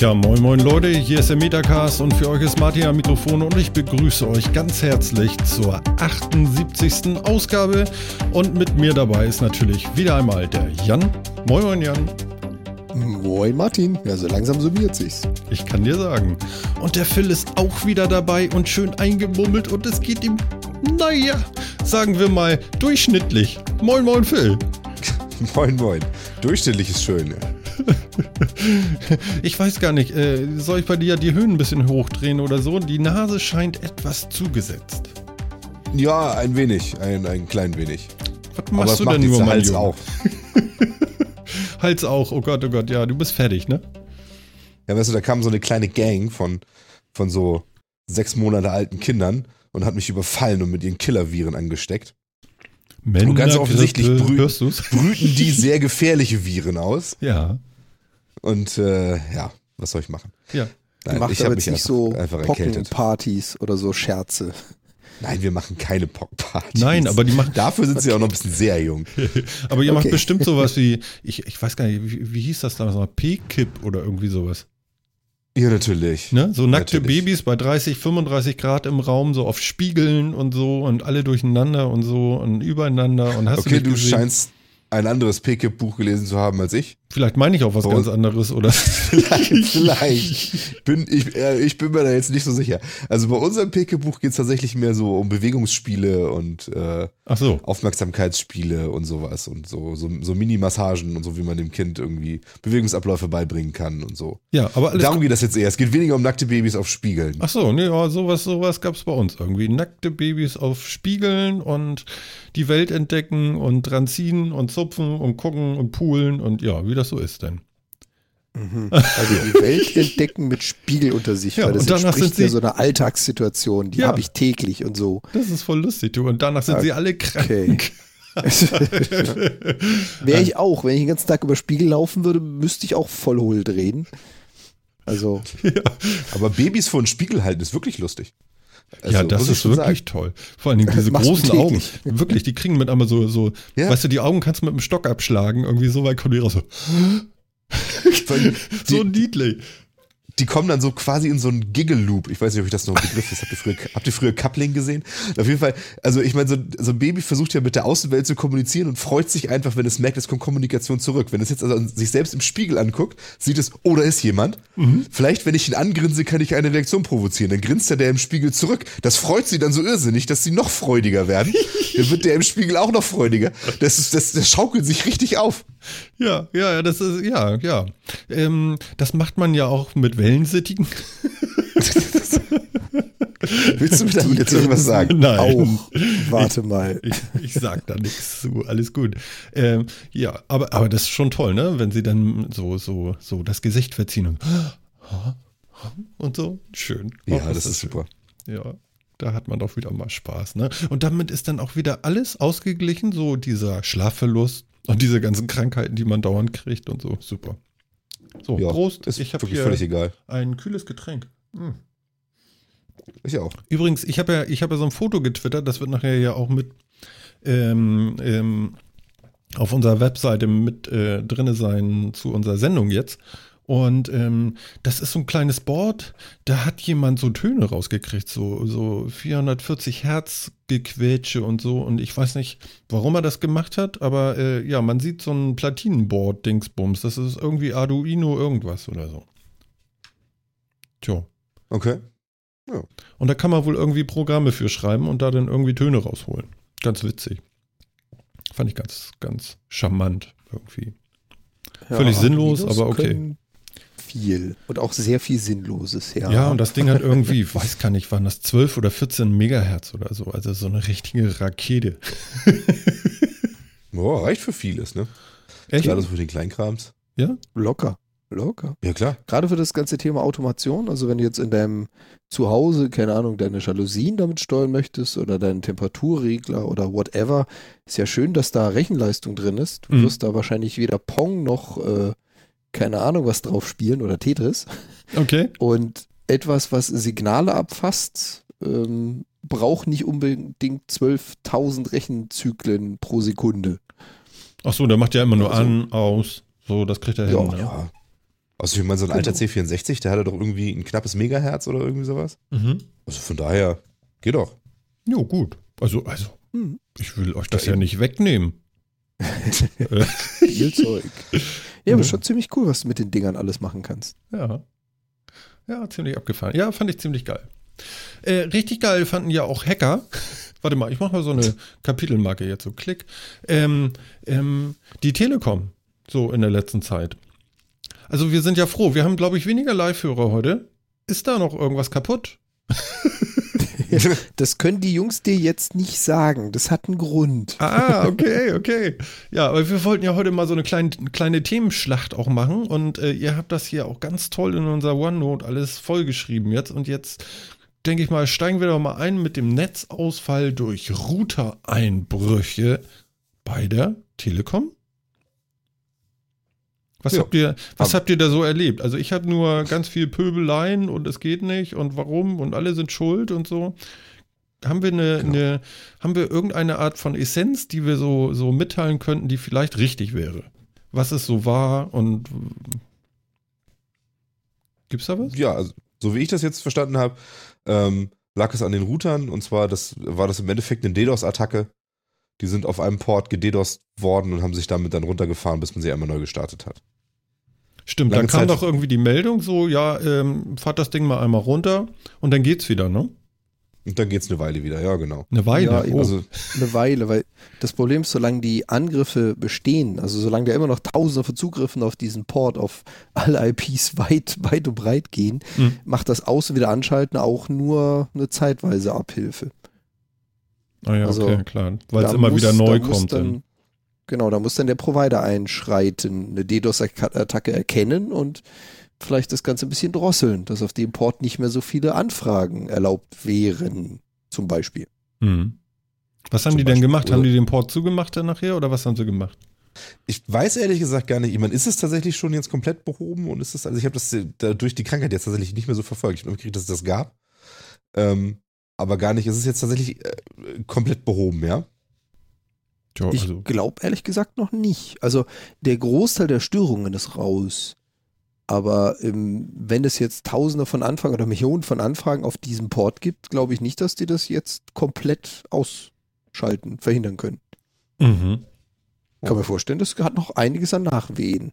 Ja, moin moin Leute, hier ist der Metacast und für euch ist Martin am Mikrofon und ich begrüße euch ganz herzlich zur 78. Ausgabe und mit mir dabei ist natürlich wieder einmal der Jan. Moin moin Jan. Moin Martin, ja so langsam summiert sich's. Ich kann dir sagen. Und der Phil ist auch wieder dabei und schön eingebummelt und es geht ihm, naja, sagen wir mal, durchschnittlich. Moin moin Phil. Moin moin, durchschnittlich ist schön. Ich weiß gar nicht, soll ich bei dir die Höhen ein bisschen hochdrehen oder so? Die Nase scheint etwas zugesetzt. Ja, ein wenig, ein klein wenig. Was machst aber du denn nur, mein Junge? Hals auf. Hals auf, oh Gott, ja, du bist fertig, ne? Ja, weißt du, da kam so eine kleine Gang von so 6 Monate alten Kindern und hat mich überfallen und mit ihren Killer-Viren angesteckt. Männer, und ganz offensichtlich brüten die sehr gefährliche Viren aus. Ja. Und ja, was soll ich machen? Ja. Nein, du machst aber jetzt nicht so Pockenpartys oder so Scherze. Nein, wir machen keine Pockenpartys. Nein, aber die machen... Dafür sind sie auch noch ein bisschen sehr jung. Aber ihr macht bestimmt sowas wie... Ich weiß gar nicht, wie hieß das damals noch? P-Kipp oder irgendwie sowas. Ja, natürlich. Ne? So nackte natürlich. Babys bei 30, 35 Grad im Raum, so auf Spiegeln und so und alle durcheinander und so und übereinander. Und hast okay, du scheinst ein anderes P-Kipp-Buch gelesen zu haben als ich. Vielleicht meine ich auch was ganz anderes, oder? Vielleicht. Ich bin mir da jetzt nicht so sicher. Also bei unserem P-Kipp-Buch geht es tatsächlich mehr so um Bewegungsspiele und Aufmerksamkeitsspiele und sowas und so Mini-Massagen und so, wie man dem Kind irgendwie Bewegungsabläufe beibringen kann und so. Ja, aber darum geht das jetzt eher. Es geht weniger um nackte Babys auf Spiegeln. Ach so, nee, ja, sowas gab es bei uns irgendwie. Nackte Babys auf Spiegeln und die Welt entdecken und dran ziehen und so. Und gucken und poolen und ja, wie das so ist denn. Mhm. Also die Welt entdecken mit Spiegel unter sich, ja, weil das entspricht ja so einer Alltagssituation, die habe ich täglich und so. Das ist voll lustig, du. Und danach sind sie alle krank. Wäre ich auch. Wenn ich den ganzen Tag über Spiegel laufen würde, müsste ich auch voll hohl drehen. Also. Ja. Aber Babys vor den Spiegel halten ist wirklich lustig. Also, ja, das ist wirklich toll. Vor allem diese großen Augen. Wirklich, die kriegen mit einmal so ja. Weißt du, die Augen kannst du mit dem Stock abschlagen. Irgendwie so weit kommt die raus. So, so niedlich. Die kommen dann so quasi in so einen Giggle-Loop. Ich weiß nicht, ob ich das noch ein Begriff ist. Habt ihr früher Coupling gesehen? Auf jeden Fall, also ich meine, so ein Baby versucht ja mit der Außenwelt zu kommunizieren und freut sich einfach, wenn es merkt, es kommt Kommunikation zurück. Wenn es jetzt also sich selbst im Spiegel anguckt, sieht es, oh, da ist jemand. Mhm. Vielleicht, wenn ich ihn angrinse, kann ich eine Reaktion provozieren. Dann grinst der im Spiegel zurück. Das freut sie dann so irrsinnig, dass sie noch freudiger werden. Dann wird der im Spiegel auch noch freudiger. Das schaukelt sich richtig auf. Ja, das ist, ja. Das macht man ja auch mit Wellensittigen. Willst du mir damit jetzt irgendwas sagen? Nein. Auch. Warte mal. Ich sag da nichts zu, alles gut. Ja, aber das ist schon toll, ne? Wenn sie dann so das Gesicht verziehen und so. Schön. Ja, das ist super. Schön. Ja. Da hat man doch wieder mal Spaß, ne? Und damit ist dann auch wieder alles ausgeglichen, so dieser Schlafverlust und diese ganzen Krankheiten, die man dauernd kriegt und so. Super. So, ja, Prost. Ist ich habe hier völlig egal. Ein kühles Getränk. Hm. Ich auch. Übrigens, ich hab ja so ein Foto getwittert, das wird nachher ja auch mit auf unserer Webseite mit drin sein zu unserer Sendung jetzt. Und das ist so ein kleines Board, da hat jemand so Töne rausgekriegt, so 440 Hertz Gequetsche und so. Und ich weiß nicht, warum er das gemacht hat, aber ja, man sieht so ein Platinenboard-Dingsbums. Das ist irgendwie Arduino irgendwas oder so. Tja. Okay. Ja. Und da kann man wohl irgendwie Programme für schreiben und da dann irgendwie Töne rausholen. Ganz witzig. Fand ich ganz, ganz charmant irgendwie. Ja, völlig sinnlos, aber okay. Viel und auch sehr viel Sinnloses. Ja. Ja, und das Ding hat irgendwie, ich weiß gar nicht, waren das 12 oder 14 Megahertz oder so. Also so eine richtige Rakete. Boah, reicht für vieles, ne? Echt? Gerade so für den Kleinkrams. Ja? Locker. Ja, klar. Gerade für das ganze Thema Automation, also wenn du jetzt in deinem Zuhause, keine Ahnung, deine Jalousien damit steuern möchtest oder deinen Temperaturregler oder whatever, ist ja schön, dass da Rechenleistung drin ist. Du wirst da wahrscheinlich weder Pong noch keine Ahnung, was drauf spielen oder Tetris. Okay. Und etwas, was Signale abfasst, braucht nicht unbedingt 12.000 Rechenzyklen pro Sekunde. Ach so, der macht ja immer nur an, aus. So, das kriegt er hin. Ja. Also ich meine, so ein alter C64, der hatte doch irgendwie ein knappes Megahertz oder irgendwie sowas. Mhm. Also von daher, geht doch. Jo, gut. Also ich will euch das ja nicht wegnehmen. Viel Zeug. Ja, aber schon ziemlich cool, was du mit den Dingern alles machen kannst. Ja. Ja, ziemlich abgefahren. Ja, fand ich ziemlich geil. Richtig geil fanden ja auch Hacker. Warte mal, ich mache mal so eine Kapitelmarke jetzt, so Klick. Die Telekom, so in der letzten Zeit. Also wir sind ja froh. Wir haben, glaube ich, weniger Live-Hörer heute. Ist da noch irgendwas kaputt? Das können die Jungs dir jetzt nicht sagen. Das hat einen Grund. Ah, okay. Ja, aber wir wollten ja heute mal so eine kleine Themenschlacht auch machen. Und ihr habt das hier auch ganz toll in unser OneNote alles vollgeschrieben jetzt. Und jetzt, denke ich mal, steigen wir doch mal ein mit dem Netzausfall durch Routereinbrüche bei der Telekom. Was habt ihr da so erlebt? Also ich habe nur ganz viel Pöbeleien und es geht nicht und warum und alle sind schuld und so. Haben wir irgendeine Art von Essenz, die wir so mitteilen könnten, die vielleicht richtig wäre? Was es so war und gibt's da was? Ja, also, so wie ich das jetzt verstanden habe, lag es an den Routern und zwar war das im Endeffekt eine DDoS-Attacke. Die sind auf einem Port gededost worden und haben sich damit dann runtergefahren, bis man sie einmal neu gestartet hat. Stimmt, dann kam doch irgendwie die Meldung so, fahrt das Ding mal einmal runter und dann geht's wieder, ne? Und dann geht's eine Weile wieder, ja genau. Eine Weile? Ja, also eine Weile, weil das Problem ist, solange die Angriffe bestehen, also solange da immer noch Tausende von Zugriffen auf diesen Port, auf alle IPs weit und breit gehen, macht das Aus- und Wiederanschalten auch nur eine zeitweise Abhilfe. Ah ja, also, okay, klar. Weil es immer wieder neu kommt. Genau, da muss dann der Provider einschreiten, eine DDoS-Attacke erkennen und vielleicht das Ganze ein bisschen drosseln, dass auf dem Port nicht mehr so viele Anfragen erlaubt wären, zum Beispiel. Mhm. Was haben die denn gemacht? Oder? Haben die den Port zugemacht dann nachher oder was haben sie gemacht? Ich weiß ehrlich gesagt gar nicht. Ich meine, ist es tatsächlich schon jetzt komplett behoben und ist es, also ich habe das durch die Krankheit jetzt tatsächlich nicht mehr so verfolgt. Ich habe mitgekriegt, dass es das gab. Aber gar nicht, es ist jetzt tatsächlich komplett behoben, ja? Ich glaube ehrlich gesagt noch nicht. Also der Großteil der Störungen ist raus. Aber wenn es jetzt Tausende von Anfragen oder Millionen von Anfragen auf diesem Port gibt, glaube ich nicht, dass die das jetzt komplett ausschalten, verhindern können. Mhm. Kann mir vorstellen, das hat noch einiges an Nachwehen.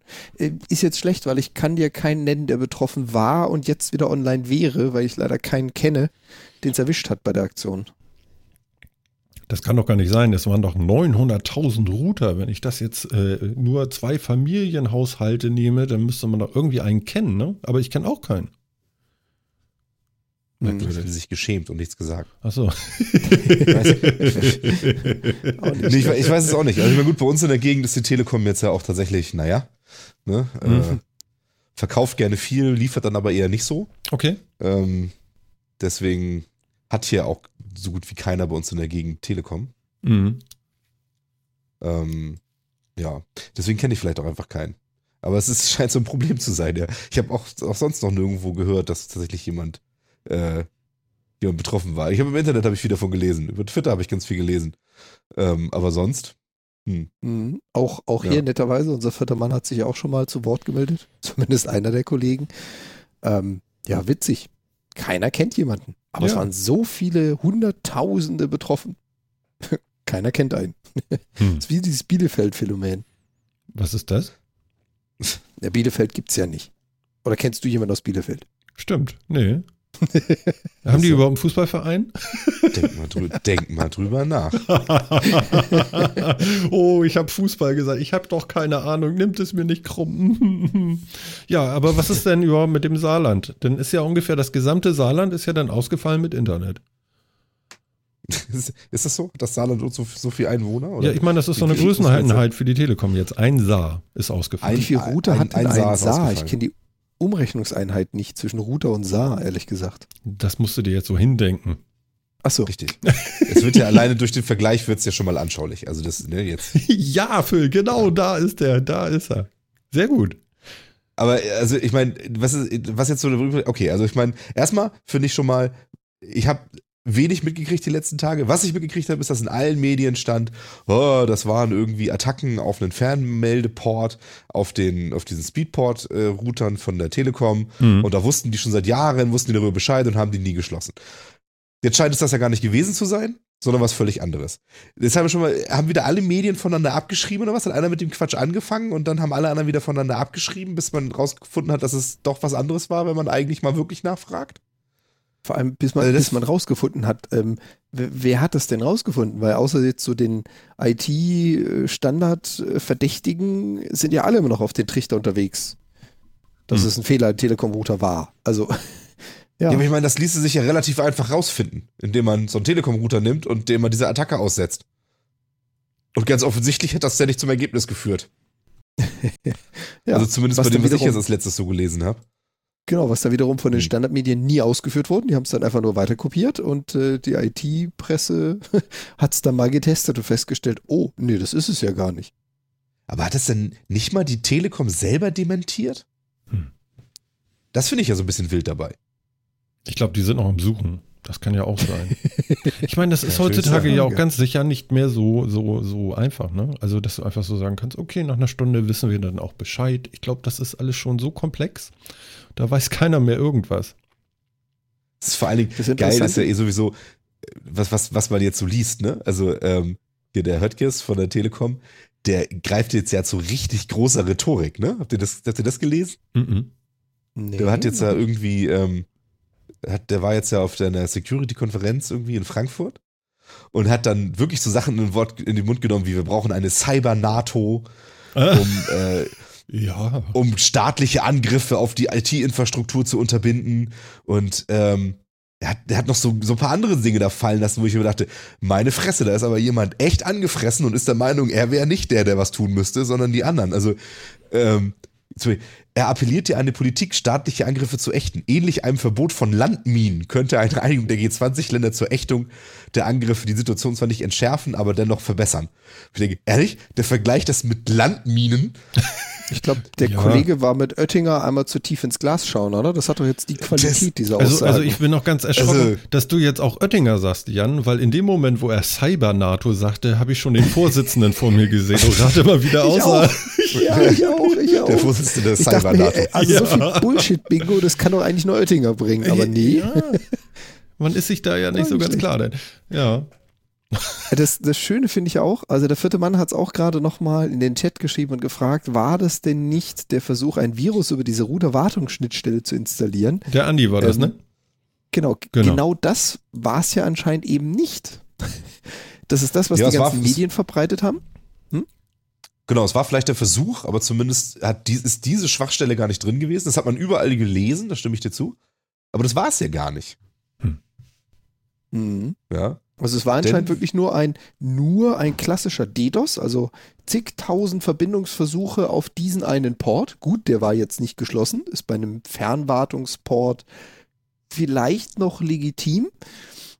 Ist jetzt schlecht, weil ich kann dir keinen nennen, der betroffen war und jetzt wieder online wäre, weil ich leider keinen kenne, den es erwischt hat bei der Aktion. Das kann doch gar nicht sein. Das waren doch 900.000 Router. Wenn ich das jetzt nur 2 Familienhaushalte nehme, dann müsste man doch irgendwie einen kennen, ne? Aber ich kenne auch keinen. Natürlich hat sich geschämt und nichts gesagt. Ach so. Ich weiß es auch nicht. Also ich meine, gut, bei uns in der Gegend ist die Telekom jetzt ja auch tatsächlich, verkauft gerne viel, liefert dann aber eher nicht so. Okay. Deswegen hat hier auch so gut wie keiner bei uns in der Gegend Telekom. Mhm. Deswegen kenne ich vielleicht auch einfach keinen. Aber scheint so ein Problem zu sein, ja. Ich habe auch sonst noch nirgendwo gehört, dass tatsächlich jemand betroffen war. Ich habe im Internet viel davon gelesen. Über Twitter habe ich ganz viel gelesen. Aber sonst? Auch hier netterweise. Unser vierter Mann hat sich ja auch schon mal zu Wort gemeldet. Zumindest einer der Kollegen. Witzig. Keiner kennt jemanden. Aber es waren so viele Hunderttausende betroffen. Keiner kennt einen. Das ist wie dieses Bielefeld-Phänomen. Was ist das? Ja, Bielefeld gibt es ja nicht. Oder kennst du jemanden aus Bielefeld? Stimmt. Nee. Haben die überhaupt einen Fußballverein? Denk mal drüber nach. Oh, ich habe Fußball gesagt. Ich habe doch keine Ahnung. Nimmt es mir nicht krumm. Ja, aber was ist denn überhaupt mit dem Saarland? Denn ist ja ungefähr das gesamte Saarland ist ja dann ausgefallen mit Internet. Ist das so? Das Saarland hat so viele Einwohner? Oder? Ja, ich meine, das ist so eine Größeneinheit für die Telekom jetzt. Ein Saar ist ausgefallen. Wie viele Router hat denn ein Saar? Ich kenne die Umrechnungseinheit nicht zwischen Router und Saar, ehrlich gesagt. Das musst du dir jetzt so hindenken. Ach so. Richtig. Es wird ja alleine durch den Vergleich wird's ja schon mal anschaulich. Also das, ne, jetzt. Ja, Phil, genau, da ist er. Sehr gut. Aber, also, ich meine, was jetzt so, okay, also ich meine, erstmal finde ich schon mal, ich habe wenig mitgekriegt die letzten Tage. Was ich mitgekriegt habe, ist, dass in allen Medien stand, oh, das waren irgendwie Attacken auf einen Fernmeldeport, auf diesen Speedport-Routern von der Telekom. Mhm. Und da wussten die schon seit Jahren, wussten die darüber Bescheid und haben die nie geschlossen. Jetzt scheint es das ja gar nicht gewesen zu sein, sondern was völlig anderes. Jetzt haben wieder alle Medien voneinander abgeschrieben oder was? Hat einer mit dem Quatsch angefangen und dann haben alle anderen wieder voneinander abgeschrieben, bis man rausgefunden hat, dass es doch was anderes war, wenn man eigentlich mal wirklich nachfragt? Vor allem, bis man rausgefunden hat, wer hat das denn rausgefunden? Weil außer jetzt so den IT-Standard-Verdächtigen sind ja alle immer noch auf den Trichter unterwegs, dass es ein Fehler im Telekom-Router war. Also... Ja. Ich meine, das ließe sich ja relativ einfach rausfinden, indem man so einen Telekom-Router nimmt und dem man diese Attacke aussetzt. Und ganz offensichtlich hat das ja nicht zum Ergebnis geführt. Ja, also zumindest bei dem, was ich jetzt als letztes so gelesen habe. Genau, was dann wiederum von den Standardmedien nie ausgeführt wurde. Die haben es dann einfach nur weiterkopiert und die IT-Presse hat es dann mal getestet und festgestellt, oh, nee, das ist es ja gar nicht. Aber hat das denn nicht mal die Telekom selber dementiert? Das finde ich ja so ein bisschen wild dabei. Ich glaube, die sind noch am Suchen. Das kann ja auch sein. Ich meine, das ist heutzutage ja auch ganz sicher nicht mehr so einfach, ne? Also, dass du einfach so sagen kannst, okay, nach einer Stunde wissen wir dann auch Bescheid. Ich glaube, das ist alles schon so komplex. Da weiß keiner mehr irgendwas. Das ist vor allen Dingen geil, das ist ja sowieso, was man jetzt so liest, ne? Also, hier der Höttges von der Telekom, der greift jetzt ja zu richtig großer Rhetorik, ne? Habt ihr das gelesen? Mhm. Nee. Der hat jetzt ja irgendwie, der war jetzt ja auf einer Security-Konferenz irgendwie in Frankfurt und hat dann wirklich so Sachen in den Mund genommen, wie wir brauchen eine Cyber-NATO, um staatliche Angriffe auf die IT-Infrastruktur zu unterbinden. Und er hat noch so ein paar andere Dinge da fallen lassen, wo ich mir dachte, meine Fresse, da ist aber jemand echt angefressen und ist der Meinung, er wäre nicht der was tun müsste, sondern die anderen. Also, er appelliert ja an die Politik, staatliche Angriffe zu ächten. Ähnlich einem Verbot von Landminen könnte eine Einigung der G20-Länder zur Ächtung der Angriffe die Situation zwar nicht entschärfen, aber dennoch verbessern. Ich denke, ehrlich, der Vergleich das mit Landminen? Ich glaube, der Kollege war mit Oettinger einmal zu tief ins Glas schauen, oder? Das hat doch jetzt die Qualität dieser Aussage. Also ich bin noch ganz erschrocken, dass du jetzt auch Oettinger sagst, Jan, weil in dem Moment, wo er Cyber-NATO sagte, habe ich schon den Vorsitzenden vor mir gesehen. Und gerade mal wieder außer. Ich auch. Der Vorsitzende der Cyber-NATO. So viel Bullshit-Bingo, das kann doch eigentlich nur Oettinger bringen, aber nie. Ja. Man ist sich da ja nicht so ganz klar. Denn. Ja. Das Schöne finde ich auch, also der vierte Mann hat es auch gerade nochmal in den Chat geschrieben und gefragt, war das denn nicht der Versuch, ein Virus über diese Router-Wartungsschnittstelle zu installieren? Der Andi war das, ne? Genau das war es ja anscheinend eben nicht. Das ist das, was die ganzen Medien verbreitet haben. Genau, es war vielleicht der Versuch, aber zumindest ist diese Schwachstelle gar nicht drin gewesen. Das hat man überall gelesen, da stimme ich dir zu. Aber das war es ja gar nicht. Ja. Also es war anscheinend wirklich nur ein klassischer DDoS, also zigtausend Verbindungsversuche auf diesen einen Port. Gut, der war jetzt nicht geschlossen, ist bei einem Fernwartungsport vielleicht noch legitim,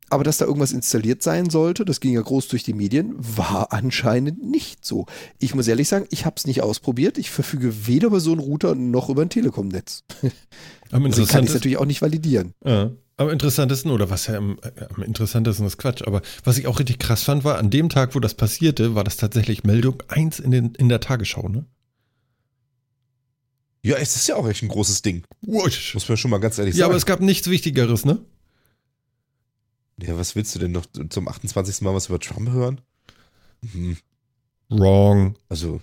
aber dass da irgendwas installiert sein sollte, das ging ja groß durch die Medien, war anscheinend nicht so. Ich muss ehrlich sagen, ich habe es nicht ausprobiert, ich verfüge weder über so einen Router noch über ein Telekom-Netz. Also kann ich es natürlich auch nicht validieren. Ja. Am interessantesten, oder was ja am interessantesten ist Quatsch, aber was ich auch richtig krass fand, war an dem Tag, wo das passierte, war das tatsächlich Meldung 1 in der Tagesschau, ne? Ja, es ist ja auch echt ein großes Ding. What? Muss man schon mal ganz ehrlich sagen. Ja, aber es gab nichts Wichtigeres, ne? Ja, was willst du denn noch zum 28. Mal was über Trump hören? Wrong. Also...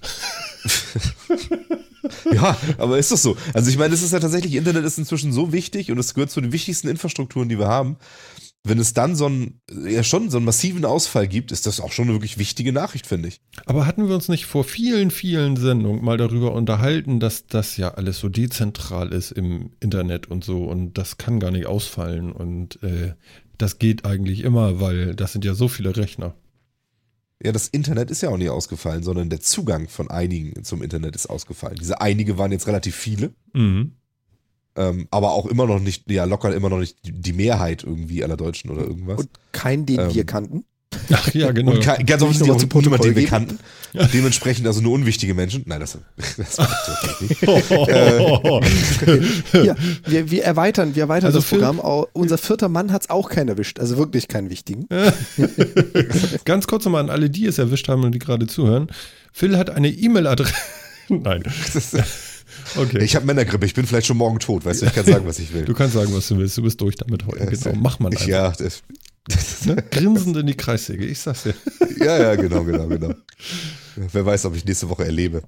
Ja, aber ist das so? Also ich meine, es ist ja tatsächlich, Internet ist inzwischen so wichtig und es gehört zu den wichtigsten Infrastrukturen, die wir haben. Wenn es dann so einen massiven Ausfall gibt, ist das auch schon eine wirklich wichtige Nachricht, finde ich. Aber hatten wir uns nicht vor vielen, vielen Sendungen mal darüber unterhalten, dass das ja alles so dezentral ist im Internet und so und das kann gar nicht ausfallen und das geht eigentlich immer, weil das sind ja so viele Rechner. Ja, das Internet ist ja auch nie ausgefallen, sondern der Zugang von einigen zum Internet ist ausgefallen. Diese einige waren jetzt relativ viele, aber auch immer noch nicht, ja locker immer noch nicht die Mehrheit irgendwie aller Deutschen oder irgendwas. Und kein, den wir kannten. Ach ja, genau. Und ganz oft noch zu niemand, den wir kannten. Ja. Dementsprechend also nur unwichtige Menschen. Nein, das war ja, wir erweitern also das Programm. Unser vierter Mann hat es auch keinen erwischt. Also wirklich keinen wichtigen. Ganz kurz nochmal an alle, die es erwischt haben und die gerade zuhören. Phil hat eine E-Mail-Adresse. Nein. Okay. Ich habe Männergrippe, ich bin vielleicht schon morgen tot, weißt du, ich kann sagen, was ich will. Du kannst sagen, was du willst, du bist durch damit heute, genau, mach man einfach. Ja, ne? Grinsend in die Kreissäge, ich sag's dir. Ja, genau. Wer weiß, ob ich nächste Woche erlebe.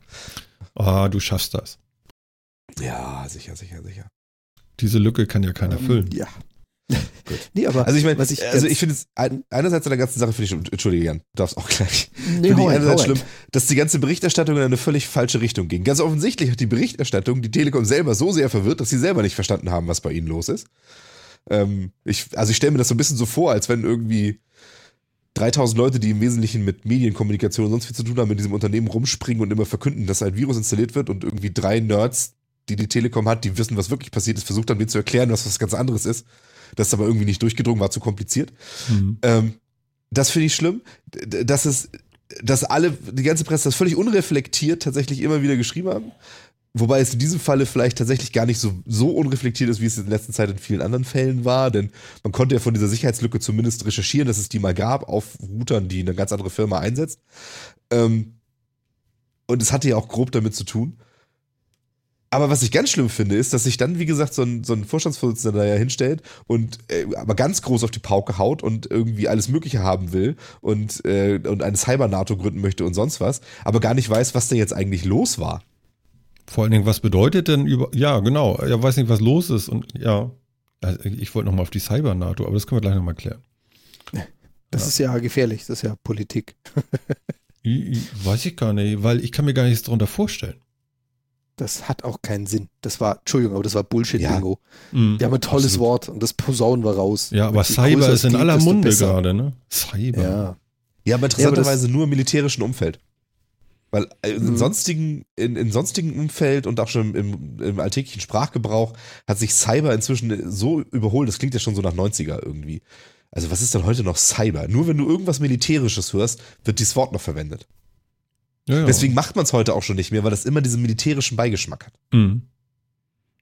Ah, du schaffst das. Ja, sicher. Diese Lücke kann ja keiner füllen. Ja. Gut. Nee, aber also ich meine, ich finde es einerseits an der ganzen Sache entschuldige Jan, du darfst auch gleich. Nee, finde ich einerseits schlimm, dass die ganze Berichterstattung in eine völlig falsche Richtung ging. Ganz offensichtlich hat die Berichterstattung die Telekom selber so sehr verwirrt, dass sie selber nicht verstanden haben, was bei ihnen los ist. Ich stelle mir das so ein bisschen so vor, als wenn irgendwie 3000 Leute, die im Wesentlichen mit Medienkommunikation und sonst viel zu tun haben, in diesem Unternehmen rumspringen und immer verkünden, dass ein Virus installiert wird und irgendwie 3 Nerds, die Telekom hat, die wissen, was wirklich passiert ist, versucht haben, mir zu erklären, dass was ganz anderes ist. Das ist aber irgendwie nicht durchgedrungen, war zu kompliziert. Mhm. Das finde ich schlimm, die ganze Presse das völlig unreflektiert tatsächlich immer wieder geschrieben haben. Wobei es in diesem Falle vielleicht tatsächlich gar nicht so unreflektiert ist, wie es in letzter Zeit in vielen anderen Fällen war. Denn man konnte ja von dieser Sicherheitslücke zumindest recherchieren, dass es die mal gab auf Routern, die eine ganz andere Firma einsetzt. Und es hatte ja auch grob damit zu tun. Aber was ich ganz schlimm finde, ist, dass sich dann, wie gesagt, so ein Vorstandsvorsitzender da ja hinstellt und aber ganz groß auf die Pauke haut und irgendwie alles Mögliche haben will und eine Cyber-NATO gründen möchte und sonst was, aber gar nicht weiß, was da jetzt eigentlich los war. Vor allen Dingen, was bedeutet denn ja, genau, er weiß nicht, was los ist und ja, also ich wollte nochmal auf die Cyber-NATO, aber das können wir gleich nochmal klären. Das ist ja gefährlich, das ist ja Politik. Weiß ich gar nicht, weil ich kann mir gar nichts darunter vorstellen. Das hat auch keinen Sinn. Das war Bullshit-Bingo. Ja. Wir haben ein tolles absolut. Wort und das posaunen wir raus. Ja, aber Cyber ist in aller Munde gerade, ne? Cyber. Ja, aber interessanterweise nur im militärischen Umfeld. Weil im sonstigen Umfeld und auch schon im alltäglichen Sprachgebrauch hat sich Cyber inzwischen so überholt, das klingt ja schon so nach 90er irgendwie. Also was ist denn heute noch Cyber? Nur wenn du irgendwas Militärisches hörst, wird dieses Wort noch verwendet. Ja. Deswegen macht man es heute auch schon nicht mehr, weil das immer diesen militärischen Beigeschmack hat. Mhm.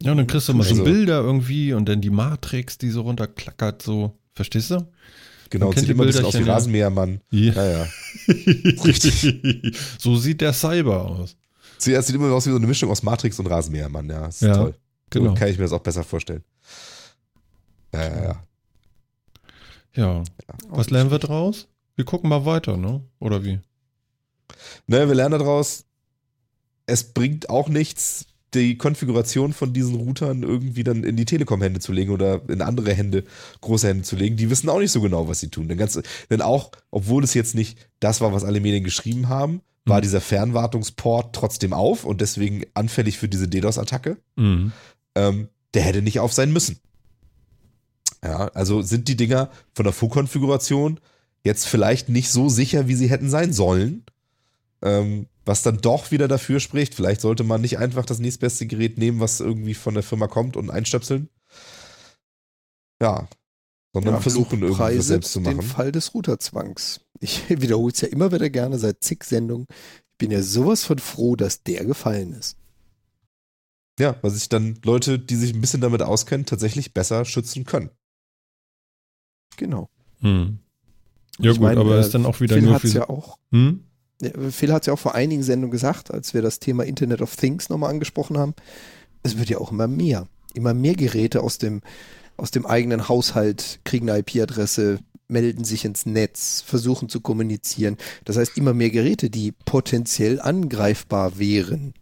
Ja, und dann kriegst du mal so Bilder irgendwie und dann die Matrix, die so runterklackert, so. Verstehst du? Genau, sieht immer ein bisschen aus wie Rasenmähermann. Ja. Naja. Richtig. So sieht der Cyber aus. Es sieht immer aus wie so eine Mischung aus Matrix und Rasenmähermann, ja. Das ist toll. Genau. So kann ich mir das auch besser vorstellen. Ja. Was lernen wir draus? Wir gucken mal weiter, ne? Oder wie? Naja, wir lernen daraus, es bringt auch nichts, die Konfiguration von diesen Routern irgendwie dann in die Telekom-Hände zu legen oder in andere Hände, große Hände zu legen. Die wissen auch nicht so genau, was sie tun. Denn auch, obwohl es jetzt nicht das war, was alle Medien geschrieben haben, war dieser Fernwartungsport trotzdem auf und deswegen anfällig für diese DDoS-Attacke. Mhm. Der hätte nicht auf sein müssen. Ja, also sind die Dinger von der Funkkonfiguration jetzt vielleicht nicht so sicher, wie sie hätten sein sollen. Was dann doch wieder dafür spricht, vielleicht sollte man nicht einfach das nächstbeste Gerät nehmen, was irgendwie von der Firma kommt und einstöpseln. Ja, sondern versuchen irgendwas selbst zu machen. Den Fall des Routerzwangs. Ich wiederhole es ja immer wieder gerne seit zig Sendungen. Ich bin ja sowas von froh, dass der gefallen ist. Ja, weil sich dann Leute, die sich ein bisschen damit auskennen, tatsächlich besser schützen können. Genau. Ja gut, aber ist dann auch wieder nur viel... Ja auch. Phil hat es ja auch vor einigen Sendungen gesagt, als wir das Thema Internet of Things nochmal angesprochen haben, es wird ja auch immer mehr. Immer mehr Geräte aus dem eigenen Haushalt kriegen eine IP-Adresse, melden sich ins Netz, versuchen zu kommunizieren. Das heißt, immer mehr Geräte, die potenziell angreifbar wären.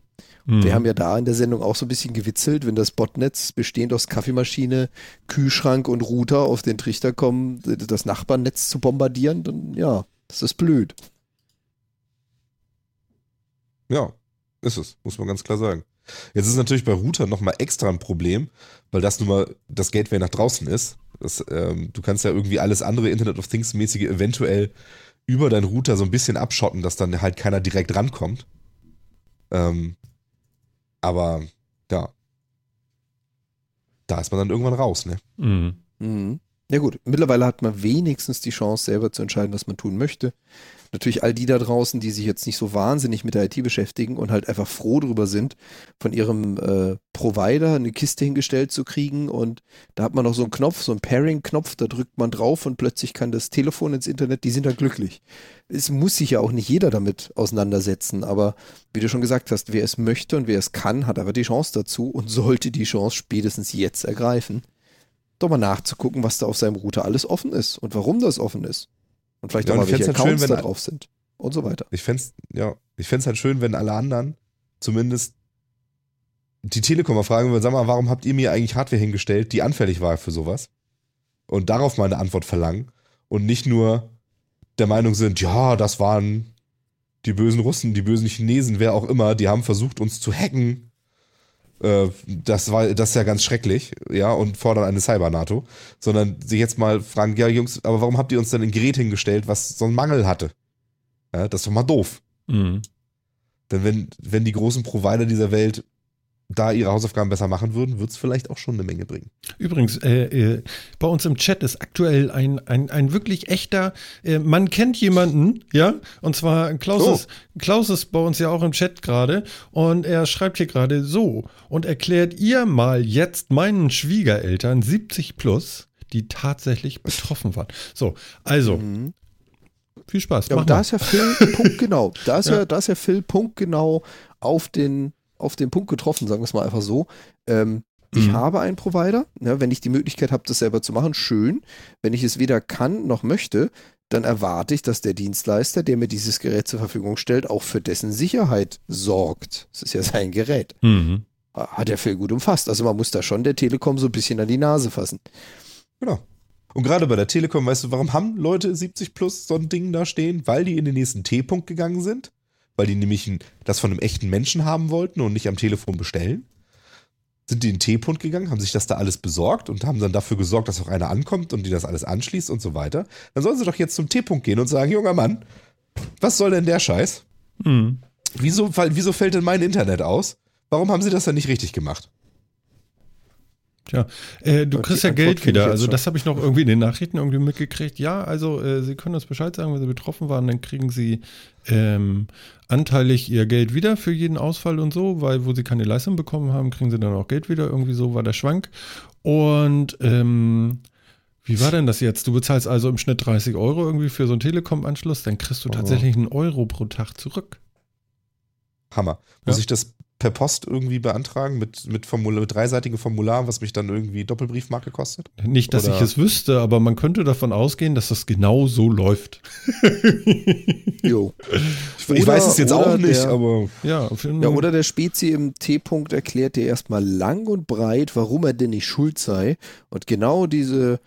Mhm. Wir haben ja da in der Sendung auch so ein bisschen gewitzelt, wenn das Botnetz bestehend aus Kaffeemaschine, Kühlschrank und Router auf den Trichter kommen, das Nachbarnetz zu bombardieren, dann ja, das ist blöd. Ja, ist es, muss man ganz klar sagen. Jetzt ist natürlich bei Routern nochmal extra ein Problem, weil das nun mal das Gateway nach draußen ist. Du kannst ja irgendwie alles andere Internet of Things mäßige eventuell über deinen Router so ein bisschen abschotten, dass dann halt keiner direkt rankommt. Aber ja, da ist man dann irgendwann raus, ne? Mhm. Ja gut, mittlerweile hat man wenigstens die Chance, selber zu entscheiden, was man tun möchte. Natürlich all die da draußen, die sich jetzt nicht so wahnsinnig mit der IT beschäftigen und halt einfach froh drüber sind, von ihrem Provider eine Kiste hingestellt zu kriegen, und da hat man noch so einen Knopf, so einen Pairing-Knopf, da drückt man drauf und plötzlich kann das Telefon ins Internet, die sind dann glücklich. Es muss sich ja auch nicht jeder damit auseinandersetzen, aber wie du schon gesagt hast, wer es möchte und wer es kann, hat aber die Chance dazu und sollte die Chance spätestens jetzt ergreifen, doch mal nachzugucken, was da auf seinem Router alles offen ist und warum das offen ist. Und vielleicht auch mal welche Accounts da drauf sind und so weiter. Ich fände es halt schön, wenn alle anderen zumindest die Telekom mal fragen würden, sag mal, warum habt ihr mir eigentlich Hardware hingestellt, die anfällig war für sowas? Und darauf mal eine Antwort verlangen und nicht nur der Meinung sind, ja, das waren die bösen Russen, die bösen Chinesen, wer auch immer, die haben versucht, uns zu hacken. Das ist ja ganz schrecklich, ja, und fordern eine Cyber-NATO, sondern sich jetzt mal fragen, ja Jungs, aber warum habt ihr uns denn ein Gerät hingestellt, was so einen Mangel hatte? Ja, das ist doch mal doof. Mhm. Denn wenn die großen Provider dieser Welt da ihre Hausaufgaben besser machen würden, würde es vielleicht auch schon eine Menge bringen. Übrigens, bei uns im Chat ist aktuell ein wirklich echter, man kennt jemanden, ja, und zwar Klaus, so. Klaus ist bei uns ja auch im Chat gerade und er schreibt hier gerade so: und erklärt ihr mal jetzt meinen Schwiegereltern 70+, die tatsächlich betroffen waren. So, also, viel Spaß. Ja, da ist ja Phil punktgenau, auf den Punkt getroffen, sagen wir es mal einfach so. Ich habe einen Provider, ne, wenn ich die Möglichkeit habe, das selber zu machen, schön. Wenn ich es weder kann noch möchte, dann erwarte ich, dass der Dienstleister, der mir dieses Gerät zur Verfügung stellt, auch für dessen Sicherheit sorgt. Das ist ja sein Gerät. Mhm. Hat er viel gut umfasst. Also man muss da schon der Telekom so ein bisschen an die Nase fassen. Genau. Und gerade bei der Telekom, weißt du, warum haben Leute 70+ so ein Ding da stehen? Weil die in den nächsten T-Punkt gegangen sind? Weil die nämlich das von einem echten Menschen haben wollten und nicht am Telefon bestellen, sind die in den T-Punkt gegangen, haben sich das da alles besorgt und haben dann dafür gesorgt, dass auch einer ankommt und die das alles anschließt und so weiter. Dann sollen sie doch jetzt zum T-Punkt gehen und sagen, junger Mann, was soll denn der Scheiß? Mhm. Wieso fällt denn mein Internet aus? Warum haben sie das dann nicht richtig gemacht? Tja, du kriegst ja Geld wieder, also das habe ich noch irgendwie in den Nachrichten irgendwie mitgekriegt. Ja, also sie können uns Bescheid sagen, wenn sie betroffen waren, dann kriegen sie anteilig ihr Geld wieder für jeden Ausfall und so, weil wo sie keine Leistung bekommen haben, kriegen sie dann auch Geld wieder, irgendwie so war der Schwank. Und wie war denn das jetzt? Du bezahlst also im Schnitt 30 Euro irgendwie für so einen Telekom-Anschluss, dann kriegst du tatsächlich einen Euro pro Tag zurück. Hammer. Muss ich das per Post irgendwie beantragen mit dreiseitigem Formular, was mich dann irgendwie Doppelbriefmarke kostet? Nicht, dass ich es wüsste, aber man könnte davon ausgehen, dass das genau so läuft. Jo. Ich weiß es jetzt auch nicht, aber... Ja, oder der Spezi im T-Punkt erklärt dir erstmal lang und breit, warum er denn nicht schuld sei. Und genau dieses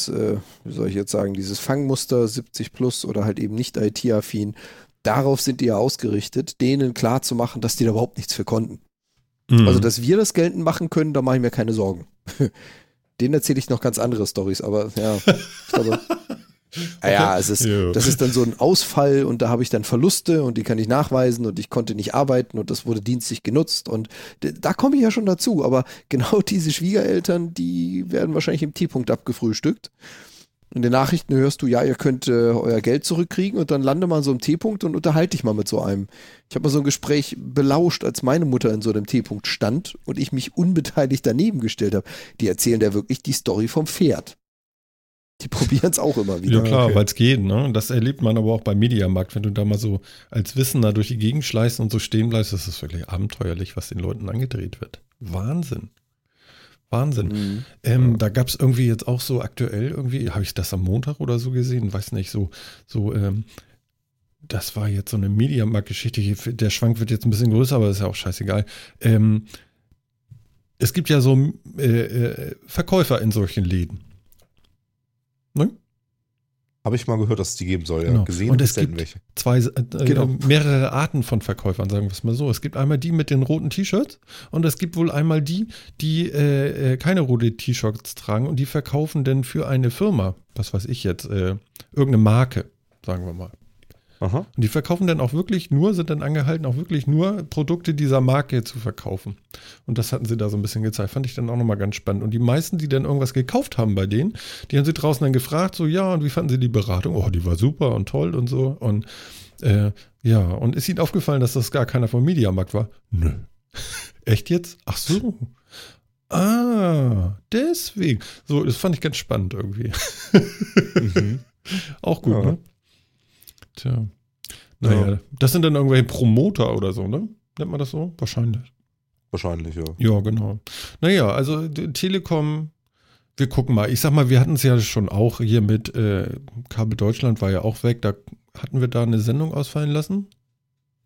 Fangmuster 70+ oder halt eben nicht IT-affin, darauf sind die ja ausgerichtet, denen klar zu machen, dass die da überhaupt nichts für konnten. Mhm. Also, dass wir das geltend machen können, da mache ich mir keine Sorgen. Denen erzähle ich noch ganz andere Storys, aber ja. Ich glaube, das ist dann so ein Ausfall und da habe ich dann Verluste und die kann ich nachweisen und ich konnte nicht arbeiten und das wurde dienstlich genutzt und da komme ich ja schon dazu, aber genau diese Schwiegereltern, die werden wahrscheinlich im T-Punkt abgefrühstückt. In den Nachrichten hörst du, ja, ihr könnt euer Geld zurückkriegen und dann lande mal in so einem T-Punkt und unterhalte dich mal mit so einem. Ich habe mal so ein Gespräch belauscht, als meine Mutter in so einem T-Punkt stand und ich mich unbeteiligt daneben gestellt habe. Die erzählen ja wirklich die Story vom Pferd. Die probieren es auch immer wieder. Ja klar, weil es geht, ne? Das erlebt man aber auch beim Mediamarkt, wenn du da mal so als Wissender durch die Gegend schleißt und so stehen bleibst, das ist wirklich abenteuerlich, was den Leuten angedreht wird. Wahnsinn. Mhm. Da gab es irgendwie jetzt auch so aktuell irgendwie, habe ich das am Montag oder so gesehen, weiß nicht, das war jetzt so eine Mediamarkt-Geschichte, der Schwank wird jetzt ein bisschen größer, aber ist ja auch scheißegal. Es gibt ja so Verkäufer in solchen Läden. Ne? Habe ich mal gehört, dass es die geben soll, ja. Genau. Gesehen und es gibt welche. Mehrere Arten von Verkäufern, sagen wir es mal so. Es gibt einmal die mit den roten T-Shirts und es gibt wohl einmal die, die keine rote T-Shirts tragen und die verkaufen dann für eine Firma, was weiß ich jetzt, irgendeine Marke, sagen wir mal. Aha. Und die verkaufen dann auch wirklich nur, sind dann angehalten, auch wirklich nur Produkte dieser Marke zu verkaufen. Und das hatten sie da so ein bisschen gezeigt. Fand ich dann auch nochmal ganz spannend. Und die meisten, die dann irgendwas gekauft haben bei denen, die haben sie draußen dann gefragt, so ja, und wie fanden sie die Beratung? Oh, die war super und toll und so. Und ja, und ist ihnen aufgefallen, dass das gar keiner vom Mediamarkt war? Nö. Echt jetzt? Ach so. Ah, deswegen. So, das fand ich ganz spannend irgendwie. Mhm. Auch gut, ja, ne? Tja. Naja, ja. Das sind dann irgendwelche Promoter oder so, ne? Nennt man das so? Wahrscheinlich. Wahrscheinlich, ja. Ja, genau. Naja, also Telekom, wir gucken mal. Ich sag mal, wir hatten es ja schon auch hier mit Kabel Deutschland war ja auch weg. Da hatten wir da eine Sendung ausfallen lassen.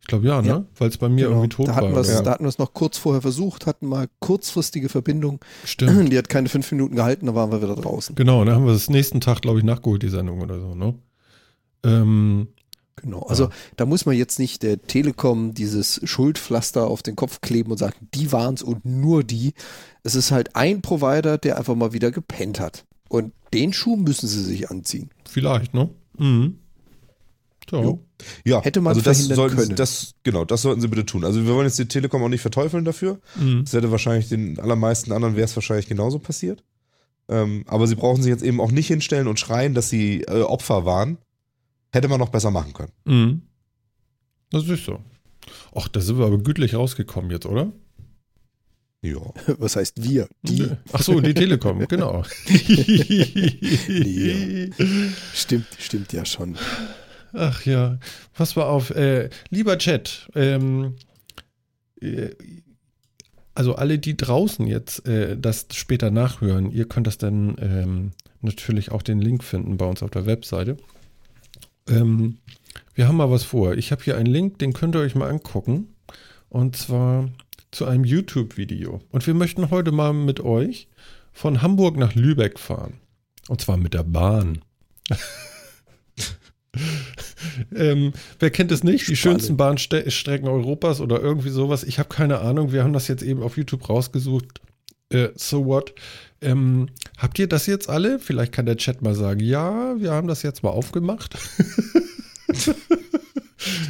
Ich glaube ja, ne? Ja, weil es bei mir genau. irgendwie tot da war. Ja. Da hatten wir es noch kurz vorher versucht, hatten mal kurzfristige Verbindung. Stimmt. Die hat keine 5 Minuten gehalten, da waren wir wieder draußen. Genau, da haben wir das nächsten Tag, glaube ich, nachgeholt, die Sendung oder so, ne? Genau, also da muss man jetzt nicht der Telekom dieses Schuldpflaster auf den Kopf kleben und sagen, die waren es und nur die. Es ist halt ein Provider, der einfach mal wieder gepennt hat. Und den Schuh müssen sie sich anziehen. Vielleicht, ne? Mhm. So. Ja, hätte man also verhindern können. Das sollten sie bitte tun. Also wir wollen jetzt die Telekom auch nicht verteufeln dafür. Mhm. Das hätte wahrscheinlich den allermeisten anderen wäre es wahrscheinlich genauso passiert. Aber sie brauchen sich jetzt eben auch nicht hinstellen und schreien, dass sie Opfer waren. Hätte man noch besser machen können. Mhm. Das ist so. Ach, da sind wir aber gütlich rausgekommen jetzt, oder? Ja. Was heißt wir? Die. Ach so, die Telekom, genau. Ja. Stimmt ja schon. Ach ja, pass mal auf. Lieber Chat, also alle, die draußen jetzt das später nachhören, ihr könnt das dann natürlich auch den Link finden bei uns auf der Webseite. Wir haben mal was vor. Ich habe hier einen Link, den könnt ihr euch mal angucken. Und zwar zu einem YouTube-Video. Und wir möchten heute mal mit euch von Hamburg nach Lübeck fahren. Und zwar mit der Bahn. Wer kennt es nicht? Die schönsten Bahnstrecken Europas oder irgendwie sowas. Ich habe keine Ahnung. Wir haben das jetzt eben auf YouTube rausgesucht. So what? Habt ihr das jetzt alle? Vielleicht kann der Chat mal sagen, ja, wir haben das jetzt mal aufgemacht.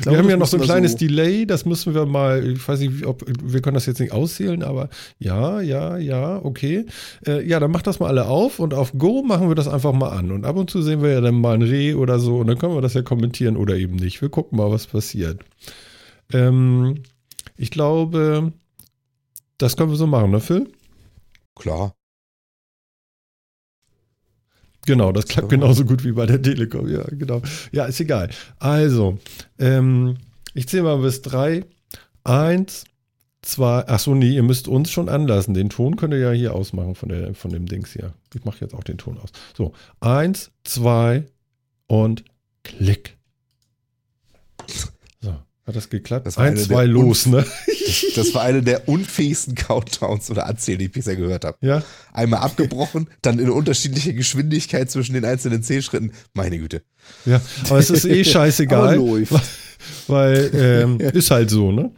Wir haben ja noch so ein kleines Delay. Das müssen wir mal, ich weiß nicht, wir können das jetzt nicht auszählen, aber ja, okay. Ja, dann macht das mal alle auf und auf Go machen wir das einfach mal an. Und ab und zu sehen wir ja dann mal ein Reh oder so und dann können wir das ja kommentieren oder eben nicht. Wir gucken mal, was passiert. Ich glaube, das können wir so machen, ne, Phil? Klar. Genau, das klappt genauso gut wie bei der Telekom. Ja, genau. Ja, ist egal. Also, ich zähle mal bis 3. 1, 2. Achso, nee, ihr müsst uns schon anlassen. Den Ton könnt ihr ja hier ausmachen von dem Dings hier. Ich mache jetzt auch den Ton aus. So, 1, 2 und klick. So, hat das geklappt? 1, 2, los, ne? Das war eine der unfähigsten Countdowns oder Anzählen, die ich bisher gehört habe. Ja. Einmal abgebrochen, dann in unterschiedlicher Geschwindigkeit zwischen den einzelnen Zählschritten. Meine Güte. Ja, aber es ist eh scheißegal. Weil ist halt so, ne?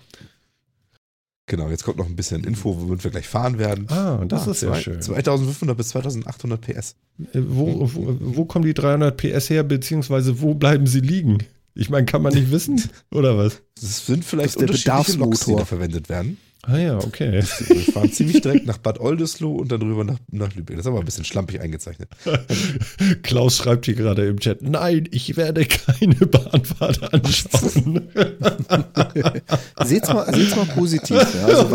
Genau, jetzt kommt noch ein bisschen Info, womit wir gleich fahren werden. Ah, das ist ja schön. 2500 bis 2800 PS. Wo kommen die 300 PS her, beziehungsweise wo bleiben sie liegen? Ich meine, kann man nicht wissen, oder was? Das sind vielleicht unterschiedliche Loks, die da verwendet werden. Ah ja, okay. Wir fahren ziemlich direkt nach Bad Oldesloe und dann rüber nach Lübeck. Das ist aber ein bisschen schlampig eingezeichnet. Klaus schreibt hier gerade im Chat, nein, ich werde keine Bahnfahrt anschauen. Seht's mal positiv. Ja. Also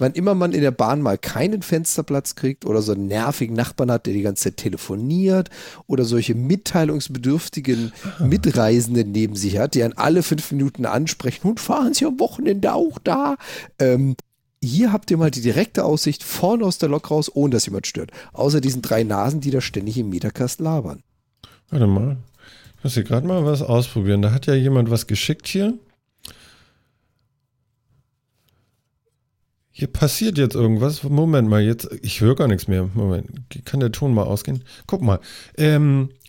wann immer man in der Bahn mal keinen Fensterplatz kriegt oder so einen nervigen Nachbarn hat, der die ganze Zeit telefoniert oder solche mitteilungsbedürftigen Mitreisenden neben sich hat, die einen alle 5 Minuten ansprechen und fahren Sie am Wochenende auch da. Hier habt ihr mal die direkte Aussicht vorne aus der Lok raus, ohne dass jemand stört. Außer diesen 3 Nasen, die da ständig im Metacast labern. Warte mal. Ich muss hier gerade mal was ausprobieren. Da hat ja jemand was geschickt hier. Hier passiert jetzt irgendwas. Moment mal, jetzt. Ich höre gar nichts mehr. Moment. Kann der Ton mal ausgehen? Guck mal.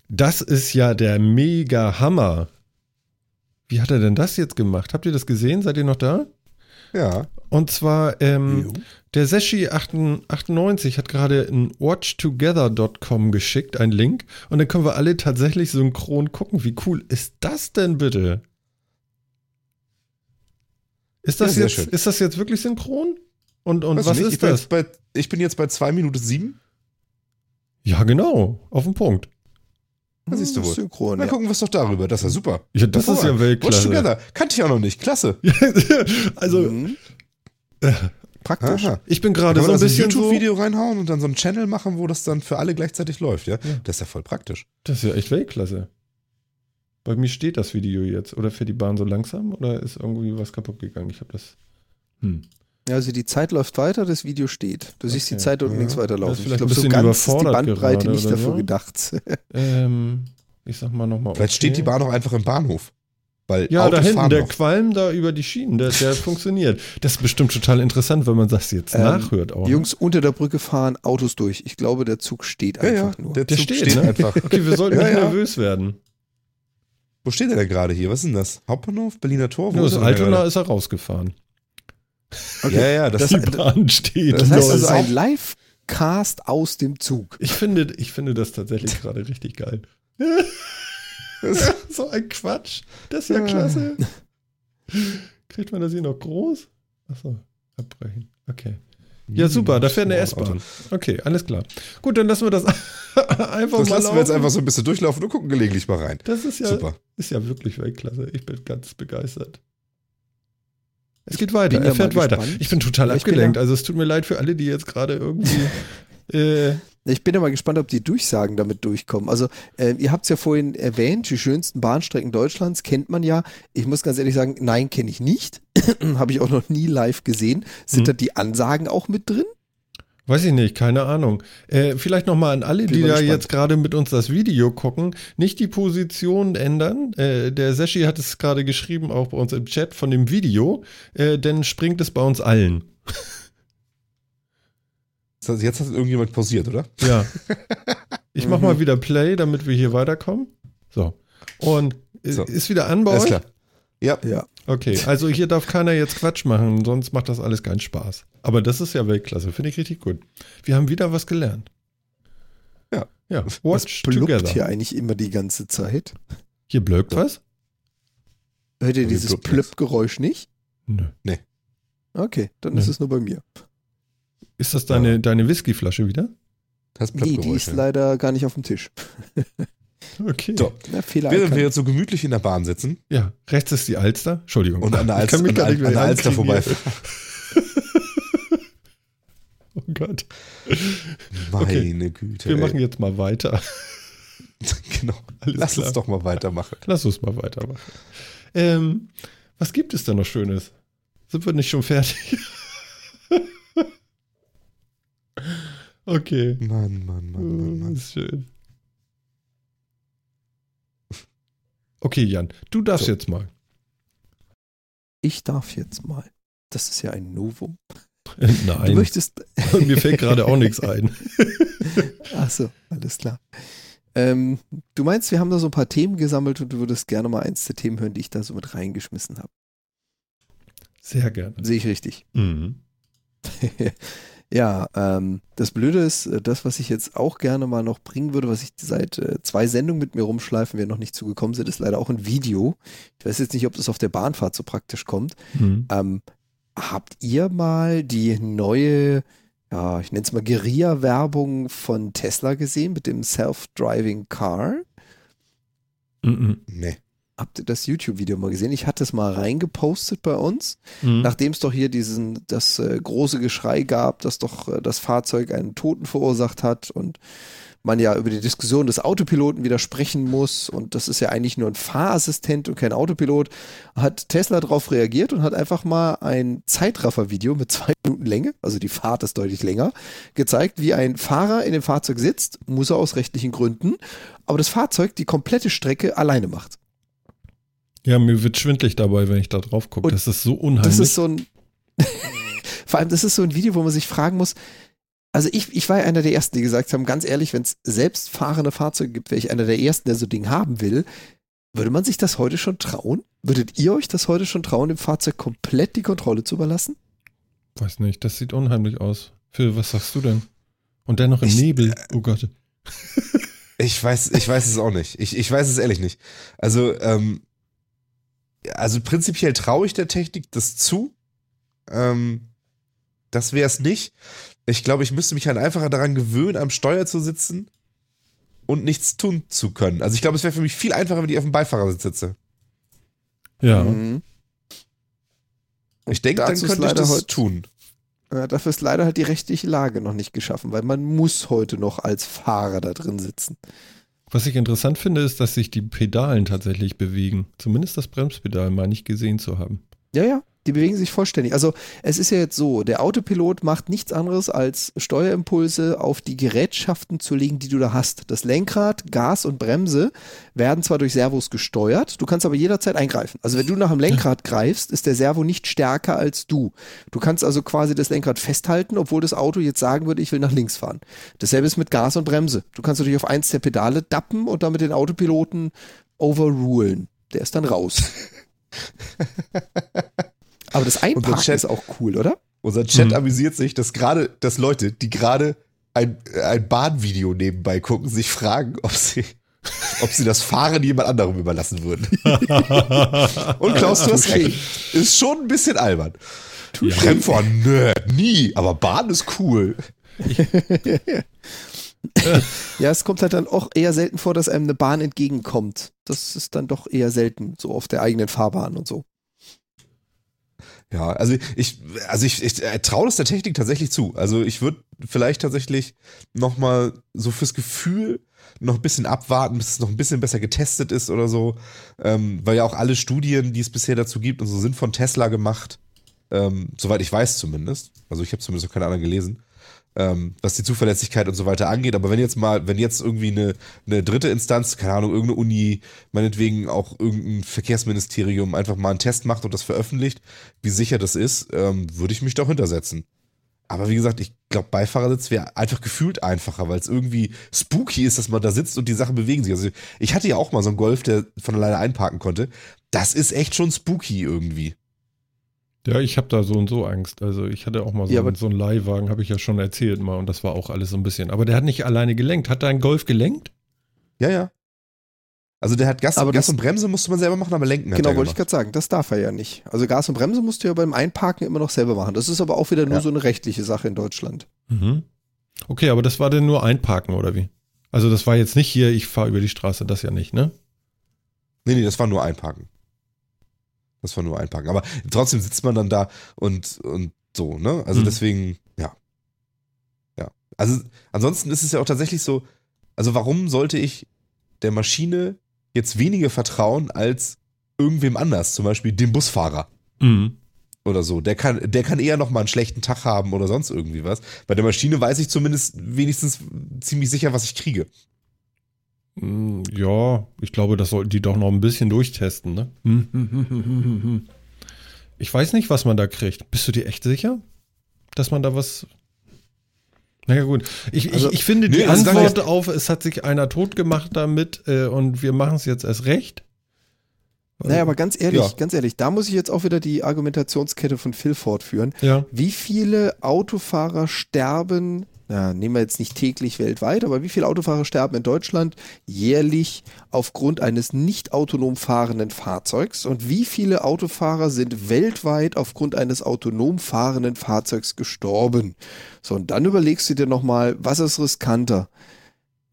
Das ist ja der Mega-Hammer. Wie hat er denn das jetzt gemacht? Habt ihr das gesehen? Seid ihr noch da? Ja. Und zwar der Seschi 98 hat gerade ein watchtogether.com geschickt, einen Link. Und dann können wir alle tatsächlich synchron gucken. Wie cool ist das denn bitte? Ist das jetzt wirklich synchron? Und was nicht, ist das? Ich bin jetzt bei 2:07. Ja, genau. Auf den Punkt. Das siehst du wohl. Synchron, dann gucken wir es doch darüber. Das ist ja super. Ja, das ist ja Weltklasse. Watch Together. Kannte ich auch noch nicht. Klasse. Also, praktisch. Aha. Ich bin gerade so ein bisschen ein YouTube-Video reinhauen und dann so einen Channel machen, wo das dann für alle gleichzeitig läuft. Ja? Ja. Das ist ja voll praktisch. Das ist ja echt Weltklasse. Bei mir steht das Video jetzt. Oder fährt die Bahn so langsam? Oder ist irgendwie was kaputt gegangen? Ich habe das... Also die Zeit läuft weiter, das Video steht. Du siehst die Zeit und links weiterlaufen. Ich glaube, so ganz ist die Bandbreite nicht dafür gedacht. Ich sag mal nochmal. Vielleicht steht die Bahn auch einfach im Bahnhof. Weil ja, da hinten, der Qualm da über die Schienen, der funktioniert. Das ist bestimmt total interessant, wenn man das jetzt nachhört. Auch. Die Jungs unter der Brücke fahren Autos durch. Ich glaube, der Zug steht einfach nur. Der Zug steht einfach. Okay, wir sollten nicht nervös werden. Wo steht er denn gerade hier? Was ist denn das? Hauptbahnhof? Berliner Tor? Aus Altona ist er rausgefahren. Okay. Ja, dass die Bahn steht. Das heißt also ein Livecast aus dem Zug. Ich finde das tatsächlich gerade richtig geil. So ein Quatsch. Das ist ja klasse. Kriegt man das hier noch groß? Achso, abbrechen. Okay. Ja, super, da fährt eine S-Bahn. Okay, alles klar. Gut, dann lassen wir das einfach mal laufen. Das lassen wir jetzt einfach so ein bisschen durchlaufen und gucken gelegentlich mal rein. Das ist ja, super. Ist ja wirklich Weltklasse. Ich bin ganz begeistert. Es geht weiter, er fährt weiter. Gespannt. Ich bin total abgelenkt, also es tut mir leid für alle, die jetzt gerade irgendwie... Ich bin ja mal gespannt, ob die Durchsagen damit durchkommen. Also ihr habt es ja vorhin erwähnt, die schönsten Bahnstrecken Deutschlands kennt man ja. Ich muss ganz ehrlich sagen, nein, kenne ich nicht. Habe ich auch noch nie live gesehen. Sind da die Ansagen auch mit drin? Weiß ich nicht, keine Ahnung. Vielleicht nochmal an alle, die da jetzt gerade mit uns das Video gucken, nicht die Position ändern. Der Seschi hat es gerade geschrieben, auch bei uns im Chat von dem Video, denn springt es bei uns allen. Jetzt hat irgendjemand pausiert, oder? Ja. Ich mach mal wieder Play, damit wir hier weiterkommen. So. Und ist wieder an bei euch? Klar. Ja. Okay, also hier darf keiner jetzt Quatsch machen, sonst macht das alles keinen Spaß. Aber das ist ja Weltklasse, finde ich richtig gut. Wir haben wieder was gelernt. Ja. Watch Together. Das ploppt hier eigentlich immer die ganze Zeit. Hier blökt was? Hört ihr dieses Plöpp-Geräusch nicht? Nö. Nee. Okay, dann ist es nur bei mir. Ist das deine Whiskyflasche wieder? Das Plöpp-Geräusch. Nee, die ist leider gar nicht auf dem Tisch. Okay. So. Während wir jetzt so gemütlich in der Bahn sitzen. Ja, rechts ist die Alster. Entschuldigung. Und an der Alster, vorbei. Oh Gott. Meine Güte. Wir machen jetzt mal weiter. Genau. Lass uns doch mal weitermachen. Was gibt es denn noch Schönes? Sind wir nicht schon fertig? Okay. Mann. Das ist schön. Okay, Jan, du darfst jetzt mal. Ich darf jetzt mal. Das ist ja ein Novum. Nein. Du möchtest. Mir fällt gerade auch nichts ein. Ach so, alles klar. Du meinst, wir haben da so ein paar Themen gesammelt und du würdest gerne mal eins der Themen hören, die ich da so mit reingeschmissen habe. Sehr gerne. Sehe ich richtig. Mhm. Ja, das Blöde ist, das, was ich jetzt auch gerne mal noch bringen würde, was ich seit 2 Sendungen mit mir rumschleifen, wir noch nicht zugekommen sind, ist leider auch ein Video. Ich weiß jetzt nicht, ob das auf der Bahnfahrt so praktisch kommt. Habt ihr mal die neue, ich nenne es mal Guerilla-Werbung von Tesla gesehen mit dem Self-Driving Car? Nee. Habt ihr das YouTube-Video mal gesehen? Ich hatte es mal reingepostet bei uns, nachdem es doch hier das große Geschrei gab, dass doch das Fahrzeug einen Toten verursacht hat und man ja über die Diskussion des Autopiloten widersprechen muss und das ist ja eigentlich nur ein Fahrassistent und kein Autopilot, hat Tesla darauf reagiert und hat einfach mal ein Zeitraffer-Video mit 2 Minuten Länge, also die Fahrt ist deutlich länger, gezeigt, wie ein Fahrer in dem Fahrzeug sitzt, muss er aus rechtlichen Gründen, aber das Fahrzeug die komplette Strecke alleine macht. Ja, mir wird schwindelig dabei, wenn ich da drauf gucke. Das ist so unheimlich. Das ist so ein vor allem, das ist so ein Video, wo man sich fragen muss, also ich war ja einer der Ersten, die gesagt haben, ganz ehrlich, wenn es selbstfahrende Fahrzeuge gibt, wäre ich einer der Ersten, der so ein Ding haben will. Würde man sich das heute schon trauen? Würdet ihr euch das heute schon trauen, dem Fahrzeug komplett die Kontrolle zu überlassen? Weiß nicht, das sieht unheimlich aus. Phil, was sagst du denn? Und dennoch im Nebel, oh Gott. Ich weiß es auch nicht. Ich weiß es ehrlich nicht. Also prinzipiell traue ich der Technik das zu. Das wäre es nicht. Ich glaube, ich müsste mich halt einfacher daran gewöhnen, am Steuer zu sitzen und nichts tun zu können. Also ich glaube, es wäre für mich viel einfacher, wenn ich auf dem Beifahrersitz sitze. Ja. Mhm. Ich denke, dann könnte ich das tun. Ja, dafür ist leider halt die rechtliche Lage noch nicht geschaffen, weil man muss heute noch als Fahrer da drin sitzen. Was ich interessant finde, ist, dass sich die Pedalen tatsächlich bewegen. Zumindest das Bremspedal meine ich gesehen zu haben. Ja, ja, die bewegen sich vollständig. Also es ist ja jetzt so, der Autopilot macht nichts anderes, als Steuerimpulse auf die Gerätschaften zu legen, die du da hast. Das Lenkrad, Gas und Bremse werden zwar durch Servos gesteuert, du kannst aber jederzeit eingreifen. Also wenn du nach dem Lenkrad greifst, ist der Servo nicht stärker als du. Du kannst also quasi das Lenkrad festhalten, obwohl das Auto jetzt sagen würde, ich will nach links fahren. Dasselbe ist mit Gas und Bremse. Du kannst natürlich auf eins der Pedale dappen und damit den Autopiloten overrulen. Der ist dann raus. Aber das Einparken Chat, ist auch cool, oder? Unser Chat amüsiert sich, dass Leute, die gerade ein Bahnvideo nebenbei gucken, sich fragen, ob sie das Fahren jemand anderem überlassen würden. Und Klaus, du hast recht. Ist schon ein bisschen albern. Ja. Fremdfahren, nö, nie. Aber Bahn ist cool. Ja, es kommt halt dann auch eher selten vor, dass einem eine Bahn entgegenkommt. Das ist dann doch eher selten, so auf der eigenen Fahrbahn und so. Ja, also ich traue das der Technik tatsächlich zu. Also ich würde vielleicht tatsächlich nochmal so fürs Gefühl noch ein bisschen abwarten, bis es noch ein bisschen besser getestet ist oder so. Weil ja auch alle Studien, die es bisher dazu gibt und so, sind von Tesla gemacht. Soweit ich weiß zumindest. Also ich habe zumindest noch keine anderen gelesen. Was die Zuverlässigkeit und so weiter angeht. Aber wenn jetzt irgendwie eine dritte Instanz, keine Ahnung, irgendeine Uni, meinetwegen auch irgendein Verkehrsministerium einfach mal einen Test macht und das veröffentlicht, wie sicher das ist, würde ich mich doch hintersetzen. Aber wie gesagt, ich glaube, Beifahrersitz wäre einfach gefühlt einfacher, weil es irgendwie spooky ist, dass man da sitzt und die Sachen bewegen sich. Also ich hatte ja auch mal so einen Golf, der von alleine einparken konnte. Das ist echt schon spooky irgendwie. Ja, ich habe da so und so Angst. Also ich hatte auch mal so einen Leihwagen, habe ich ja schon erzählt mal. Und das war auch alles so ein bisschen. Aber der hat nicht alleine gelenkt. Hat dein Golf gelenkt? Ja, ja. Also der hat Gas und Bremse musste man selber machen, aber lenken hat er gemacht. Genau, wollte ich gerade sagen. Das darf er ja nicht. Also Gas und Bremse musst du ja beim Einparken immer noch selber machen. Das ist aber auch wieder nur so eine rechtliche Sache in Deutschland. Mhm. Okay, aber das war denn nur Einparken oder wie? Also das war jetzt nicht hier, ich fahre über die Straße, das ja nicht, ne? Nee, das war nur Einparken. Das war nur Einparken. Aber trotzdem sitzt man dann da und so, ne? Also deswegen, ja. Also ansonsten ist es ja auch tatsächlich so, also warum sollte ich der Maschine jetzt weniger vertrauen als irgendwem anders? Zum Beispiel dem Busfahrer. Mhm. Oder so. Der kann eher nochmal einen schlechten Tag haben oder sonst irgendwie was. Bei der Maschine weiß ich zumindest wenigstens ziemlich sicher, was ich kriege. Ja, ich glaube, das sollten die doch noch ein bisschen durchtesten, ne? Ich weiß nicht, was man da kriegt. Bist du dir echt sicher, dass man da was... Naja gut, ich finde die Antwort auf, es hat sich einer tot gemacht damit und wir machen es jetzt erst recht. Naja, aber ganz ehrlich, da muss ich jetzt auch wieder die Argumentationskette von Phil fortführen. Ja. Wie viele Autofahrer sterben... Na, nehmen wir jetzt nicht täglich weltweit, aber wie viele Autofahrer sterben in Deutschland jährlich aufgrund eines nicht autonom fahrenden Fahrzeugs? Und wie viele Autofahrer sind weltweit aufgrund eines autonom fahrenden Fahrzeugs gestorben? So, und dann überlegst du dir nochmal, was ist riskanter?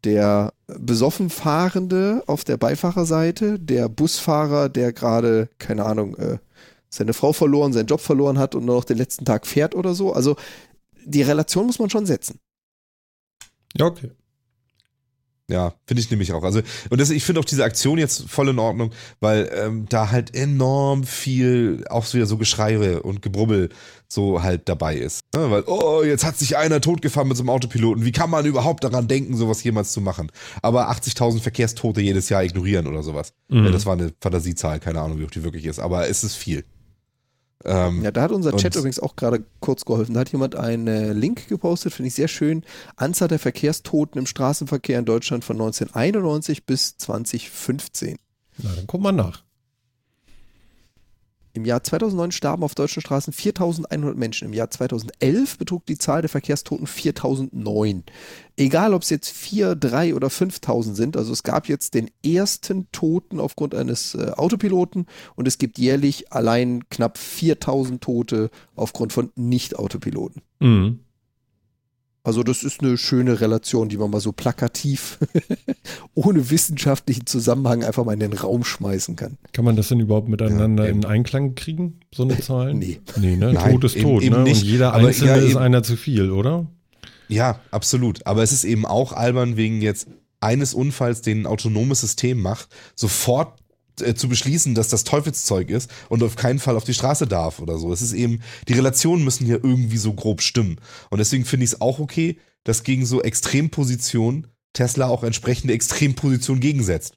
Der besoffen Fahrende auf der Beifahrerseite, der Busfahrer, der gerade, keine Ahnung, seine Frau verloren, seinen Job verloren hat und nur noch den letzten Tag fährt oder so? Also die Relation muss man schon setzen. Ja, okay. Ja, finde ich nämlich auch. Also, und ich finde auch diese Aktion jetzt voll in Ordnung, weil da halt enorm viel auch wieder so Geschreie und Gebrummel so halt dabei ist. Ne? Weil, oh, jetzt hat sich einer totgefahren mit so einem Autopiloten. Wie kann man überhaupt daran denken, sowas jemals zu machen? Aber 80.000 Verkehrstote jedes Jahr ignorieren oder sowas. Mhm. Ja, das war eine Fantasiezahl, keine Ahnung, wie hoch die wirklich ist. Aber es ist viel. Ja, da hat unser Chat übrigens auch gerade kurz geholfen. Da hat jemand einen Link gepostet, finde ich sehr schön. Anzahl der Verkehrstoten im Straßenverkehr in Deutschland von 1991 bis 2015. Na, dann guck mal nach. Im Jahr 2009 starben auf deutschen Straßen 4.100 Menschen. Im Jahr 2011 betrug die Zahl der Verkehrstoten 4.009. Egal, ob es jetzt 4, 3 oder 5.000 sind. Also es gab jetzt den ersten Toten aufgrund eines Autopiloten und es gibt jährlich allein knapp 4.000 Tote aufgrund von Nicht-Autopiloten. Mhm. Also das ist eine schöne Relation, die man mal so plakativ, ohne wissenschaftlichen Zusammenhang einfach mal in den Raum schmeißen kann. Kann man das denn überhaupt miteinander in Einklang kriegen, so eine Zahl? Nee. Nee, ne? Nein, Tod ist Tod, eben ne? Nicht. Und jeder aber Einzelne ist einer zu viel, oder? Ja, absolut. Aber es ist eben auch albern, wegen jetzt eines Unfalls, den ein autonomes System macht, sofort zu beschließen, dass das Teufelszeug ist und auf keinen Fall auf die Straße darf oder so. Es ist eben, die Relationen müssen hier irgendwie so grob stimmen. Und deswegen finde ich es auch okay, dass gegen so Extrempositionen Tesla auch entsprechende Extrempositionen gegensetzt.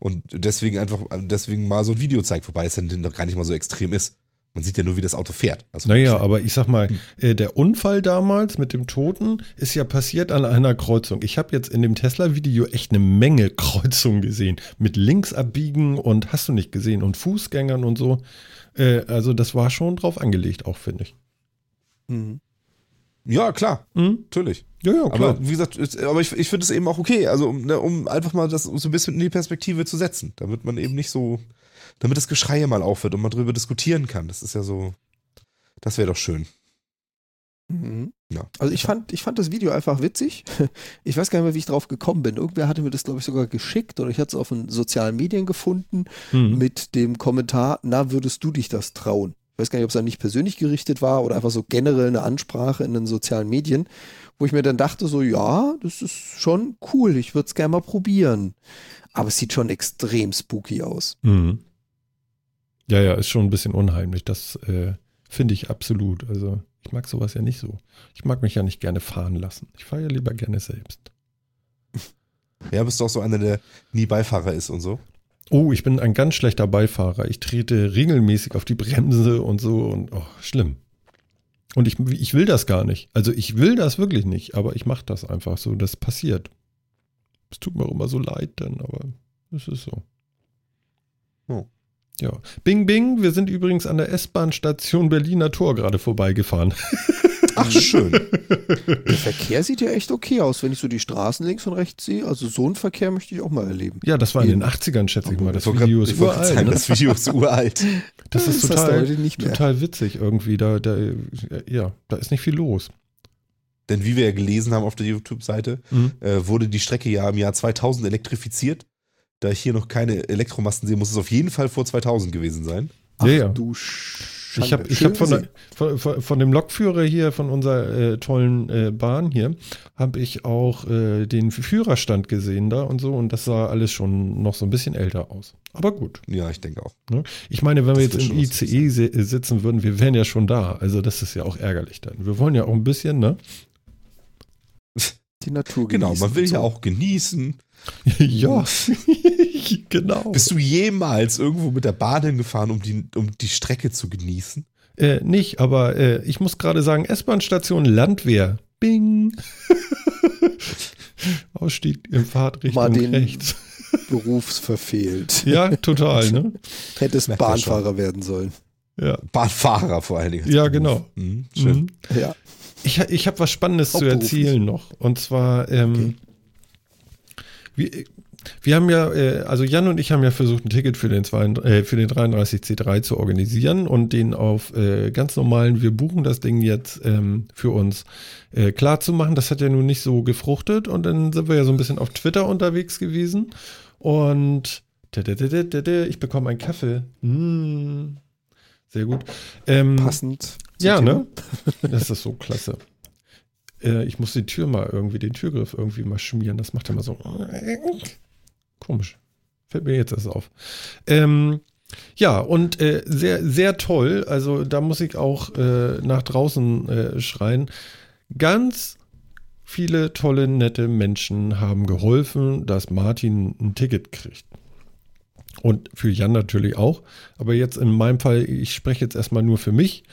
Und deswegen mal so ein Video zeigt, wobei es dann doch gar nicht mal so extrem ist. Man sieht ja nur, wie das Auto fährt. Also naja, aber ich sag mal, der Unfall damals mit dem Toten ist ja passiert an einer Kreuzung. Ich habe jetzt in dem Tesla-Video echt eine Menge Kreuzungen gesehen. Mit Linksabbiegen und hast du nicht gesehen und Fußgängern und so. Also das war schon drauf angelegt auch, finde ich. Mhm. Ja, klar. Mhm. Natürlich. Ja, klar. Aber wie gesagt, ich finde es eben auch okay. Also um einfach mal das so ein bisschen in die Perspektive zu setzen, damit man eben nicht so... Damit das Geschrei mal aufhört und man drüber diskutieren kann. Das ist ja so, das wäre doch schön. Mhm. Ja. Also ich fand das Video einfach witzig. Ich weiß gar nicht mehr, wie ich drauf gekommen bin. Irgendwer hatte mir das, glaube ich, sogar geschickt oder ich hatte es auf den sozialen Medien gefunden mit dem Kommentar, na, würdest du dich das trauen? Ich weiß gar nicht, ob es dann nicht persönlich gerichtet war oder einfach so generell eine Ansprache in den sozialen Medien, wo ich mir dann dachte so, ja, das ist schon cool, ich würde es gerne mal probieren. Aber es sieht schon extrem spooky aus. Mhm. Ja, ist schon ein bisschen unheimlich. Das finde ich absolut. Also ich mag sowas ja nicht so. Ich mag mich ja nicht gerne fahren lassen. Ich fahre ja lieber gerne selbst. Ja, bist du auch so einer, der nie Beifahrer ist und so? Oh, ich bin ein ganz schlechter Beifahrer. Ich trete regelmäßig auf die Bremse und so und oh, schlimm. Und ich will das gar nicht. Also ich will das wirklich nicht, aber ich mache das einfach so. Das passiert. Es tut mir auch immer so leid dann, aber es ist so. Oh. Ja, bing, bing, wir sind übrigens an der S-Bahn-Station Berliner Tor gerade vorbeigefahren. Ach, schön. Der Verkehr sieht ja echt okay aus, wenn ich so die Straßen links und rechts sehe. Also so einen Verkehr möchte ich auch mal erleben. Ja, das war in den 80ern, schätze ich mal. Das Video ist uralt. Das ist total witzig irgendwie. Da ist nicht viel los. Denn wie wir ja gelesen haben auf der YouTube-Seite, wurde die Strecke ja im Jahr 2000 elektrifiziert. Da ich hier noch keine Elektromasten sehe, muss es auf jeden Fall vor 2000 gewesen sein. Ach ja. Du Schande. Ich hab von dem Lokführer hier, von unserer tollen Bahn hier, habe ich auch den Führerstand gesehen da und so. Und das sah alles schon noch so ein bisschen älter aus. Aber gut. Ja, ich denke auch. Ich meine, wenn wir jetzt im ICE sitzen würden, wir wären ja schon da. Also das ist ja auch ärgerlich dann. Wir wollen ja auch ein bisschen, ne? Die Natur genießen. Genau, man will ja auch genießen. Ja, genau. Bist du jemals irgendwo mit der Bahn hingefahren, um die Strecke zu genießen? Nicht, aber ich muss gerade sagen, S-Bahn-Station Landwehr. Bing. Ausstieg in Fahrtrichtung rechts. Berufsverfehlt. Ja, total, ne? Hätte es Bahnfahrer werden sollen. Ja. Bahnfahrer vor allen Dingen. Ja, genau. Mhm, schön. Mhm. Ja. Ich habe was Spannendes zu erzählen noch. Und zwar... okay. Wir haben ja, also Jan und ich haben ja versucht, ein Ticket für den 33C3 zu organisieren und den auf ganz normalen, wir buchen das Ding jetzt für uns klar zu machen. Das hat ja nun nicht so gefruchtet und dann sind wir ja so ein bisschen auf Twitter unterwegs gewesen und ich bekomme einen Kaffee. Sehr gut. Passend. Ja, ne? Das ist so klasse. Ich muss die Tür mal irgendwie, den Türgriff irgendwie mal schmieren. Das macht ja mal so komisch. Fällt mir jetzt erst auf. Ja, und sehr, sehr toll. Also da muss ich auch nach draußen schreien. Ganz viele tolle, nette Menschen haben geholfen, dass Martin ein Ticket kriegt. Und für Jan natürlich auch. Aber jetzt in meinem Fall, ich spreche jetzt erstmal nur für mich.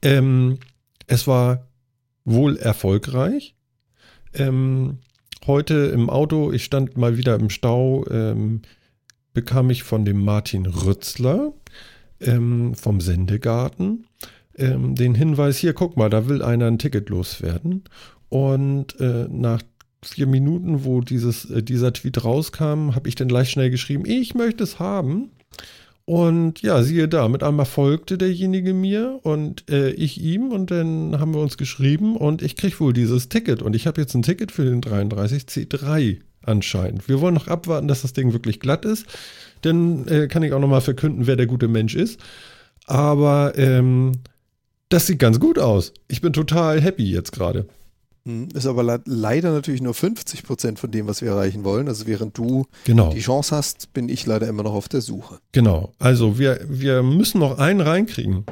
Es war wohl erfolgreich. Heute im Auto, ich stand mal wieder im Stau, bekam ich von dem Martin Rützler vom Sendegarten den Hinweis, hier guck mal, da will einer ein Ticket loswerden. Und nach 4 Minuten, wo dieser Tweet rauskam, habe ich dann gleich schnell geschrieben, ich möchte es haben. Und ja, siehe da, mit einmal folgte derjenige mir und ich ihm und dann haben wir uns geschrieben und ich kriege wohl dieses Ticket und ich habe jetzt ein Ticket für den 33C3 anscheinend. Wir wollen noch abwarten, dass das Ding wirklich glatt ist, dann kann ich auch nochmal verkünden, wer der gute Mensch ist, aber das sieht ganz gut aus. Ich bin total happy jetzt gerade. Ist aber leider natürlich nur 50% von dem, was wir erreichen wollen. Also während du die Chance hast, bin ich leider immer noch auf der Suche. Genau, also wir müssen noch einen reinkriegen.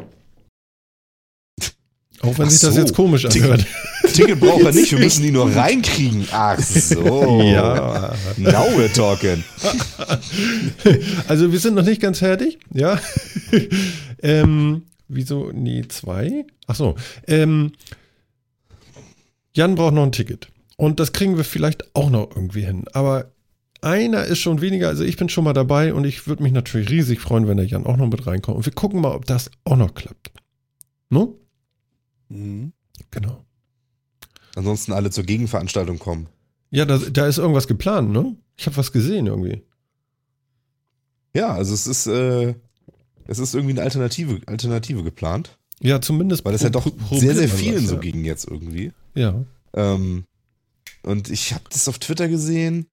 Auch wenn sich das jetzt komisch anhört. Ticket braucht er nicht, wir müssen die nur reinkriegen. Ach so. Ja. Now we're talking. Also wir sind noch nicht ganz fertig. Ja. Wieso? Nee, 2. Ach so. Jan braucht noch ein Ticket. Und das kriegen wir vielleicht auch noch irgendwie hin. Aber einer ist schon weniger. Also ich bin schon mal dabei und ich würde mich natürlich riesig freuen, wenn der Jan auch noch mit reinkommt. Und wir gucken mal, ob das auch noch klappt. Ne? Mhm. Genau. Ansonsten alle zur Gegenveranstaltung kommen. Ja, da ist irgendwas geplant, ne? Ich habe was gesehen irgendwie. Ja, also es ist irgendwie eine Alternative geplant. Ja, zumindest. Weil das ja doch sehr, sehr vielen so ging jetzt irgendwie. Ja. Und ich habe das auf Twitter gesehen,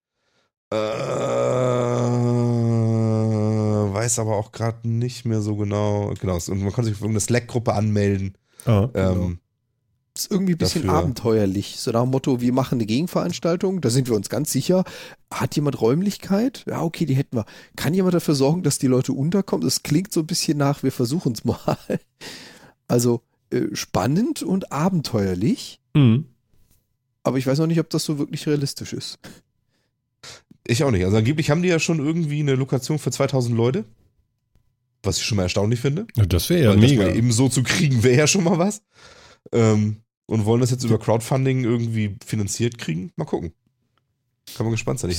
weiß aber auch gerade nicht mehr so genau. Genau, und man konnte sich auf irgendeine Slack-Gruppe anmelden. Ah, genau. Ist irgendwie ein bisschen abenteuerlich. So nach dem Motto, wir machen eine Gegenveranstaltung, da sind wir uns ganz sicher. Hat jemand Räumlichkeit? Ja, okay, die hätten wir. Kann jemand dafür sorgen, dass die Leute unterkommen? Das klingt so ein bisschen nach, wir versuchen es mal. Also spannend und abenteuerlich. Mhm. Aber ich weiß noch nicht, ob das so wirklich realistisch ist. Ich auch nicht. Also angeblich haben die ja schon irgendwie eine Lokation für 2000 Leute. Was ich schon mal erstaunlich finde. Ja, das wäre ja mega. Eben so zu kriegen, wäre ja schon mal was. Und wollen das jetzt über Crowdfunding irgendwie finanziert kriegen? Mal gucken. Kann man gespannt sein. Die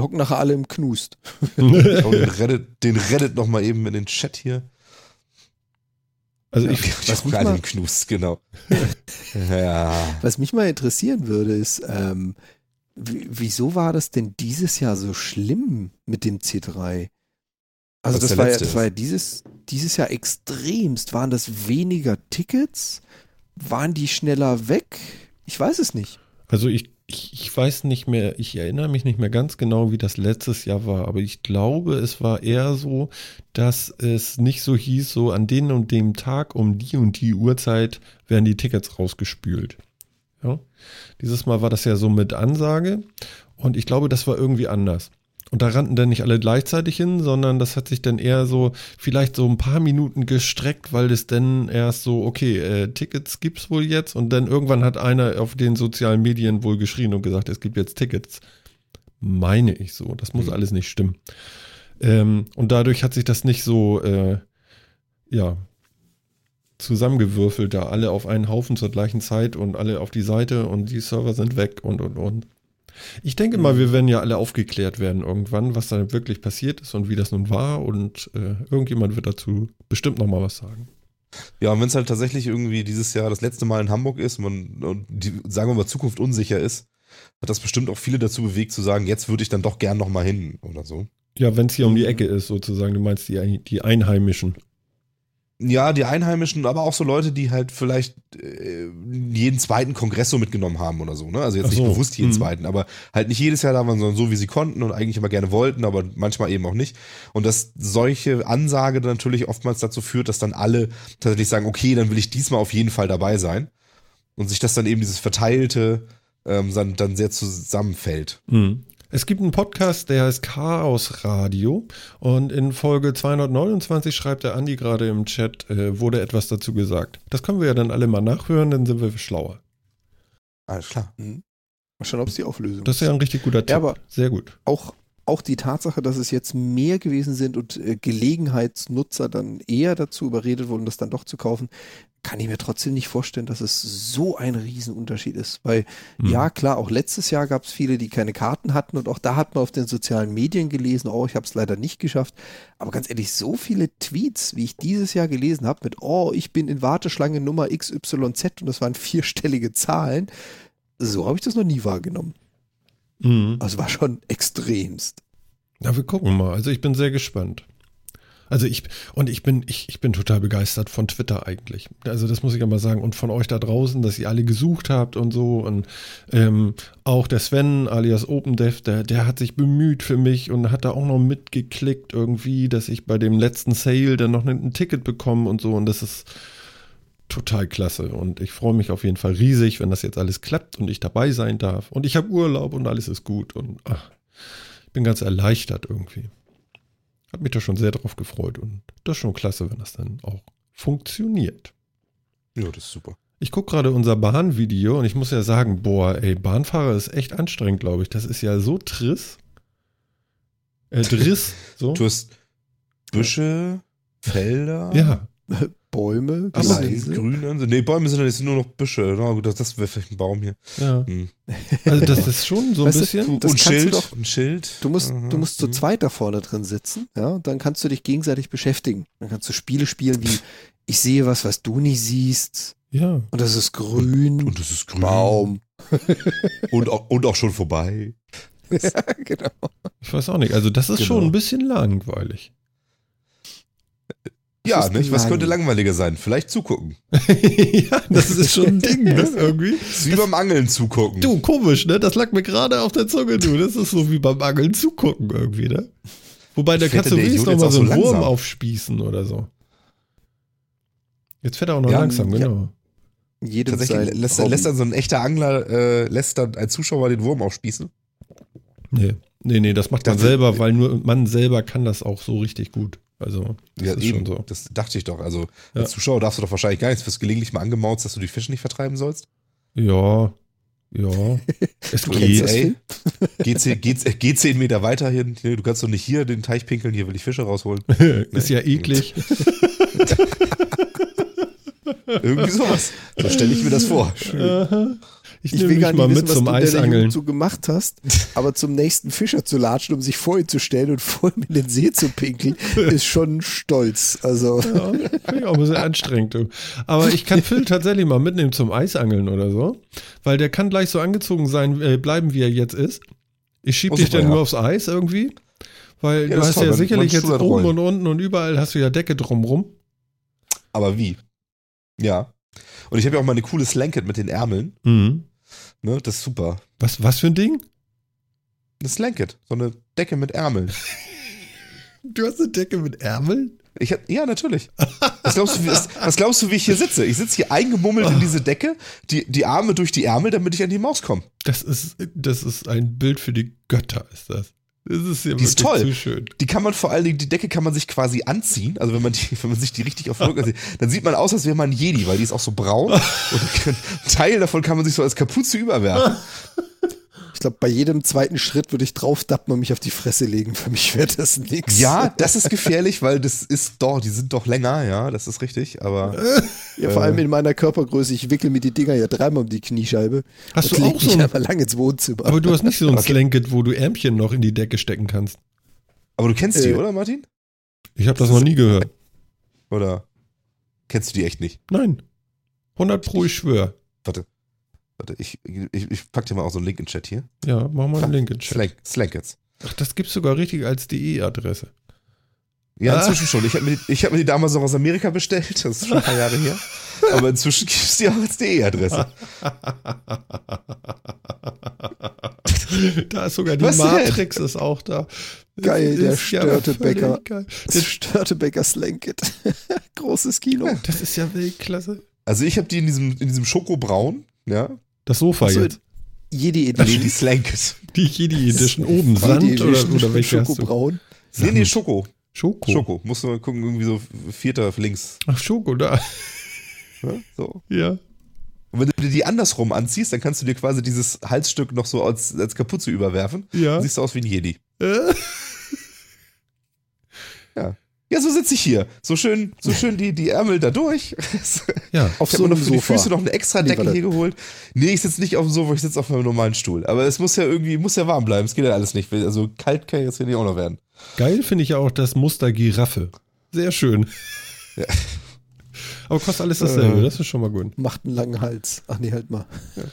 hocken nachher alle im Knust. Ich hau den Reddit nochmal eben in den Chat hier. Also ja, was mich mal interessieren würde, ist, wieso war das denn dieses Jahr so schlimm mit dem C3? Also das war ja dieses Jahr extremst. Waren das weniger Tickets? Waren die schneller weg? Ich weiß es nicht. Also ich weiß nicht mehr, ich erinnere mich nicht mehr ganz genau, wie das letztes Jahr war, aber ich glaube, es war eher so, dass es nicht so hieß, so an den und dem Tag um die und die Uhrzeit werden die Tickets rausgespült. Ja? Dieses Mal war das ja so mit Ansage und ich glaube, das war irgendwie anders. Und da rannten dann nicht alle gleichzeitig hin, sondern das hat sich dann eher so, vielleicht so ein paar Minuten gestreckt, weil es dann erst so, okay, Tickets gibt's wohl jetzt. Und dann irgendwann hat einer auf den sozialen Medien wohl geschrien und gesagt, es gibt jetzt Tickets. Meine ich so. Das muss alles nicht stimmen. Und dadurch hat sich das nicht so, zusammengewürfelt, da alle auf einen Haufen zur gleichen Zeit und alle auf die Seite und die Server sind weg und. Ich denke mal, wir werden ja alle aufgeklärt werden irgendwann, was da wirklich passiert ist und wie das nun war und irgendjemand wird dazu bestimmt nochmal was sagen. Ja, und wenn es halt tatsächlich irgendwie dieses Jahr das letzte Mal in Hamburg ist und die, sagen wir mal, Zukunft unsicher ist, hat das bestimmt auch viele dazu bewegt zu sagen, jetzt würde ich dann doch gern nochmal hin oder so. Ja, wenn es hier um die Ecke ist sozusagen, du meinst die Einheimischen. Ja, die Einheimischen, aber auch so Leute, die halt vielleicht jeden zweiten Kongress so mitgenommen haben oder so, ne? Also jetzt nicht bewusst jeden zweiten, aber halt nicht jedes Jahr da waren, sondern so, wie sie konnten und eigentlich immer gerne wollten, aber manchmal eben auch nicht. Und dass solche Ansage dann natürlich oftmals dazu führt, dass dann alle tatsächlich sagen, okay, dann will ich diesmal auf jeden Fall dabei sein. Und sich das dann eben dieses Verteilte dann sehr zusammenfällt. Mhm. Es gibt einen Podcast, der heißt Chaos Radio und in Folge 229 schreibt der Andi gerade im Chat, wurde etwas dazu gesagt. Das können wir ja dann alle mal nachhören, dann sind wir schlauer. Alles klar. Mal schauen, ob es die Auflösung ist. Das ist ja ein richtig guter Tipp. Ja, aber sehr gut. Auch die Tatsache, dass es jetzt mehr gewesen sind und Gelegenheitsnutzer dann eher dazu überredet wurden, das dann doch zu kaufen, kann ich mir trotzdem nicht vorstellen, dass es so ein Riesenunterschied ist. Weil, ja, klar, auch letztes Jahr gab es viele, die keine Karten hatten und auch da hat man auf den sozialen Medien gelesen, oh, ich habe es leider nicht geschafft. Aber ganz ehrlich, so viele Tweets, wie ich dieses Jahr gelesen habe mit, oh, ich bin in Warteschlange Nummer XYZ und das waren 4-stellige Zahlen, so habe ich das noch nie wahrgenommen. Mhm. Also war schon extremst. Na, wir gucken mal. Also ich bin sehr gespannt. Also ich bin total begeistert von Twitter eigentlich. Also das muss ich ja mal sagen. Und von euch da draußen, dass ihr alle gesucht habt und so. Und auch der Sven alias OpenDev, der hat sich bemüht für mich und hat da auch noch mitgeklickt irgendwie, dass ich bei dem letzten Sale dann noch ein Ticket bekomme und so. Und das ist total klasse. Und ich freue mich auf jeden Fall riesig, wenn das jetzt alles klappt und ich dabei sein darf. Und ich habe Urlaub und alles ist gut. Und ach, ich bin ganz erleichtert irgendwie. Hat mich da schon sehr drauf gefreut und das ist schon klasse, wenn das dann auch funktioniert. Ja, das ist super. Ich gucke gerade unser Bahnvideo und ich muss ja sagen, boah, ey, Bahnfahrer ist echt anstrengend, glaube ich. Das ist ja so triss. Driss. So. Du hast Büsche, Felder, ja. Bäume, Gleise. Nee, Bäume sind jetzt nur noch Büsche. Das wäre vielleicht ein Baum hier. Ja. Hm. Also das ist schon so ein bisschen. Und Schild. Du musst zu zweit da vorne drin sitzen. Ja, dann kannst du dich gegenseitig beschäftigen. Dann kannst du Spiele spielen wie ich sehe was du nicht siehst. Ja. Und das ist grün. Und das ist grün. Baum. und auch schon vorbei. Ja, genau. Ich weiß auch nicht. Also das ist schon ein bisschen langweilig. Ja, nicht? Was könnte langweiliger sein? Vielleicht zugucken. Ja, das ist schon ein Ding, ne? Irgendwie. Das ist wie beim Angeln zugucken. Du, komisch, ne? Das lag mir gerade auf der Zunge, du. Das ist so wie beim Angeln zugucken irgendwie, ne? Wobei, da kannst du wenigstens noch mal so einen Wurm aufspießen oder so. Jetzt fährt er auch noch langsam, genau. Ja. Tatsächlich lässt dann so ein echter Angler, lässt dann ein Zuschauer den Wurm aufspießen? Nee, das macht man selber, weil nur man selber kann das auch so richtig gut. Also, das ist eben schon so. Das dachte ich doch. Also, als Zuschauer darfst du doch wahrscheinlich gar nichts. Wirst gelegentlich mal angemauzt, dass du die Fische nicht vertreiben sollst? Ja. Es geht. Geh 10 Meter weiter hier. Du kannst doch nicht hier den Teich pinkeln. Hier will ich Fische rausholen. Ist ja eklig. Irgendwie sowas. So stelle ich mir das vor. Schön. Ich will gar nicht wissen, was du in der Jugend so gemacht hast, aber zum nächsten Fischer zu latschen, um sich vor ihn zu stellen und vor ihm in den See zu pinkeln, ist schon stolz. Also. Ja, finde ich auch ein bisschen anstrengend. Du. Aber ich kann Phil tatsächlich mal mitnehmen zum Eisangeln oder so, weil der kann gleich so angezogen sein, bleiben, wie er jetzt ist. Ich schiebe dich dann nur aufs Eis irgendwie, weil du hast ja sicherlich jetzt oben und unten und überall hast du ja Decke drumrum. Aber wie? Ja. Und ich habe ja auch mal eine coole Slanket mit den Ärmeln. Mhm. Ne, das ist super. Was für ein Ding? Eine Slanket, so eine Decke mit Ärmeln. Du hast eine Decke mit Ärmeln? Ja, natürlich. Was glaubst du, wie ich hier sitze? Ich sitze hier eingemummelt in diese Decke, die Arme durch die Ärmel, damit ich an die Maus komme. Das ist ein Bild für die Götter, ist das. Das ist ja wirklich zu schön. Die kann man vor allen Dingen, die Decke kann man sich quasi anziehen. Also wenn man sich die richtig auf den Rücken sieht, dann sieht man aus, als wäre man ein Jedi, weil die ist auch so braun. Und ein Teil davon kann man sich so als Kapuze überwerfen. Ich glaube, bei jedem zweiten Schritt würde ich draufdappen und mich auf die Fresse legen. Für mich wäre das nichts. Ja, das ist gefährlich, weil die sind doch länger, ja, das ist richtig, aber. Ja, vor allem in meiner Körpergröße, ich wickel mir die Dinger ja dreimal um die Kniescheibe. Hast du auch so ein lang ins Wohnzimmer. Aber du hast nicht so ein Slanket, wo du Ärmchen noch in die Decke stecken kannst. Aber du kennst die, oder, Martin? Ich habe das noch nie gehört. Oder? Kennst du die echt nicht? Nein. 100%, ich schwöre. Warte, ich pack dir mal auch so einen Link in den Chat hier. Ja, mach mal einen Link in den Chat. Slankets. Ach, das gibt's sogar richtig als DE-Adresse. Ja, inzwischen schon. Ich hab mir die damals noch aus Amerika bestellt. Das ist schon ein paar Jahre her. Aber inzwischen gibt's die auch als DE-Adresse. Da ist sogar die Matrix ist auch da. Geil, der Störtebeker. Der Störtebeker Slanket. Großes Kino. Ja, das ist ja Weltklasse. Also ich habe die in diesem Schokobraun. Ja. Das Sofa also, jetzt. Jedi Edition. Nee, die Slanket. Die Jedi Edition oben. Sand oder welche Schokobraun? Nee, Schoko. Schoko. Musst du mal gucken, irgendwie so 4. links. Ach, Schoko, da. Ja, so. Ja. Und wenn du dir die andersrum anziehst, dann kannst du dir quasi dieses Halsstück noch so als Kapuze überwerfen. Ja. Dann siehst du aus wie ein Jedi. Ja. Ja, so sitze ich hier. So schön die Ärmel da durch. Ja, auf so einem Sofa. Ich habe mir noch für die Füße noch eine extra Decke hier geholt. Nee, ich sitze nicht auf dem Sofa, ich sitze auf meinem normalen Stuhl. Aber es muss ja irgendwie, warm bleiben. Es geht ja alles nicht. Also kalt kann jetzt hier nicht auch noch werden. Geil finde ich ja auch das Muster Giraffe. Sehr schön. Ja. Aber kostet alles dasselbe, das ist schon mal gut. Macht einen langen Hals. Ach nee, halt mal. Ja.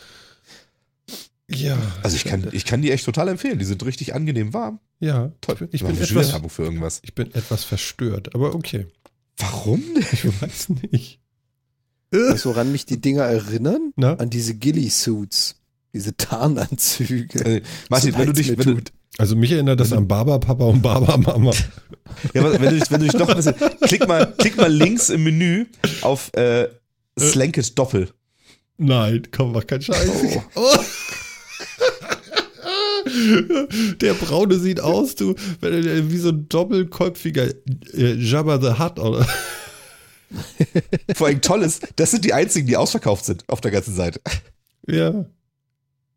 Ja, also ich kann die echt total empfehlen. Die sind richtig angenehm warm. Ja, toll. Ich bin etwas verstört, aber okay. Warum denn? Ich weiß nicht. Weißt du, woran mich die Dinger erinnern? Na? An diese Ghillie-Suits. Diese Tarnanzüge. Martin, also mich erinnert das an Barberpapa und Barbermama. Ja, aber wenn du dich noch ein bisschen... Klick mal links im Menü auf Slanket Doppel. Nein, komm, mach keinen Scheiß. Oh. Der Braune sieht aus, du, wie so ein doppelköpfiger Jabba the Hutt, oder? Vor allem toll ist, das sind die einzigen, die ausverkauft sind auf der ganzen Seite. Ja.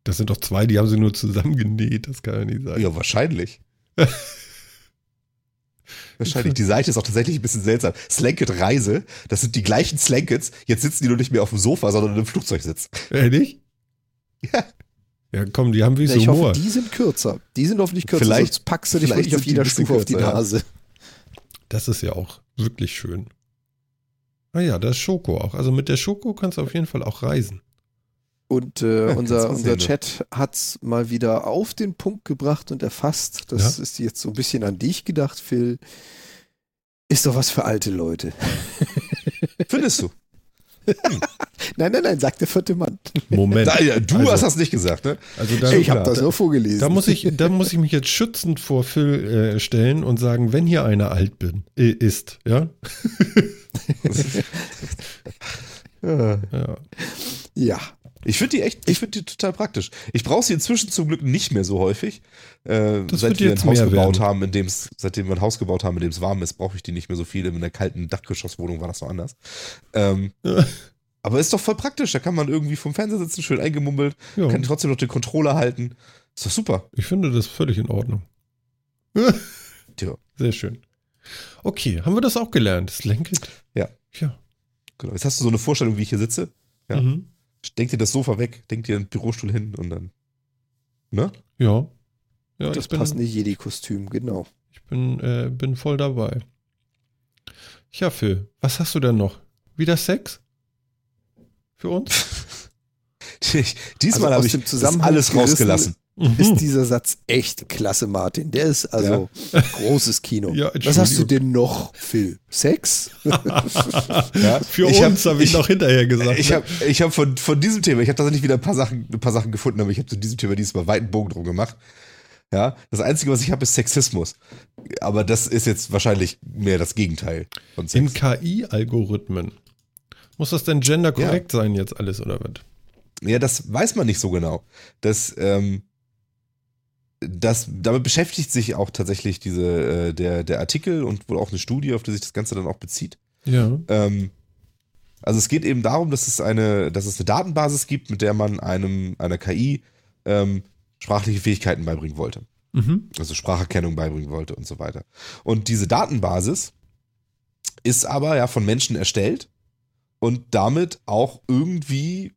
Das sind doch zwei, die haben sie nur zusammengenäht, das kann ja nicht sein. Ja, wahrscheinlich. Wahrscheinlich, die Seite ist auch tatsächlich ein bisschen seltsam. Slanket-Reise, das sind die gleichen Slankets, jetzt sitzen die nur nicht mehr auf dem Sofa, sondern im Flugzeugsitz. Ehrlich? Ja. Ja, komm, die haben wie so Humor. Ich hoffe, die sind kürzer. Die sind hoffentlich kürzer, vielleicht packst du dich nicht auf jeder Stufe auf die Nase. Ja. Das ist ja auch wirklich schön. Ah ja, das ist Schoko auch. Also mit der Schoko kannst du auf jeden Fall auch reisen. Und unser Chat hat es mal wieder auf den Punkt gebracht und erfasst. Das ist jetzt so ein bisschen an dich gedacht, Phil. Ist doch was für alte Leute. Findest du? Nein, sagt der vierte Mann. Moment. Hast das nicht gesagt, ne? Also ich habe das nur vorgelesen. Da muss ich mich jetzt schützend vor Phil stellen und sagen, wenn hier einer alt ist, ja? Ja. Ich finde die total praktisch. Ich brauche sie inzwischen zum Glück nicht mehr so häufig. Seitdem wir ein Haus gebaut haben, in dem es warm ist, brauche ich die nicht mehr so viel. In der kalten Dachgeschosswohnung war das noch anders. Aber ist doch voll praktisch. Da kann man irgendwie vom Fernseher sitzen, schön eingemummelt, kann trotzdem noch den Controller halten. Ist doch super. Ich finde das völlig in Ordnung. Tja. Sehr schön. Okay, haben wir das auch gelernt? Das Lenket? Ja. Genau. Jetzt hast du so eine Vorstellung, wie ich hier sitze. Ja. Mhm. Denk dir das Sofa weg, denk dir einen Bürostuhl hin und dann, ne? Ja das passende Jedi-Kostüm, genau. Ich bin voll dabei. Ja, Phil, was hast du denn noch? Wieder Sex? Für uns? Diesmal habe ich das alles rausgelassen. Ist dieser Satz echt klasse, Martin. Der ist also großes Kino. Ja, was hast du denn noch, Phil? Sex? Für uns habe ich noch hinterher gesagt. Ich habe von diesem Thema, ich habe tatsächlich wieder ein paar Sachen gefunden, aber ich habe zu diesem Thema diesmal weiten Bogen drum gemacht. Ja, das Einzige, was ich habe, ist Sexismus. Aber das ist jetzt wahrscheinlich mehr das Gegenteil von Sex. In KI-Algorithmen. Muss das denn genderkorrekt sein jetzt alles, oder was? Ja, das weiß man nicht so genau. Damit beschäftigt sich auch tatsächlich der Artikel und wohl auch eine Studie, auf die sich das Ganze dann auch bezieht. Ja. Also es geht eben darum, dass es eine Datenbasis gibt, mit der man einer KI sprachliche Fähigkeiten beibringen wollte. Mhm. Also Spracherkennung beibringen wollte und so weiter. Und diese Datenbasis ist aber ja von Menschen erstellt und damit auch irgendwie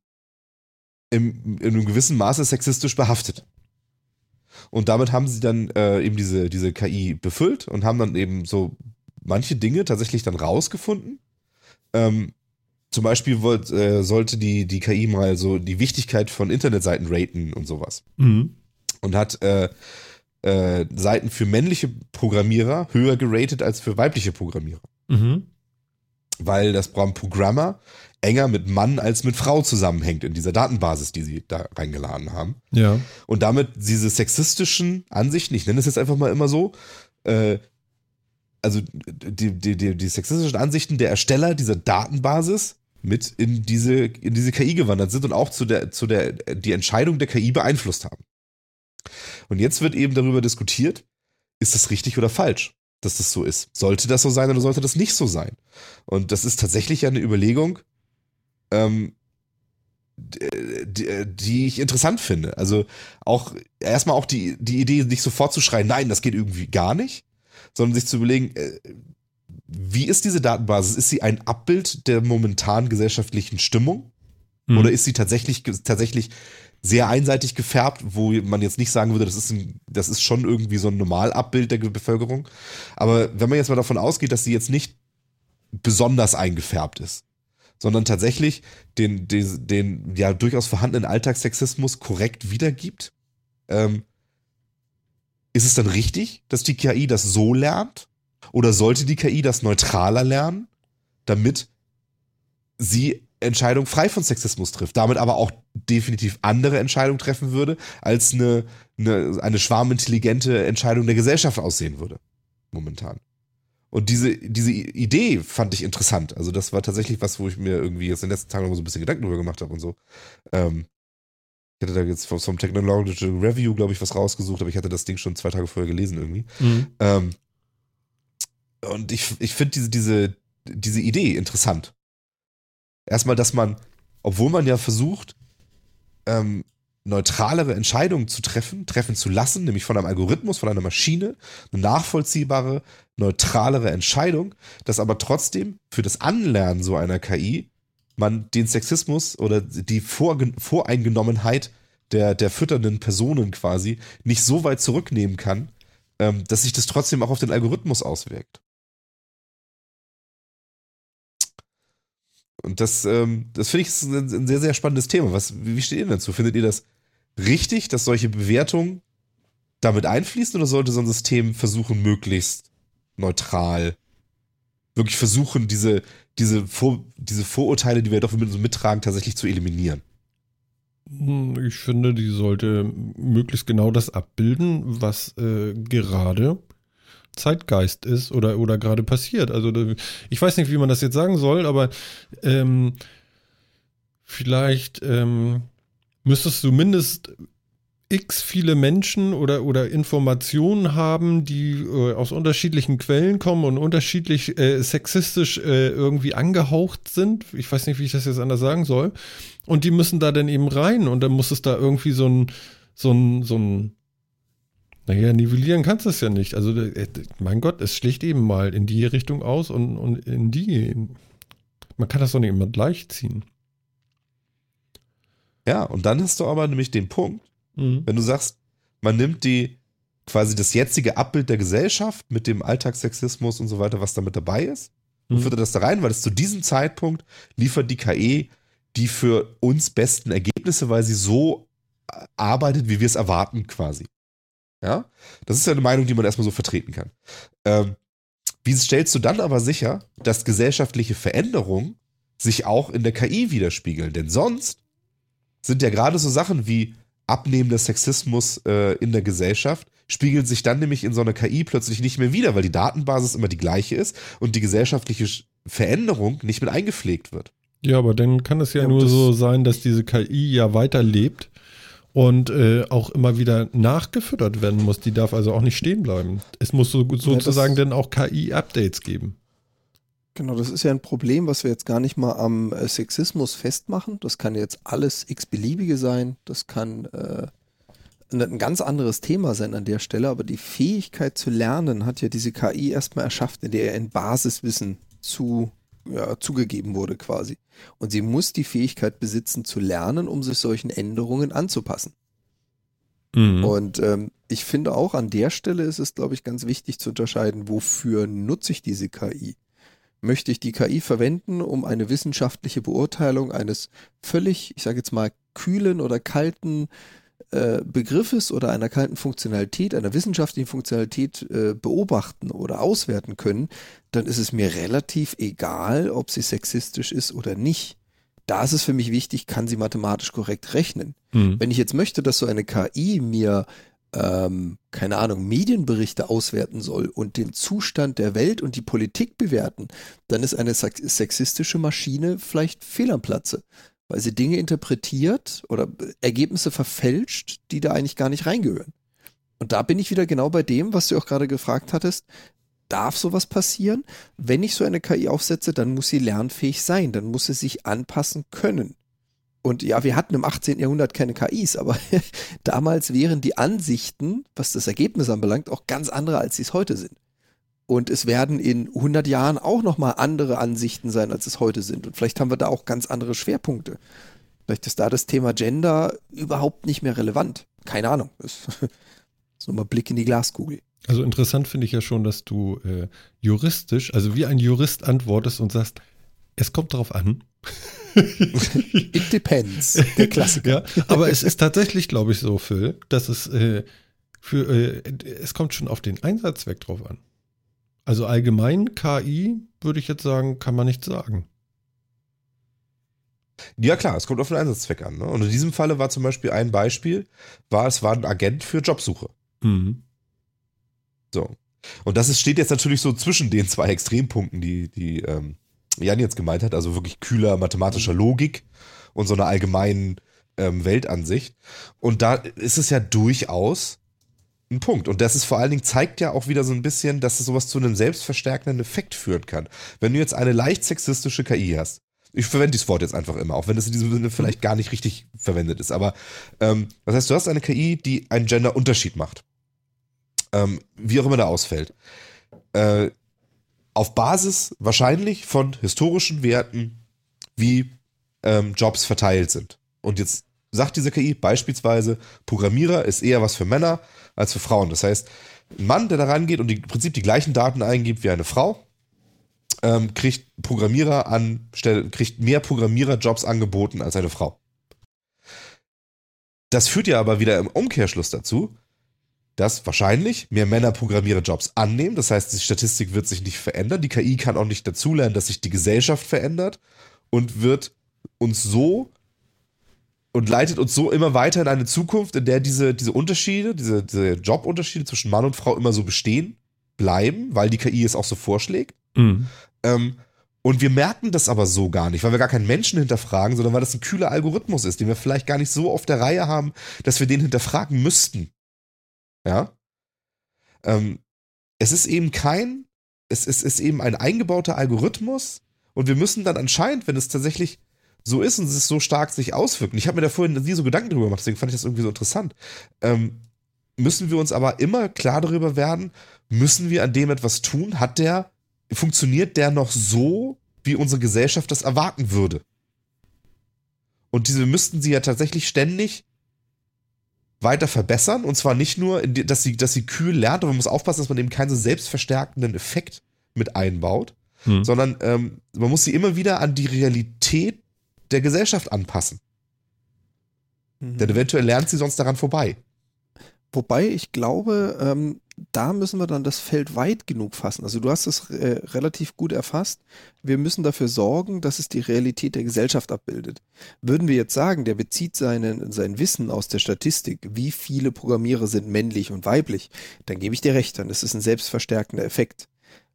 in einem gewissen Maße sexistisch behaftet. Und damit haben sie dann eben diese KI befüllt und haben dann eben so manche Dinge tatsächlich dann rausgefunden. Zum Beispiel sollte die KI mal so die Wichtigkeit von Internetseiten raten und sowas. Mhm. Und hat Seiten für männliche Programmierer höher geratet als für weibliche Programmierer. Mhm. Weil das Programmer enger mit Mann als mit Frau zusammenhängt in dieser Datenbasis, die sie da reingeladen haben. Ja. Und damit diese sexistischen Ansichten, ich nenne es jetzt einfach mal immer so, also die sexistischen Ansichten der Ersteller dieser Datenbasis mit in diese KI gewandert sind und auch die Entscheidung der KI beeinflusst haben. Und jetzt wird eben darüber diskutiert, ist das richtig oder falsch, dass das so ist? Sollte das so sein oder sollte das nicht so sein? Und das ist tatsächlich eine Überlegung, die ich interessant finde. Also auch erstmal auch die Idee, nicht sofort zu schreien, nein, das geht irgendwie gar nicht, sondern sich zu überlegen, Wie ist diese Datenbasis? Ist sie ein Abbild der momentanen gesellschaftlichen Stimmung? Mhm. Oder ist sie tatsächlich sehr einseitig gefärbt, wo man jetzt nicht sagen würde, das ist schon irgendwie so ein Normalabbild der Bevölkerung. Aber wenn man jetzt mal davon ausgeht, dass sie jetzt nicht besonders eingefärbt ist, sondern tatsächlich den ja durchaus vorhandenen Alltagssexismus korrekt wiedergibt, ist es dann richtig, dass die KI das so lernt? Oder sollte die KI das neutraler lernen, damit sie Entscheidungen frei von Sexismus trifft, damit aber auch definitiv andere Entscheidungen treffen würde, als eine schwarmintelligente Entscheidung der Gesellschaft aussehen würde, momentan. Und diese Idee fand ich interessant. Also das war tatsächlich was, wo ich mir irgendwie jetzt in den letzten Tagen noch so ein bisschen Gedanken drüber gemacht habe und so. Ich hatte da jetzt vom Technological Review, glaube ich, was rausgesucht, aber ich hatte das Ding schon 2 Tage vorher gelesen irgendwie. Mhm. Und ich finde diese Idee interessant. Erstmal, dass man, obwohl man ja versucht, neutralere Entscheidungen zu treffen zu lassen, nämlich von einem Algorithmus, von einer Maschine, eine nachvollziehbare, neutralere Entscheidung, dass aber trotzdem für das Anlernen so einer KI man den Sexismus oder die Voreingenommenheit der fütternden Personen quasi nicht so weit zurücknehmen kann, dass sich das trotzdem auch auf den Algorithmus auswirkt. Und das finde ich ist ein sehr, sehr spannendes Thema. Wie steht ihr dazu? Findet ihr das richtig, dass solche Bewertungen damit einfließen, oder sollte so ein System versuchen, möglichst neutral wirklich versuchen, diese Vorurteile, die wir doch mittragen, tatsächlich zu eliminieren? Ich finde, die sollte möglichst genau das abbilden, was gerade Zeitgeist ist oder gerade passiert. Also ich weiß nicht, wie man das jetzt sagen soll, aber vielleicht müsstest du mindestens x viele Menschen oder Informationen haben, die aus unterschiedlichen Quellen kommen und unterschiedlich sexistisch irgendwie angehaucht sind. Ich weiß nicht, wie ich das jetzt anders sagen soll. Und die müssen da dann eben rein und dann muss es da irgendwie so ein naja, nivellieren kannst du es ja nicht. Also, mein Gott, es schlägt eben mal in die Richtung aus und in die. Man kann das doch nicht immer gleich ziehen. Ja, und dann hast du aber nämlich den Punkt, wenn du sagst, man nimmt quasi das jetzige Abbild der Gesellschaft mit dem Alltagssexismus und so weiter, was damit dabei ist, und führt das da rein, weil es zu diesem Zeitpunkt liefert die KI die für uns besten Ergebnisse, weil sie so arbeitet, wie wir es erwarten, quasi. Ja, das ist ja eine Meinung, die man erstmal so vertreten kann. Wie stellst du dann aber sicher, dass gesellschaftliche Veränderungen sich auch in der KI widerspiegeln? Denn sonst sind ja gerade so Sachen wie abnehmender Sexismus in der Gesellschaft, spiegelt sich dann nämlich in so einer KI plötzlich nicht mehr wieder, weil die Datenbasis immer die gleiche ist und die gesellschaftliche Veränderung nicht mit eingepflegt wird. Ja, aber dann kann es ja nur so sein, dass diese KI ja weiterlebt. Und auch immer wieder nachgefüttert werden muss. Die darf also auch nicht stehen bleiben. Es muss sozusagen dann auch KI-Updates geben. Genau, das ist ja ein Problem, was wir jetzt gar nicht mal am Sexismus festmachen. Das kann jetzt alles x-beliebige sein. Das kann ein ganz anderes Thema sein an der Stelle. Aber die Fähigkeit zu lernen hat ja diese KI erstmal erschafft, in der ein Basiswissen zugegeben wurde quasi. Und sie muss die Fähigkeit besitzen zu lernen, um sich solchen Änderungen anzupassen. Mhm. Und ich finde auch an der Stelle ist es, glaube ich, ganz wichtig zu unterscheiden, wofür nutze ich diese KI? Möchte ich die KI verwenden, um eine wissenschaftliche Beurteilung eines völlig, ich sage jetzt mal, kühlen oder kalten Begriffes oder einer kalten Funktionalität, einer wissenschaftlichen Funktionalität beobachten oder auswerten können, dann ist es mir relativ egal, ob sie sexistisch ist oder nicht. Da ist es für mich wichtig, kann sie mathematisch korrekt rechnen. Mhm. Wenn ich jetzt möchte, dass so eine KI mir, keine Ahnung, Medienberichte auswerten soll und den Zustand der Welt und die Politik bewerten, dann ist eine sexistische Maschine vielleicht fehl am Platze. Weil sie Dinge interpretiert oder Ergebnisse verfälscht, die da eigentlich gar nicht reingehören. Und da bin ich wieder genau bei dem, was du auch gerade gefragt hattest. Darf sowas passieren? Wenn ich so eine KI aufsetze, dann muss sie lernfähig sein. Dann muss sie sich anpassen können. Und ja, wir hatten im 18. Jahrhundert keine KIs, aber damals wären die Ansichten, was das Ergebnis anbelangt, auch ganz andere, als sie es heute sind. Und es werden in 100 Jahren auch nochmal andere Ansichten sein, als es heute sind. Und vielleicht haben wir da auch ganz andere Schwerpunkte. Vielleicht ist da das Thema Gender überhaupt nicht mehr relevant. Keine Ahnung. Das ist nochmal Blick in die Glaskugel. Also interessant finde ich ja schon, dass du juristisch, also wie ein Jurist antwortest und sagst, es kommt drauf an. It depends, der Klassiker. Ja, aber es ist tatsächlich, glaube ich, so, Phil, dass es es kommt schon auf den Einsatzzweck drauf an. Also allgemein KI, würde ich jetzt sagen, kann man nicht sagen. Ja klar, es kommt auf den Einsatzzweck an. Ne? Und in diesem Falle war zum Beispiel ein Beispiel, es war ein Agent für Jobsuche. Mhm. So. Und das steht jetzt natürlich so zwischen den zwei Extrempunkten, die Jan jetzt gemeint hat, also wirklich kühler mathematischer Logik und so einer allgemeinen Weltansicht. Und da ist es ja durchaus ein Punkt. Und das ist vor allen Dingen, zeigt ja auch wieder so ein bisschen, dass es sowas zu einem selbstverstärkenden Effekt führen kann. Wenn du jetzt eine leicht sexistische KI hast, ich verwende dieses Wort jetzt einfach immer, auch wenn es in diesem Sinne vielleicht gar nicht richtig verwendet ist, aber das heißt, du hast eine KI, die einen Gender-Unterschied macht. Wie auch immer der ausfällt. Auf Basis wahrscheinlich von historischen Werten, wie Jobs verteilt sind. Und jetzt sagt diese KI beispielsweise, Programmierer ist eher was für Männer als für Frauen. Das heißt, ein Mann, der da rangeht und im Prinzip die gleichen Daten eingibt wie eine Frau, kriegt mehr Programmiererjobs angeboten als eine Frau. Das führt ja aber wieder im Umkehrschluss dazu, dass wahrscheinlich mehr Männer Programmiererjobs annehmen. Das heißt, die Statistik wird sich nicht verändern. Die KI kann auch nicht dazulernen, dass sich die Gesellschaft verändert und wird uns so und leitet uns so immer weiter in eine Zukunft, in der diese Unterschiede, diese Jobunterschiede zwischen Mann und Frau immer so bestehen bleiben, weil die KI es auch so vorschlägt. Mhm. Und wir merken das aber so gar nicht, weil wir gar keinen Menschen hinterfragen, sondern weil das ein kühler Algorithmus ist, den wir vielleicht gar nicht so auf der Reihe haben, dass wir den hinterfragen müssten. Ja, es ist eben ein eingebauter Algorithmus und wir müssen dann anscheinend, wenn es tatsächlich so ist und es so stark sich auswirkt, und ich habe mir da vorhin nie so Gedanken drüber gemacht, deswegen fand ich das irgendwie so interessant, müssen wir uns aber immer klar darüber werden, müssen wir an dem etwas tun, funktioniert der noch so, wie unsere Gesellschaft das erwarten würde? Und wir müssten sie ja tatsächlich ständig weiter verbessern, und zwar nicht nur, dass sie kühl lernt, aber man muss aufpassen, dass man eben keinen so selbstverstärkenden Effekt mit einbaut, sondern man muss sie immer wieder an die Realität der Gesellschaft anpassen. Mhm. Denn eventuell lernt sie sonst daran vorbei. Wobei ich glaube, da müssen wir dann das Feld weit genug fassen. Also du hast es relativ gut erfasst. Wir müssen dafür sorgen, dass es die Realität der Gesellschaft abbildet. Würden wir jetzt sagen, der bezieht sein Wissen aus der Statistik, wie viele Programmierer sind männlich und weiblich, dann gebe ich dir recht, dann ist es ein selbstverstärkender Effekt.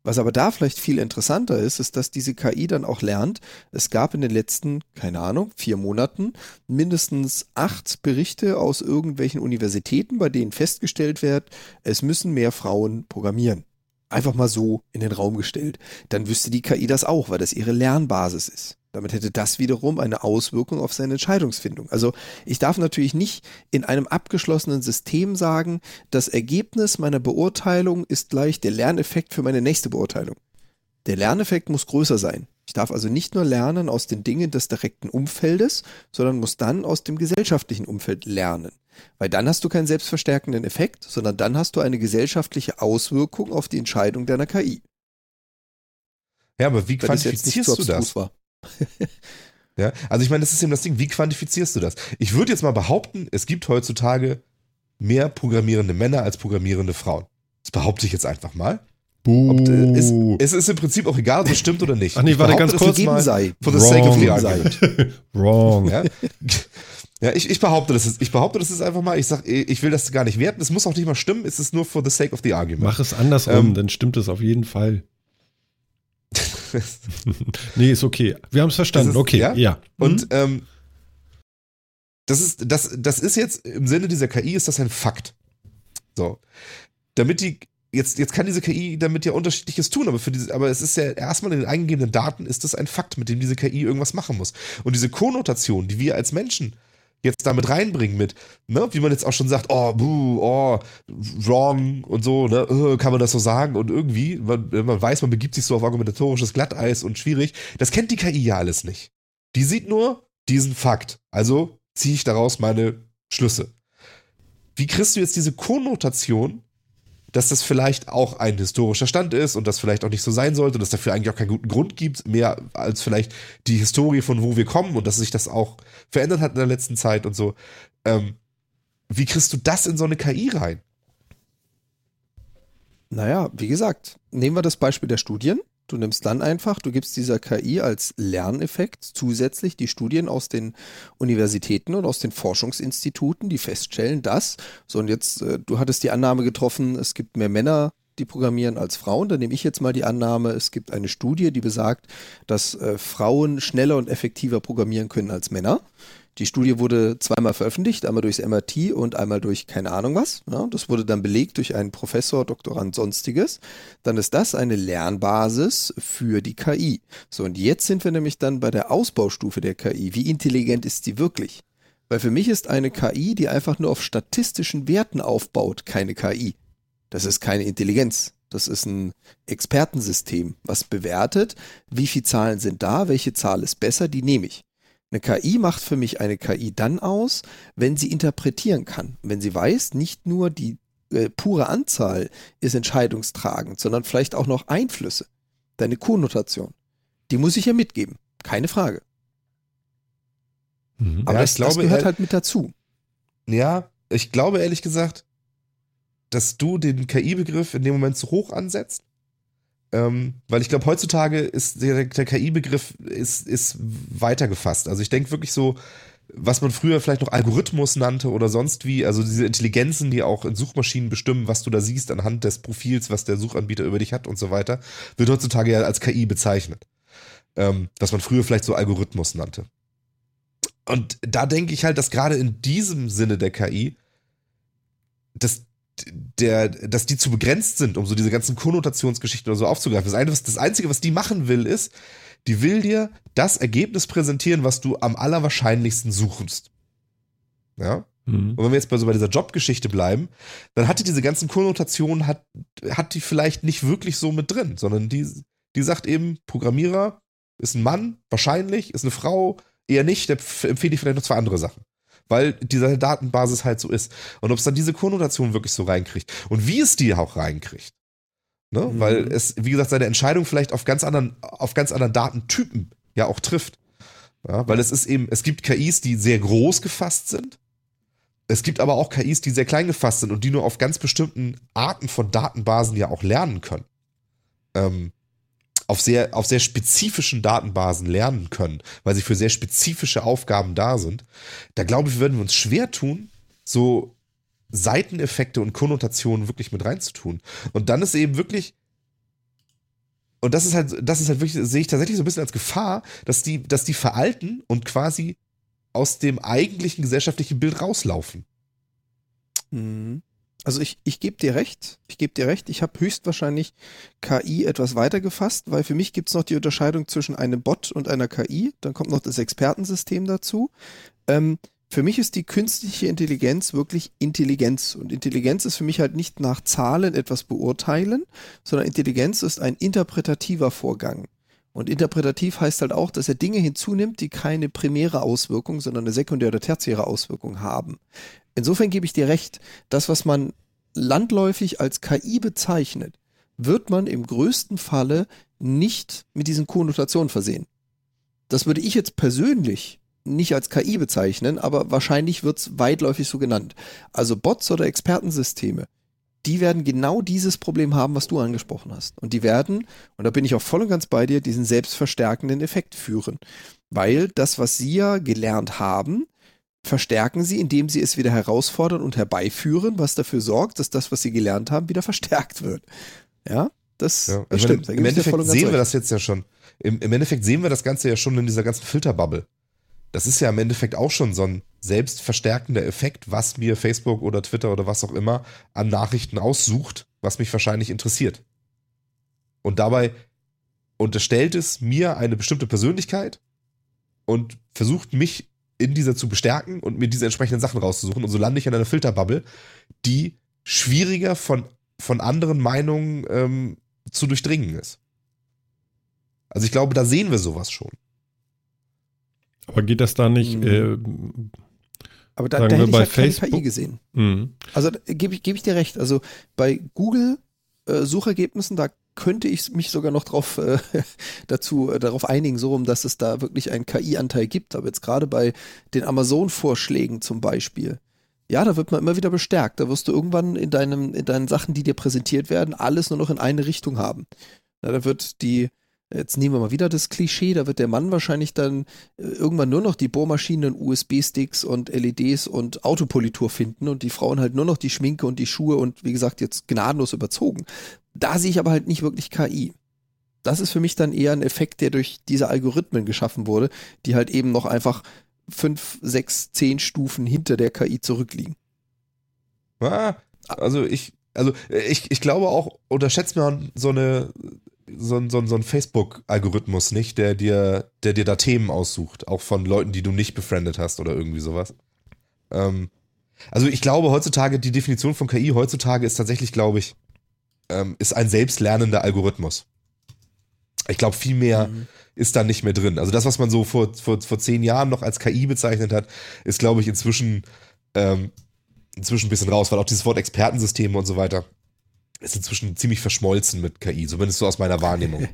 Was aber da vielleicht viel interessanter ist, ist, dass diese KI dann auch lernt, es gab in den letzten, 4 Monaten, mindestens 8 Berichte aus irgendwelchen Universitäten, bei denen festgestellt wird, es müssen mehr Frauen programmieren. Einfach mal so in den Raum gestellt. Dann wüsste die KI das auch, weil das ihre Lernbasis ist. Damit hätte das wiederum eine Auswirkung auf seine Entscheidungsfindung. Also ich darf natürlich nicht in einem abgeschlossenen System sagen, das Ergebnis meiner Beurteilung ist gleich der Lerneffekt für meine nächste Beurteilung. Der Lerneffekt muss größer sein. Ich darf also nicht nur lernen aus den Dingen des direkten Umfeldes, sondern muss dann aus dem gesellschaftlichen Umfeld lernen. Weil dann hast du keinen selbstverstärkenden Effekt, sondern dann hast du eine gesellschaftliche Auswirkung auf die Entscheidung deiner KI. Ja, aber wie quantifizierst du das? Ja, also ich meine, das ist eben das Ding, wie quantifizierst du das? Ich würde jetzt mal behaupten, es gibt heutzutage mehr programmierende Männer als programmierende Frauen. Das behaupte ich jetzt einfach mal. Es ist im Prinzip auch egal, ob es stimmt oder nicht. Ach nee, warte, ganz kurz mal. For the sake of the argument. Wrong. Ja? Ja, ich behaupte das jetzt. Ich behaupte das jetzt einfach mal. Ich sage, ich will das gar nicht werten. Es muss auch nicht mal stimmen. Es ist nur for the sake of the argument. Mach es andersrum, dann stimmt es auf jeden Fall. Nee, ist okay. Wir haben es verstanden. Okay, ja. Und das ist jetzt im Sinne dieser KI ist das ein Fakt. So, damit die jetzt kann diese KI damit ja Unterschiedliches tun, aber es ist ja erstmal in den eingegebenen Daten ist das ein Fakt, mit dem diese KI irgendwas machen muss. Und diese Konnotation, die wir als Menschen jetzt damit reinbringen mit, ne? Wie man jetzt auch schon sagt, oh, buh, oh, wrong und so, ne? Kann man das so sagen? Und irgendwie, man weiß, man begibt sich so auf argumentatorisches Glatteis und schwierig. Das kennt die KI ja alles nicht. Die sieht nur diesen Fakt. Also ziehe ich daraus meine Schlüsse. Wie kriegst du jetzt diese Konnotation, dass das vielleicht auch ein historischer Stand ist und das vielleicht auch nicht so sein sollte, dass dafür eigentlich auch keinen guten Grund gibt, mehr als vielleicht die Historie von wo wir kommen und dass sich das auch verändert hat in der letzten Zeit und so. Wie kriegst du das in so eine KI rein? Naja, wie gesagt, nehmen wir das Beispiel der Studien. Du nimmst dann einfach, du gibst dieser KI als Lerneffekt zusätzlich die Studien aus den Universitäten und aus den Forschungsinstituten, die feststellen, dass, so und jetzt, du hattest die Annahme getroffen, es gibt mehr Männer, die programmieren als Frauen, dann nehme ich jetzt mal die Annahme, es gibt eine Studie, die besagt, dass Frauen schneller und effektiver programmieren können als Männer. Die Studie wurde zweimal veröffentlicht, einmal durchs MIT und einmal durch keine Ahnung was. Ja, das wurde dann belegt durch einen Professor, Doktorand, Sonstiges. Dann ist das eine Lernbasis für die KI. So, und jetzt sind wir nämlich dann bei der Ausbaustufe der KI. Wie intelligent ist sie wirklich? Weil für mich ist eine KI, die einfach nur auf statistischen Werten aufbaut, keine KI. Das ist keine Intelligenz. Das ist ein Expertensystem, was bewertet, wie viele Zahlen sind da, welche Zahl ist besser, die nehme ich. Eine KI macht für mich eine KI dann aus, wenn sie interpretieren kann. Wenn sie weiß, nicht nur die pure Anzahl ist entscheidungstragend, sondern vielleicht auch noch Einflüsse. Deine Konnotation. Die muss ich ja mitgeben. Keine Frage. Mhm. Aber ja, das gehört halt mit dazu. Ja, ich glaube ehrlich gesagt, dass du den KI-Begriff in dem Moment zu hoch ansetzt. Weil ich glaube, heutzutage ist der KI-Begriff ist weiter gefasst. Also ich denke wirklich so, was man früher vielleicht noch Algorithmus nannte oder sonst wie, also diese Intelligenzen, die auch in Suchmaschinen bestimmen, was du da siehst anhand des Profils, was der Suchanbieter über dich hat und so weiter, wird heutzutage ja als KI bezeichnet. Was man früher vielleicht so Algorithmus nannte. Und da denke ich halt, dass gerade in diesem Sinne der KI dass die zu begrenzt sind, um so diese ganzen Konnotationsgeschichten oder so aufzugreifen. Das Einzige, was die machen will, ist, die will dir das Ergebnis präsentieren, was du am allerwahrscheinlichsten suchst. Ja? Mhm. Und wenn wir jetzt bei dieser Jobgeschichte bleiben, dann hat die diese ganzen Konnotationen, hat die vielleicht nicht wirklich so mit drin, sondern die sagt eben, Programmierer ist ein Mann, wahrscheinlich, ist eine Frau, eher nicht, da empfehle ich vielleicht noch zwei andere Sachen. Weil diese Datenbasis halt so ist. Und ob es dann diese Konnotation wirklich so reinkriegt und wie es die auch reinkriegt. Ne? Mhm. Weil es, wie gesagt, seine Entscheidung vielleicht auf ganz anderen Datentypen ja auch trifft. Ja, weil es gibt KIs, die sehr groß gefasst sind. Es gibt aber auch KIs, die sehr klein gefasst sind und die nur auf ganz bestimmten Arten von Datenbasen ja auch lernen können. Auf sehr spezifischen Datenbasen lernen können, weil sie für sehr spezifische Aufgaben da sind. Da glaube ich, würden wir uns schwer tun, so Seiteneffekte und Konnotationen wirklich mit reinzutun. Und dann ist eben wirklich, und das ist halt wirklich, sehe ich tatsächlich so ein bisschen als Gefahr, dass die veralten und quasi aus dem eigentlichen gesellschaftlichen Bild rauslaufen. Mhm. Also ich gebe dir recht, ich habe höchstwahrscheinlich KI etwas weiter gefasst, weil für mich gibt es noch die Unterscheidung zwischen einem Bot und einer KI, dann kommt noch das Expertensystem dazu. Für mich ist die künstliche Intelligenz wirklich Intelligenz und Intelligenz ist für mich halt nicht nach Zahlen etwas beurteilen, sondern Intelligenz ist ein interpretativer Vorgang. Und interpretativ heißt halt auch, dass er Dinge hinzunimmt, die keine primäre Auswirkung, sondern eine sekundäre oder tertiäre Auswirkung haben. Insofern gebe ich dir recht, das, was man landläufig als KI bezeichnet, wird man im größten Falle nicht mit diesen Konnotationen versehen. Das würde ich jetzt persönlich nicht als KI bezeichnen, aber wahrscheinlich wird es weitläufig so genannt. Also Bots oder Expertensysteme. Die werden genau dieses Problem haben, was du angesprochen hast. Und die werden, und da bin ich auch voll und ganz bei dir, diesen selbstverstärkenden Effekt führen. Weil das, was sie ja gelernt haben, verstärken sie, indem sie es wieder herausfordern und herbeiführen, was dafür sorgt, dass das, was sie gelernt haben, wieder verstärkt wird. Ja, das stimmt. Im Endeffekt sehen wir das jetzt ja schon. Im Endeffekt sehen wir das Ganze ja schon in dieser ganzen Filterbubble. Das ist ja im Endeffekt auch schon so ein selbstverstärkender Effekt, was mir Facebook oder Twitter oder was auch immer an Nachrichten aussucht, was mich wahrscheinlich interessiert. Und dabei unterstellt es mir eine bestimmte Persönlichkeit und versucht mich in dieser zu bestärken und mir diese entsprechenden Sachen rauszusuchen. Und so lande ich in einer Filterbubble, die schwieriger von anderen Meinungen zu durchdringen ist. Also ich glaube, da sehen wir sowas schon. Aber geht das da nicht? Aber da hätte ich ja keine KI gesehen. Mhm. Also gebe ich dir recht. Also bei Google Suchergebnissen, da könnte ich mich sogar noch drauf, darauf einigen, so rum, dass es da wirklich einen KI-Anteil gibt. Aber jetzt gerade bei den Amazon-Vorschlägen zum Beispiel, ja, da wird man immer wieder bestärkt. Da wirst du irgendwann in deinen Sachen, die dir präsentiert werden, alles nur noch in eine Richtung haben. Na, da wird die, jetzt nehmen wir mal wieder das Klischee, da wird der Mann wahrscheinlich dann irgendwann nur noch die Bohrmaschinen, USB-Sticks und LEDs und Autopolitur finden und die Frauen halt nur noch die Schminke und die Schuhe und wie gesagt, jetzt gnadenlos überzogen. Da sehe ich aber halt nicht wirklich KI. Das ist für mich dann eher ein Effekt, der durch diese Algorithmen geschaffen wurde, die halt eben noch einfach 5, 6, 10 Stufen hinter der KI zurückliegen. Also ich glaube auch, unterschätzt man so einen Facebook-Algorithmus nicht, der dir da Themen aussucht, auch von Leuten, die du nicht befriendet hast oder irgendwie sowas. Also ich glaube heutzutage, die Definition von KI heutzutage ist tatsächlich, glaube ich, ist ein selbstlernender Algorithmus. Ich glaube, viel mehr ist da nicht mehr drin. Also das, was man so vor 10 Jahren noch als KI bezeichnet hat, ist, glaube ich, inzwischen ein bisschen raus, weil auch dieses Wort Expertensysteme und so weiter ist inzwischen ziemlich verschmolzen mit KI, zumindest so aus meiner Wahrnehmung.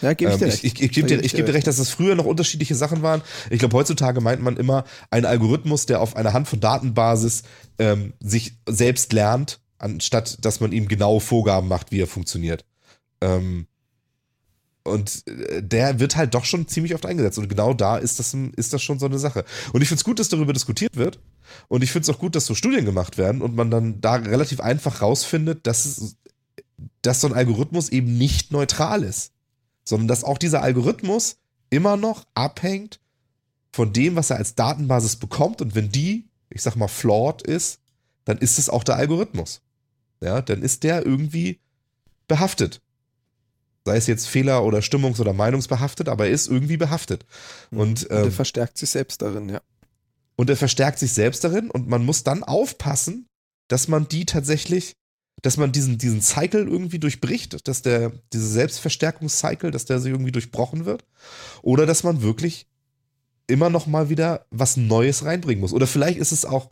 Ja, gebe ich dir recht. Ich gebe dir recht, dass das früher noch unterschiedliche Sachen waren. Ich glaube, heutzutage meint man immer einen Algorithmus, der auf einer Hand von Datenbasis sich selbst lernt, anstatt dass man ihm genaue Vorgaben macht, wie er funktioniert. Und der wird halt doch schon ziemlich oft eingesetzt. Und genau da ist das schon so eine Sache. Und ich finde es gut, dass darüber diskutiert wird. Und ich finde es auch gut, dass so Studien gemacht werden und man dann da relativ einfach rausfindet, dass so ein Algorithmus eben nicht neutral ist. Sondern dass auch dieser Algorithmus immer noch abhängt von dem, was er als Datenbasis bekommt. Und wenn die, ich sag mal, flawed ist, dann ist es auch der Algorithmus. Ja, dann ist der irgendwie behaftet. Sei es jetzt Fehler- oder Stimmungs- oder Meinungsbehaftet, aber er ist irgendwie behaftet. Und er verstärkt sich selbst darin, ja. Und er verstärkt sich selbst darin und man muss dann aufpassen, dass man diesen Cycle irgendwie durchbricht, dass dieser Selbstverstärkungscycle, dass der sich irgendwie durchbrochen wird. Oder dass man wirklich immer noch mal wieder was Neues reinbringen muss. Oder vielleicht ist es auch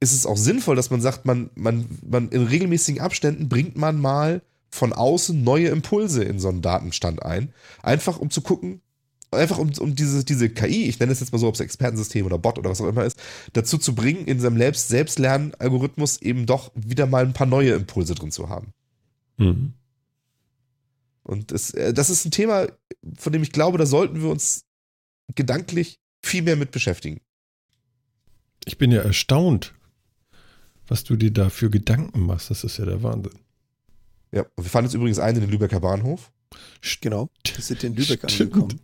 sinnvoll, dass man sagt, man in regelmäßigen Abständen bringt man mal von außen neue Impulse in so einen Datenstand ein, einfach um zu gucken, einfach um diese KI, ich nenne es jetzt mal so, ob es Expertensystem oder Bot oder was auch immer ist, dazu zu bringen, in seinem Selbstlern-Algorithmus eben doch wieder mal ein paar neue Impulse drin zu haben. Mhm. Und das ist ein Thema, von dem ich glaube, da sollten wir uns gedanklich viel mehr mit beschäftigen. Ich bin ja erstaunt, was du dir da für Gedanken machst. Das ist ja der Wahnsinn. Ja, und wir fahren jetzt übrigens ein in den Lübecker Bahnhof. Genau, wir sind in Lübeck angekommen.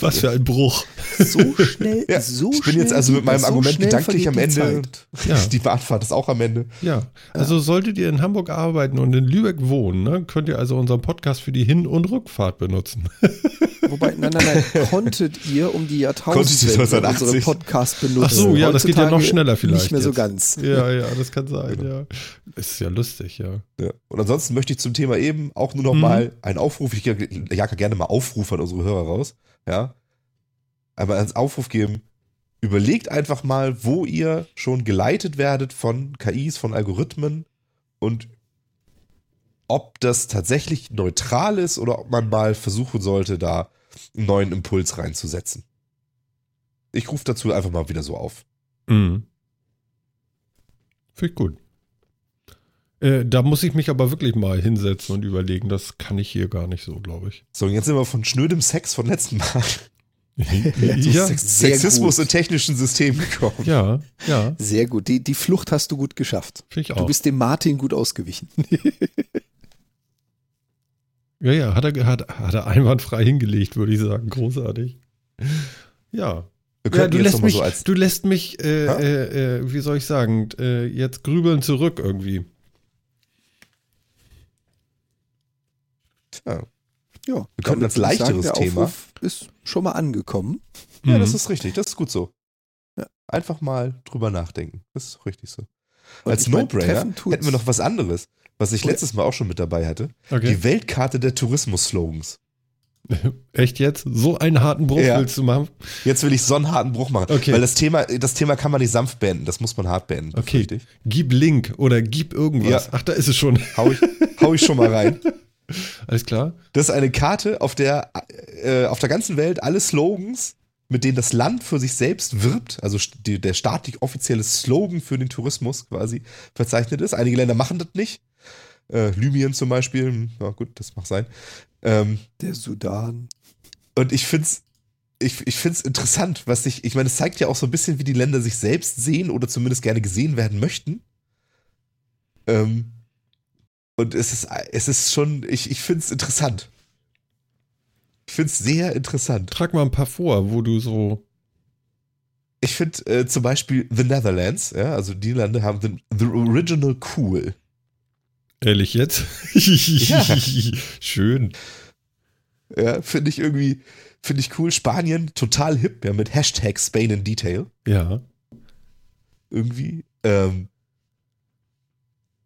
Was für ein Bruch. So schnell, ja, so schnell. Ich bin jetzt also mit meinem Argument gedanklich am Ende. Ja. Die Bahnfahrt ist auch am Ende. Ja, also solltet ihr in Hamburg arbeiten und in Lübeck wohnen, ne, könnt ihr also unseren Podcast für die Hin- und Rückfahrt benutzen. Wobei, nein, konntet ihr um die Jahrtausendwende unseren Podcast benutzen? Ach so, ja, das geht ja noch schneller vielleicht. Nicht mehr jetzt. So ganz. Ja, das kann sein, genau. Ja. Ist ja lustig, ja. Und ansonsten möchte ich zum Thema eben auch nur noch mal einen Aufruf, ich jage gerne mal Aufruf an unsere Hörer raus, ja. Einmal einen Aufruf geben, überlegt einfach mal, wo ihr schon geleitet werdet von KIs, von Algorithmen und ob das tatsächlich neutral ist oder ob man mal versuchen sollte, da einen neuen Impuls reinzusetzen. Ich rufe dazu einfach mal wieder so auf. Mhm. Finde ich gut. Da muss ich mich aber wirklich mal hinsetzen und überlegen, das kann ich hier gar nicht so, glaube ich. So, und jetzt sind wir von schnödem Sex vom letzten Mal Sexismus im technischen System gekommen. Ja. Sehr gut. Die Flucht hast du gut geschafft. Finde ich auch. Du bist dem Martin gut ausgewichen. Ja, hat er einwandfrei hingelegt, würde ich sagen. Großartig. Ja. Ja, du lässt mich, wie soll ich sagen, jetzt grübeln zurück irgendwie. Tja. Ja, wir könnten als leichteres sagen, Thema. Aufruf ist schon mal angekommen. Ja, das ist richtig. Das ist gut so. Ja. Einfach mal drüber nachdenken. Das ist richtig so. Und als No-Brainer hätten wir noch was anderes, was ich letztes Mal auch schon mit dabei hatte. Okay. Die Weltkarte der Tourismus-Slogans. Echt jetzt? So einen harten Bruch willst du machen? Jetzt will ich so einen harten Bruch machen. Okay. Weil das Thema kann man nicht sanft beenden. Das muss man hart beenden. Okay. Richtig. Gib Link oder gib irgendwas. Ja. Ach, da ist es schon. Hau ich schon mal rein. Alles klar. Das ist eine Karte, auf der ganzen Welt alle Slogans, mit denen das Land für sich selbst wirbt, also der staatlich offizielle Slogan für den Tourismus quasi verzeichnet ist. Einige Länder machen das nicht. Libyen zum Beispiel, na gut, das mag sein. Der Sudan. Und ich find's interessant, ich meine, es zeigt ja auch so ein bisschen, wie die Länder sich selbst sehen oder zumindest gerne gesehen werden möchten. Und es ist schon, ich find's interessant. Ich find's sehr interessant. Trag mal ein paar vor, wo du so... Ich finde zum Beispiel The Netherlands, ja, also die Niederlande haben the original cool. Ehrlich jetzt? Ja. Schön. Ja, finde ich cool. Spanien, total hip, ja, mit Hashtag Spain in Detail. Ja. Irgendwie.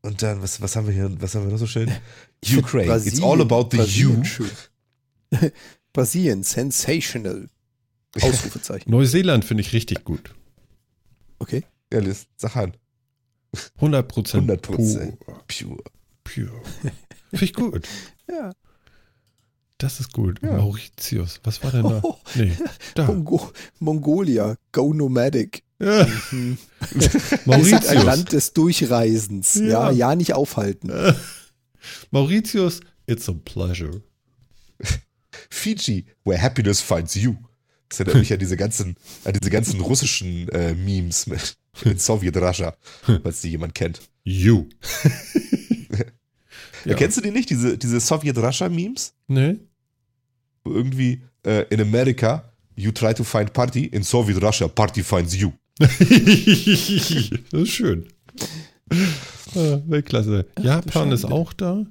Und dann, was haben wir hier? Was haben wir noch so schön? Ukraine. It's all about the Brasilien. You. Brasilien, sensational. Ausrufezeichen. Neuseeland finde ich richtig gut. Okay. Ja, Liz, sag an. 100% pure. Finde ich gut. Ja. Das ist gut. Ja. Mauritius. Was war denn da? Nee, da. Mongolia. Go nomadic. Ja. Mhm. Mauritius. Ein Land des Durchreisens. Ja, ja, nicht aufhalten. Mauritius, it's a pleasure. Fiji, where happiness finds you. Das erinnert mich an diese ganzen russischen Memes mit Soviet Russia, falls die jemand kennt. You. Ja. Kennst du die nicht, diese Soviet Russia Memes? Nee. Wo irgendwie in America, you try to find party, in Soviet Russia, party finds you. Das ist schön. Weltklasse. Japan ist auch da.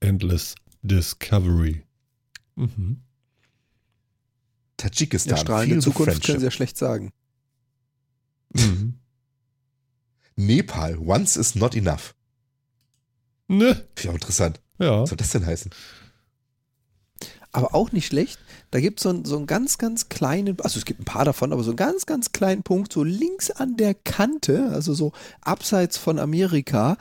Endless Discovery. Mhm. Tadschikistan. Ja, strahlende Zukunft können sie ja schlecht sagen. Mhm. Nepal, once is not enough. Ne? Finde ich auch interessant. Ja. Was soll das denn heißen? Aber auch nicht schlecht. Da gibt es so einen ganz, ganz kleinen, also es gibt ein paar davon, aber so einen ganz, ganz kleinen Punkt, so links an der Kante, also so abseits von Amerika.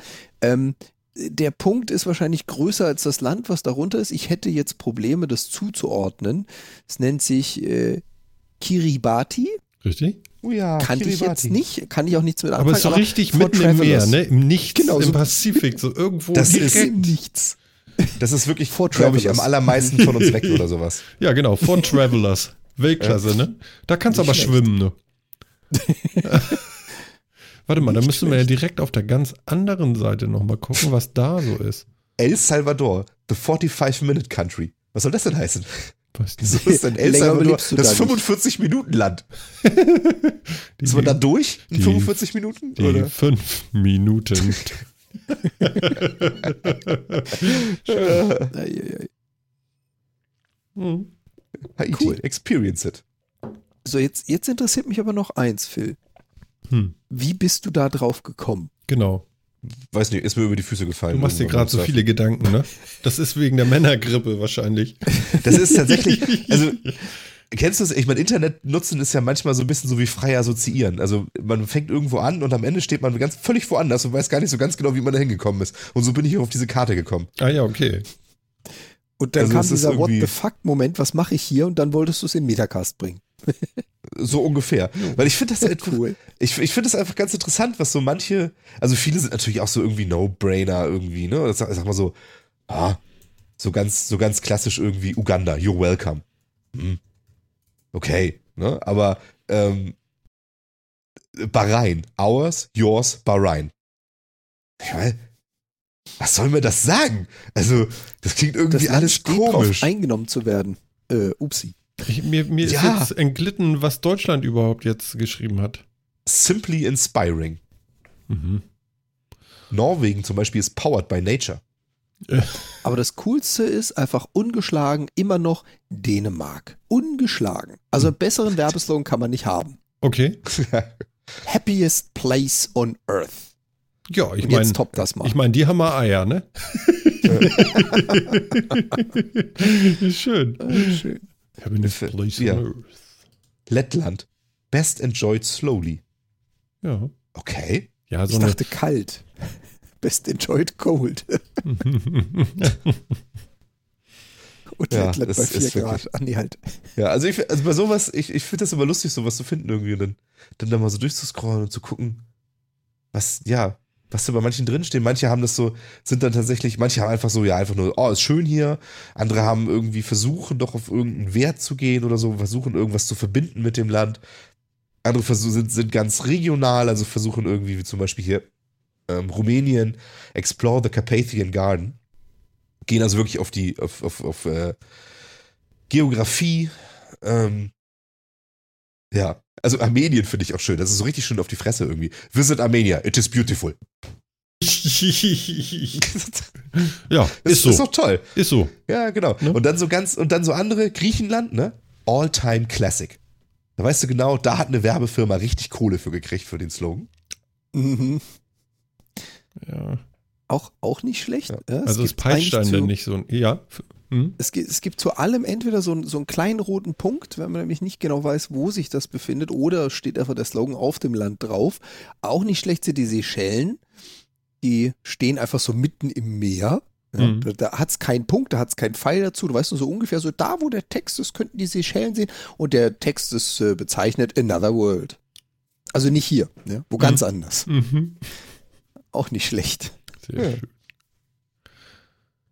Der Punkt ist wahrscheinlich größer als das Land, was darunter ist. Ich hätte jetzt Probleme, das zuzuordnen. Es nennt sich Kiribati. Richtig. Oh ja, kannte ich jetzt nicht, kann ich auch nichts mit anfangen. Aber es ist so richtig mitten im Meer, ne? Im Nichts, genau, so im Pazifik, so irgendwo. Das ist nichts. Das ist wirklich, glaube ich, am allermeisten von uns weg oder sowas. Ja, genau, von Travelers. Weltklasse, ne? Da kannst du aber schwimmen, ne? Warte mal, da müssen wir ja direkt auf der ganz anderen Seite nochmal gucken, was da so ist. El Salvador, the 45-Minute-Country. Was soll das denn heißen? Wieso ist denn El Salvador das 45-Minuten-Land? Ist man da durch in 45 Minuten? Die oder? 5 Minuten. Haiti, cool. Experience it. So, jetzt interessiert mich aber noch eins, Phil. Wie bist du da drauf gekommen? Genau. Weiß nicht, ist mir über die Füße gefallen. Du machst dir gerade so viele Gedanken, ne? Das ist wegen der Männergrippe wahrscheinlich. Das ist tatsächlich, also kennst du es? Ich meine, Internet nutzen ist ja manchmal so ein bisschen so wie frei assoziieren. Also man fängt irgendwo an und am Ende steht man ganz völlig woanders und weiß gar nicht so ganz genau, wie man da hingekommen ist. Und so bin ich auf diese Karte gekommen. Ah ja, okay. Und dann also kam dieser What the fuck-Moment, was mache ich hier? Und dann wolltest du es in Metacast bringen. So ungefähr. Weil ich finde das einfach cool. Ich finde das einfach ganz interessant, was so manche, also viele sind natürlich auch so irgendwie No-Brainer irgendwie, ne? Oder sag mal so, so ganz klassisch irgendwie Uganda, you're welcome. Hm. Okay, ne? Aber Bahrain, ours, yours, Bahrain. Ich meine, was soll mir das sagen? Also, das klingt irgendwie das alles komisch. Drauf, eingenommen zu werden. Upsi. Mir ist jetzt entglitten, was Deutschland überhaupt jetzt geschrieben hat. Simply inspiring. Mhm. Norwegen zum Beispiel ist powered by nature. Aber das Coolste ist einfach ungeschlagen immer noch Dänemark. Ungeschlagen. Also einen besseren Werbeslogan kann man nicht haben. Okay. Happiest place on earth. Ja, ich meine, die haben mal Eier, ne? Schön. Schön. Happiest place on earth. Lettland. Best enjoyed slowly. Ja. Okay. Ja, so ich dachte kalt. Best enjoyed cold. Und ja, Lettland bei 4 Grad. Wirklich. Nee, halt. Ja, also bei sowas, ich finde das immer lustig, sowas zu finden irgendwie. Dann da mal so durchzuscrollen und zu gucken, was da bei manchen drinstehen. Manche haben das so, sind dann tatsächlich, manche haben einfach so, ja, einfach nur, oh, ist schön hier. Andere haben irgendwie versuchen, doch auf irgendeinen Wert zu gehen oder so, versuchen irgendwas zu verbinden mit dem Land. Andere sind ganz regional, also versuchen irgendwie, wie zum Beispiel hier Rumänien, Explore the Carpathian Garden. Gehen also wirklich auf Geografie. Ja, also Armenien finde ich auch schön. Das ist so richtig schön auf die Fresse irgendwie. Visit Armenia, it is beautiful. Ja, ist so. Ist doch toll. Ist so. Ja, genau. Ne? Und dann so andere, Griechenland, ne? All-time Classic. Da weißt du genau, da hat eine Werbefirma richtig Kohle für gekriegt, für den Slogan. Mhm. Ja. Auch nicht schlecht. Ja. Ja, also es peitscht einen dann nicht so ein... Ja. Mhm. Es gibt zu allem entweder so einen kleinen roten Punkt, wenn man nämlich nicht genau weiß, wo sich das befindet, oder steht einfach der Slogan auf dem Land drauf. Auch nicht schlecht sind die Seychellen. Die stehen einfach so mitten im Meer. Ja, mhm. Da hat es keinen Punkt, da hat es keinen Pfeil dazu. Du weißt nur so ungefähr so, da wo der Text ist, könnten die Seychellen sehen. Und der Text ist bezeichnet Another World. Also nicht hier, ja, wo ganz anders. Mhm. Auch nicht schlecht. Sehr schön.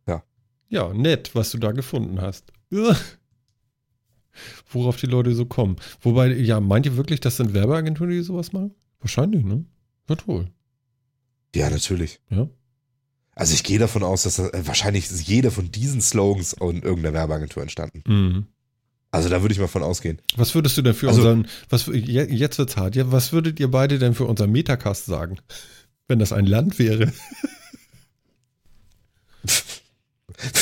Ja. Ja, nett, was du da gefunden hast. Worauf die Leute so kommen. Wobei, ja, meint ihr wirklich, das sind Werbeagenturen, die sowas machen? Wahrscheinlich, ne? Wird wohl. Ja, natürlich. Ja. Also ich gehe davon aus, dass wahrscheinlich jeder von diesen Slogans in irgendeiner Werbeagentur entstanden. Mhm. Also da würde ich mal von ausgehen. Was würdest du denn für jetzt wird's hart, ja, was würdet ihr beide denn für unseren Metacast sagen, wenn das ein Land wäre?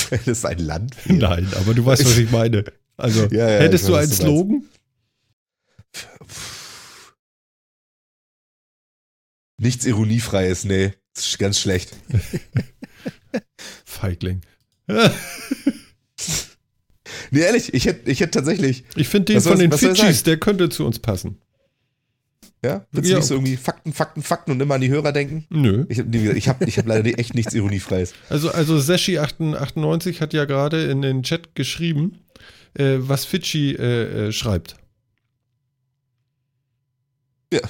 Wenn es ein Land wäre? Nein, aber du weißt, was ich meine. Also ja, hättest du einen Slogan? Nichts Ironiefreies, nee. Ganz schlecht. Feigling. Nee, ehrlich, ich hätte tatsächlich... Ich finde den von den Fidschis, der könnte zu uns passen. Ja? Willst du nicht so irgendwie Fakten, Fakten, Fakten und immer an die Hörer denken? Nö. Ich hab leider echt nichts Ironiefreies. Also Seschi 98 hat ja gerade in den Chat geschrieben, was Fidschi schreibt. Ja,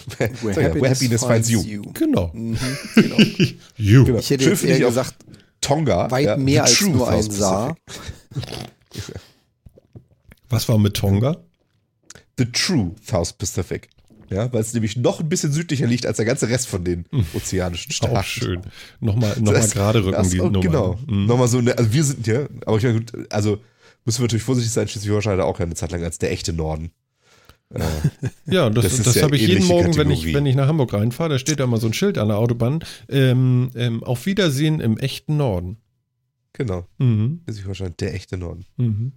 where happiness finds you. Genau. Mhm, genau. Genau. Ich hätte jetzt eher gesagt, Tonga. Weit ja, mehr als nur ein Saar. Was war mit Tonga? The true South Pacific. Ja, weil es nämlich noch ein bisschen südlicher liegt als der ganze Rest von den ozeanischen Staaten. Auch schön. Nochmal gerade rücken die Nummer. Genau. Mhm. Nochmal so eine, also wir sind hier, aber ich meine, gut, also müssen wir natürlich vorsichtig sein, Schleswig-Holstein auch eine Zeit lang als der echte Norden. Ja, das ja habe ich jeden Morgen, wenn ich nach Hamburg reinfahre, da steht da mal so ein Schild an der Autobahn. Auf Wiedersehen im echten Norden. Genau. Mhm. Das ist wahrscheinlich der echte Norden. Mhm.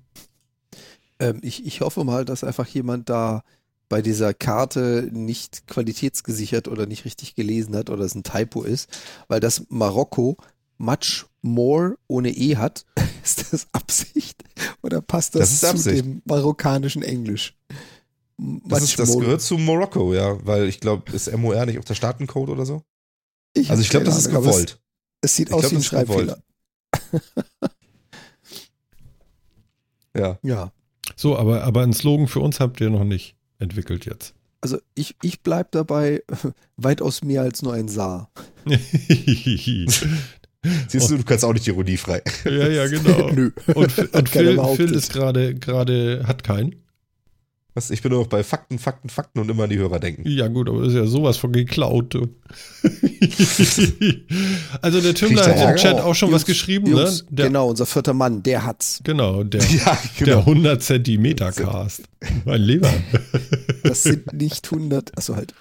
Ich hoffe mal, dass einfach jemand da bei dieser Karte nicht qualitätsgesichert oder nicht richtig gelesen hat oder es ein Typo ist, weil das Marokko much more ohne E hat. Ist das Absicht? Oder passt das zu dem marokkanischen Englisch? Das gehört zu Marokko, ja, weil ich glaube, ist MOR nicht auch der Staatencode oder so? Also ich glaube, das ist gewollt. Es sieht aus wie ein Schreibfehler. Ja. So, aber einen Slogan für uns habt ihr noch nicht entwickelt jetzt. Also ich bleibe dabei, weitaus mehr als nur ein Saar. Siehst du, du kannst auch nicht ironiefrei. Ja, genau. Nö. Und Phil ist gerade hat keinen. Was? Ich bin nur noch bei Fakten, Fakten, Fakten und immer an die Hörer denken. Ja gut, aber das ist ja sowas von geklaut. Also der Tümmler hat im Chat auch schon was geschrieben. Jungs, ne? Genau, unser vierter Mann, der hat's. Genau, der 100-Zentimeter-Cast. Mein Lieber. Das sind nicht 100, also halt.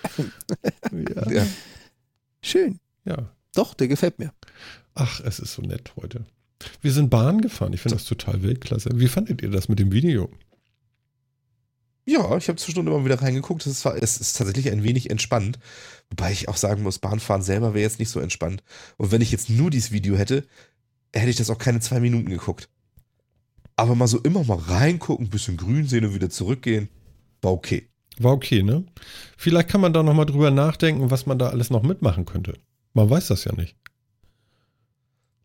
Ja. Schön. Ja. Doch, der gefällt mir. Ach, es ist so nett heute. Wir sind Bahn gefahren. Ich finde das total Weltklasse. Wie fandet ihr das mit dem Video? Ja, ich habe zur Stunde immer wieder reingeguckt. Es ist tatsächlich ein wenig entspannt. Wobei ich auch sagen muss, Bahnfahren selber wäre jetzt nicht so entspannt. Und wenn ich jetzt nur dieses Video hätte, hätte ich das auch keine 2 Minuten geguckt. Aber mal so immer mal reingucken, ein bisschen grün sehen und wieder zurückgehen, war okay. War okay, ne? Vielleicht kann man da nochmal drüber nachdenken, was man da alles noch mitmachen könnte. Man weiß das ja nicht.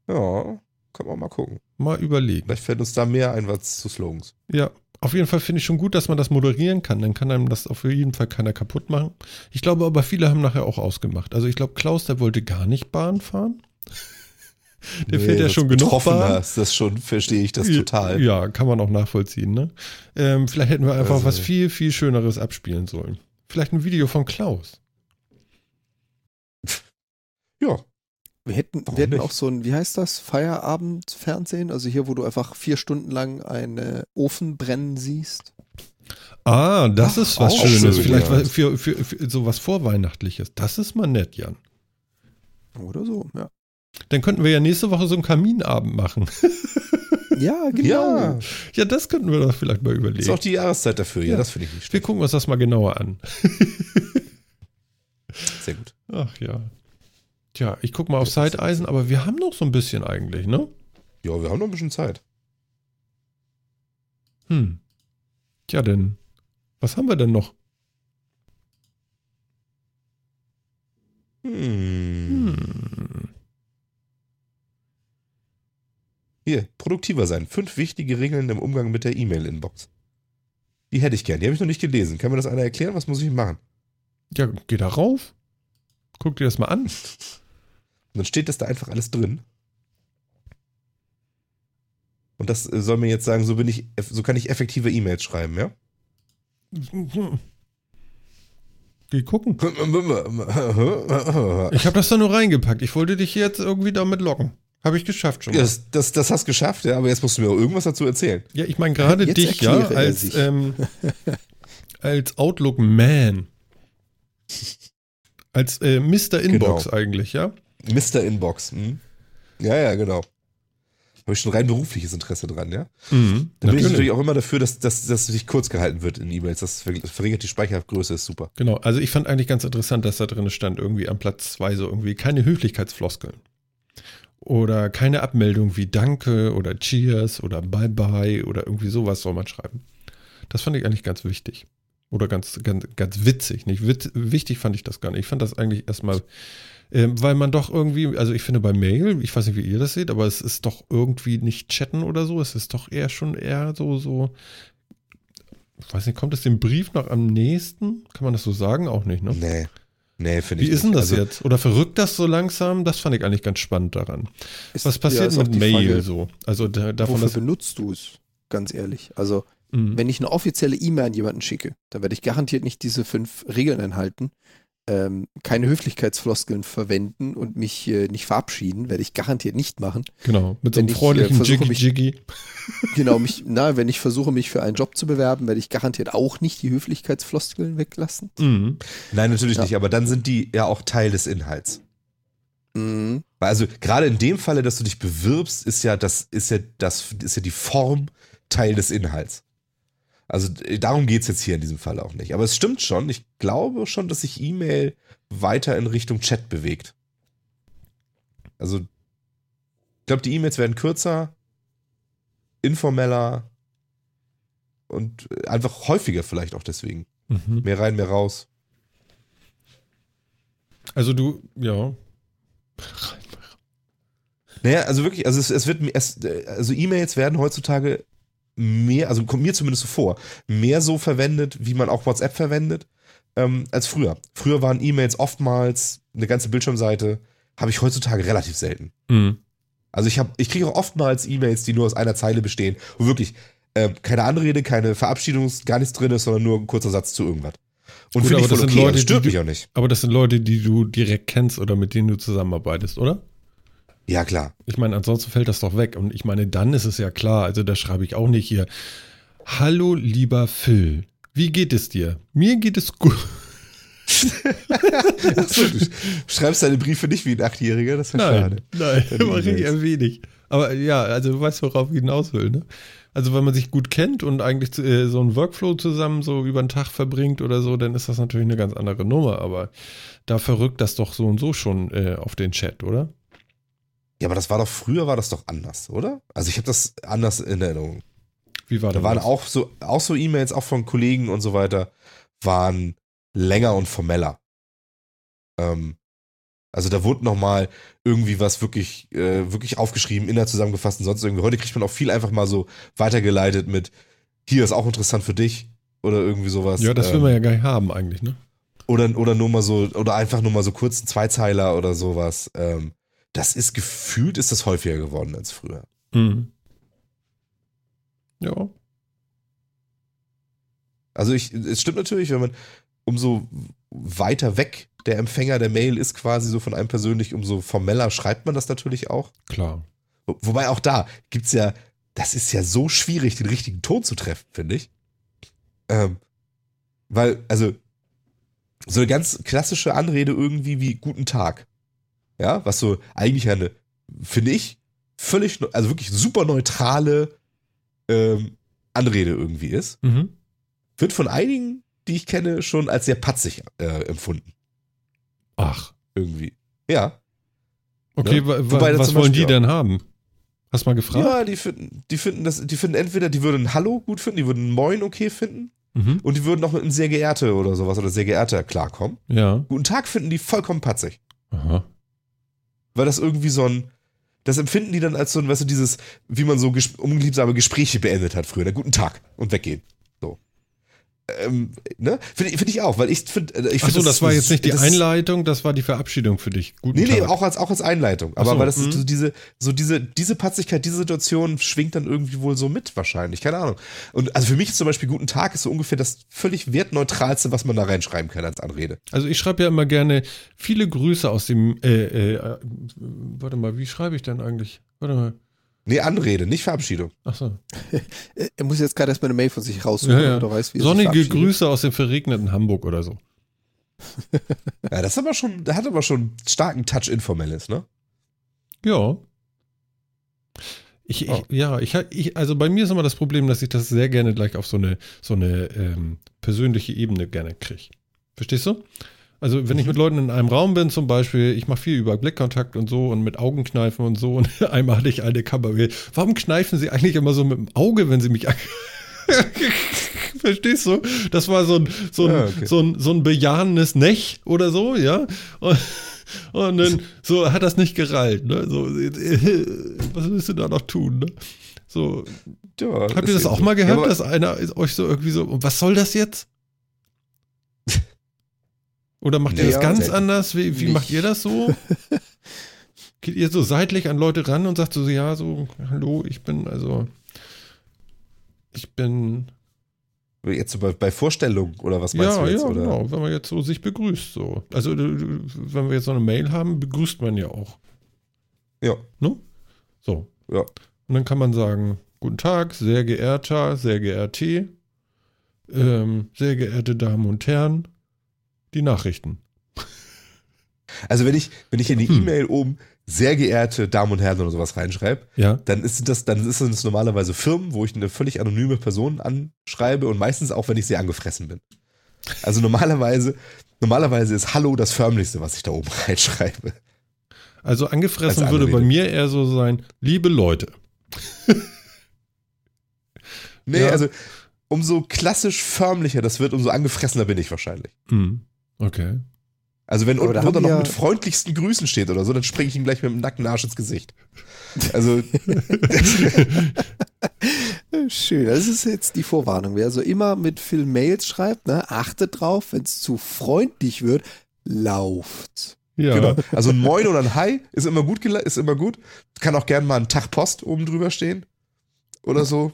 Ja, können wir mal gucken. Mal überlegen. Vielleicht fällt uns da mehr ein, was zu Slogans. Ja, auf jeden Fall finde ich schon gut, dass man das moderieren kann. Dann kann einem das auf jeden Fall keiner kaputt machen. Ich glaube aber, viele haben nachher auch ausgemacht. Also ich glaube, Klaus, der wollte gar nicht Bahn fahren. Der fährt ja schon genug Bahn. Das schon, verstehe ich das total. Ja, kann man auch nachvollziehen, ne? Vielleicht hätten wir einfach was viel, viel Schöneres abspielen sollen. Vielleicht ein Video von Klaus. Ja. Wir hätten auch so ein, wie heißt das, Feierabendfernsehen? Also hier, wo du einfach 4 Stunden lang einen Ofen brennen siehst. Ah, das ist was Schönes. Vielleicht was für so was Vorweihnachtliches. Das ist mal nett, Jan. Oder so, ja. Dann könnten wir ja nächste Woche so einen Kaminabend machen. Ja, genau. Ja, das könnten wir doch vielleicht mal überlegen. Ist auch die Jahreszeit dafür, ja, das finde ich nicht schlecht. Wir gucken uns das mal genauer an. Sehr gut. Ach ja. Tja, ich gucke mal auf Zeiteisen, aber wir haben noch so ein bisschen eigentlich, ne? Ja, wir haben noch ein bisschen Zeit. Tja, denn was haben wir denn noch? Hier, produktiver sein. 5 wichtige Regeln im Umgang mit der E-Mail-Inbox. Die hätte ich gern. Die habe ich noch nicht gelesen. Kann mir das einer erklären? Was muss ich machen? Ja, geh da rauf. Guck dir das mal an. Und dann steht das da einfach alles drin. Und das soll mir jetzt sagen, so kann ich effektive E-Mails schreiben, ja? Geh gucken. Ich habe das da nur reingepackt. Ich wollte dich jetzt irgendwie damit locken. Habe ich geschafft schon. Ja, das hast du geschafft, ja, aber jetzt musst du mir auch irgendwas dazu erzählen. Ja, ich meine gerade dich, ja, als Outlook-Man. Als Mr. Inbox eigentlich, ja? Mr. Inbox, Ja, genau. Habe ich schon rein berufliches Interesse dran, ja? Dann bin ich natürlich auch immer dafür, dass sich kurz gehalten wird in E-Mails. Das verringert die Speichergröße, ist super. Genau, also ich fand eigentlich ganz interessant, dass da drin stand, irgendwie am Platz 2 so irgendwie keine Höflichkeitsfloskeln. Oder keine Abmeldung wie Danke oder Cheers oder Bye-Bye oder irgendwie sowas soll man schreiben. Das fand ich eigentlich ganz wichtig. Oder ganz, ganz, ganz witzig. Wichtig fand ich das gar nicht. Ich fand das eigentlich erstmal, weil man doch irgendwie, also ich finde bei Mail, ich weiß nicht, wie ihr das seht, aber es ist doch irgendwie nicht chatten oder so. Es ist doch eher so, ich weiß nicht, kommt es dem Brief noch am nächsten? Kann man das so sagen? Auch nicht, ne? Nee, finde ich nicht. Wie ist denn das jetzt? Oder verrückt das so langsam? Das fand ich eigentlich ganz spannend daran. Was passiert mit Mail Frage, so? Also davon, wofür benutzt du es? Ganz ehrlich. Also, wenn ich eine offizielle E-Mail an jemanden schicke, dann werde ich garantiert nicht diese 5 Regeln einhalten. Keine Höflichkeitsfloskeln verwenden und mich nicht verabschieden, werde ich garantiert nicht machen. Genau, mit so einem freundlichen Jiggy-Jiggy. Genau, wenn ich versuche, mich für einen Job zu bewerben, werde ich garantiert auch nicht die Höflichkeitsfloskeln weglassen. Nein, natürlich nicht, aber dann sind die ja auch Teil des Inhalts. Also gerade in dem Falle, dass du dich bewirbst, ist ja die Form Teil des Inhalts. Also darum geht es jetzt hier in diesem Fall auch nicht. Aber es stimmt schon, ich glaube schon, dass sich E-Mail weiter in Richtung Chat bewegt. Also ich glaube, die E-Mails werden kürzer, informeller und einfach häufiger vielleicht auch deswegen. Mehr rein, mehr raus. Also du, ja. Naja, also wirklich, also E-Mails werden heutzutage mehr, also kommt mir zumindest so vor, mehr so verwendet, wie man auch WhatsApp verwendet, als früher. Früher waren E-Mails oftmals eine ganze Bildschirmseite, habe ich heutzutage relativ selten. Also ich kriege auch oftmals E-Mails, die nur aus einer Zeile bestehen, wo wirklich keine Anrede, keine Verabschiedung, gar nichts drin ist, sondern nur ein kurzer Satz zu irgendwas. Und gut, aber das sind Leute, das stört mich auch nicht. Aber das sind Leute, die du direkt kennst oder mit denen du zusammenarbeitest, oder? Ja, klar. Ich meine, ansonsten fällt das doch weg. Und ich meine, dann ist es ja klar. Also da schreibe ich auch nicht hier: Hallo, lieber Phil. Wie geht es dir? Mir geht es gut. Ach so, du schreibst deine Briefe nicht wie ein 8-Jähriger. Das ist ja schade. Nein, immer richtig ein wenig. Aber ja, also du weißt, worauf ich hinaus will, ne? Also wenn man sich gut kennt und eigentlich so einen Workflow zusammen so über den Tag verbringt oder so, dann ist das natürlich eine ganz andere Nummer, aber da verrückt das doch so und so schon auf den Chat, oder? Ja, aber das war doch, früher war das doch anders, oder? Also ich habe das anders in Erinnerung. Wie war das? Da waren auch so E-Mails, auch von Kollegen und so weiter, waren länger und formeller. Also da wurde nochmal irgendwie was wirklich aufgeschrieben, inhalt zusammengefasst und sonst irgendwie. Heute kriegt man auch viel einfach mal so weitergeleitet mit, hier ist auch interessant für dich oder irgendwie sowas. Ja, das will man ja gar nicht haben eigentlich, ne? Oder nur mal so, oder einfach nur mal so kurz ein Zweizeiler oder sowas. Das ist gefühlt, ist das häufiger geworden als früher. Mhm. Ja. Also es stimmt natürlich, wenn man umso weiter weg der Empfänger der Mail ist quasi so von einem persönlich, umso formeller schreibt man das natürlich auch. Klar. Wobei auch da gibt's ja, das ist ja so schwierig, den richtigen Ton zu treffen, finde ich. Weil, also, so eine ganz klassische Anrede irgendwie wie guten Tag. Ja, was so eigentlich eine, finde ich, völlig, also wirklich super neutrale Anrede irgendwie ist. Mhm. Wird von einigen, die ich kenne, schon als sehr patzig empfunden. Ach. Irgendwie. Ja. Okay, ja. Wobei was wollen die denn haben? Hast du mal gefragt? Ja, die finden entweder, die würden Hallo gut finden, die würden Moin okay finden und die würden auch mit einem sehr geehrte oder sowas oder sehr geehrter klarkommen. Ja. Guten Tag finden die vollkommen patzig. Aha. Weil das irgendwie so ein, das empfinden die dann als so ein, weißt du, dieses, wie man so unliebsame Gespräche beendet hat früher. Na, guten Tag und weggehen. Ne? Finde ich auch, weil ich finde. Achso, das war jetzt nicht die Einleitung, das war die Verabschiedung für dich. Guten Tag. Nee, auch als Einleitung. Aber weil das ist diese Patzigkeit, diese Situation schwingt dann irgendwie wohl so mit wahrscheinlich, keine Ahnung. Und also für mich ist zum Beispiel guten Tag ist so ungefähr das völlig wertneutralste, was man da reinschreiben kann als Anrede. Also ich schreibe ja immer gerne viele Grüße aus dem warte mal, wie schreibe ich denn eigentlich? Warte mal. Nee, Anrede, nicht Verabschiedung. Ach so. Er muss jetzt gerade erstmal eine Mail von sich rausholen, ja, ja. Oder weiß, wie er sonnige Grüße aus dem verregneten Hamburg oder so. Ja, das hat aber schon, starken Touch Informelles, ne? Ja. Also bei mir ist immer das Problem, dass ich das sehr gerne gleich auf so eine persönliche Ebene gerne kriege. Verstehst du? Also wenn ich mit Leuten in einem Raum bin zum Beispiel, ich mache viel über Blickkontakt und so und mit Augenkneifen und so und einmal hatte ich eine Kamera. Warum kneifen sie eigentlich immer so mit dem Auge, wenn sie mich verstehst du? Das war so ein bejahendes Nech oder so, ja? Und dann so hat das nicht gerallt, ne? So, was willst du da noch tun, ne? So, ja, habt ihr das auch mal gehabt, dass einer euch so irgendwie so, was soll das jetzt? Oder macht ihr das ganz anders? Wie macht ihr das so? Geht ihr so seitlich an Leute ran und sagt so, ja, so, hallo, ich bin. Jetzt so bei Vorstellung oder was meinst du jetzt? Ja, oder? Genau, wenn man jetzt so sich begrüßt so. Also, wenn wir jetzt so eine Mail haben, begrüßt man ja auch. Ja. Ne? So. Ja. Und dann kann man sagen, guten Tag, sehr geehrter, sehr geehrte, sehr geehrte Damen und Herren. Die Nachrichten. Also wenn ich in die E-Mail oben sehr geehrte Damen und Herren oder sowas reinschreibe, ja. dann ist das normalerweise Firmen, wo ich eine völlig anonyme Person anschreibe und meistens auch, wenn ich sehr angefressen bin. Also normalerweise ist Hallo das förmlichste, was ich da oben reinschreibe. Also angefressen würde bei mir eher so sein, liebe Leute. Nee, ja. Also umso klassisch förmlicher das wird, umso angefressener bin ich wahrscheinlich. Mhm. Okay. Also wenn unten drunter noch mit freundlichsten Grüßen steht oder so, dann springe ich ihm gleich mit dem nackten Arsch ins Gesicht. Also schön, das ist jetzt die Vorwarnung. Wer also immer mit Phil Mails schreibt, ne, achtet drauf, wenn es zu freundlich wird, lauft. Ja. Genau. Also ein Moin oder ein Hi ist immer gut, Kann auch gerne mal ein Tag Post oben drüber stehen oder so.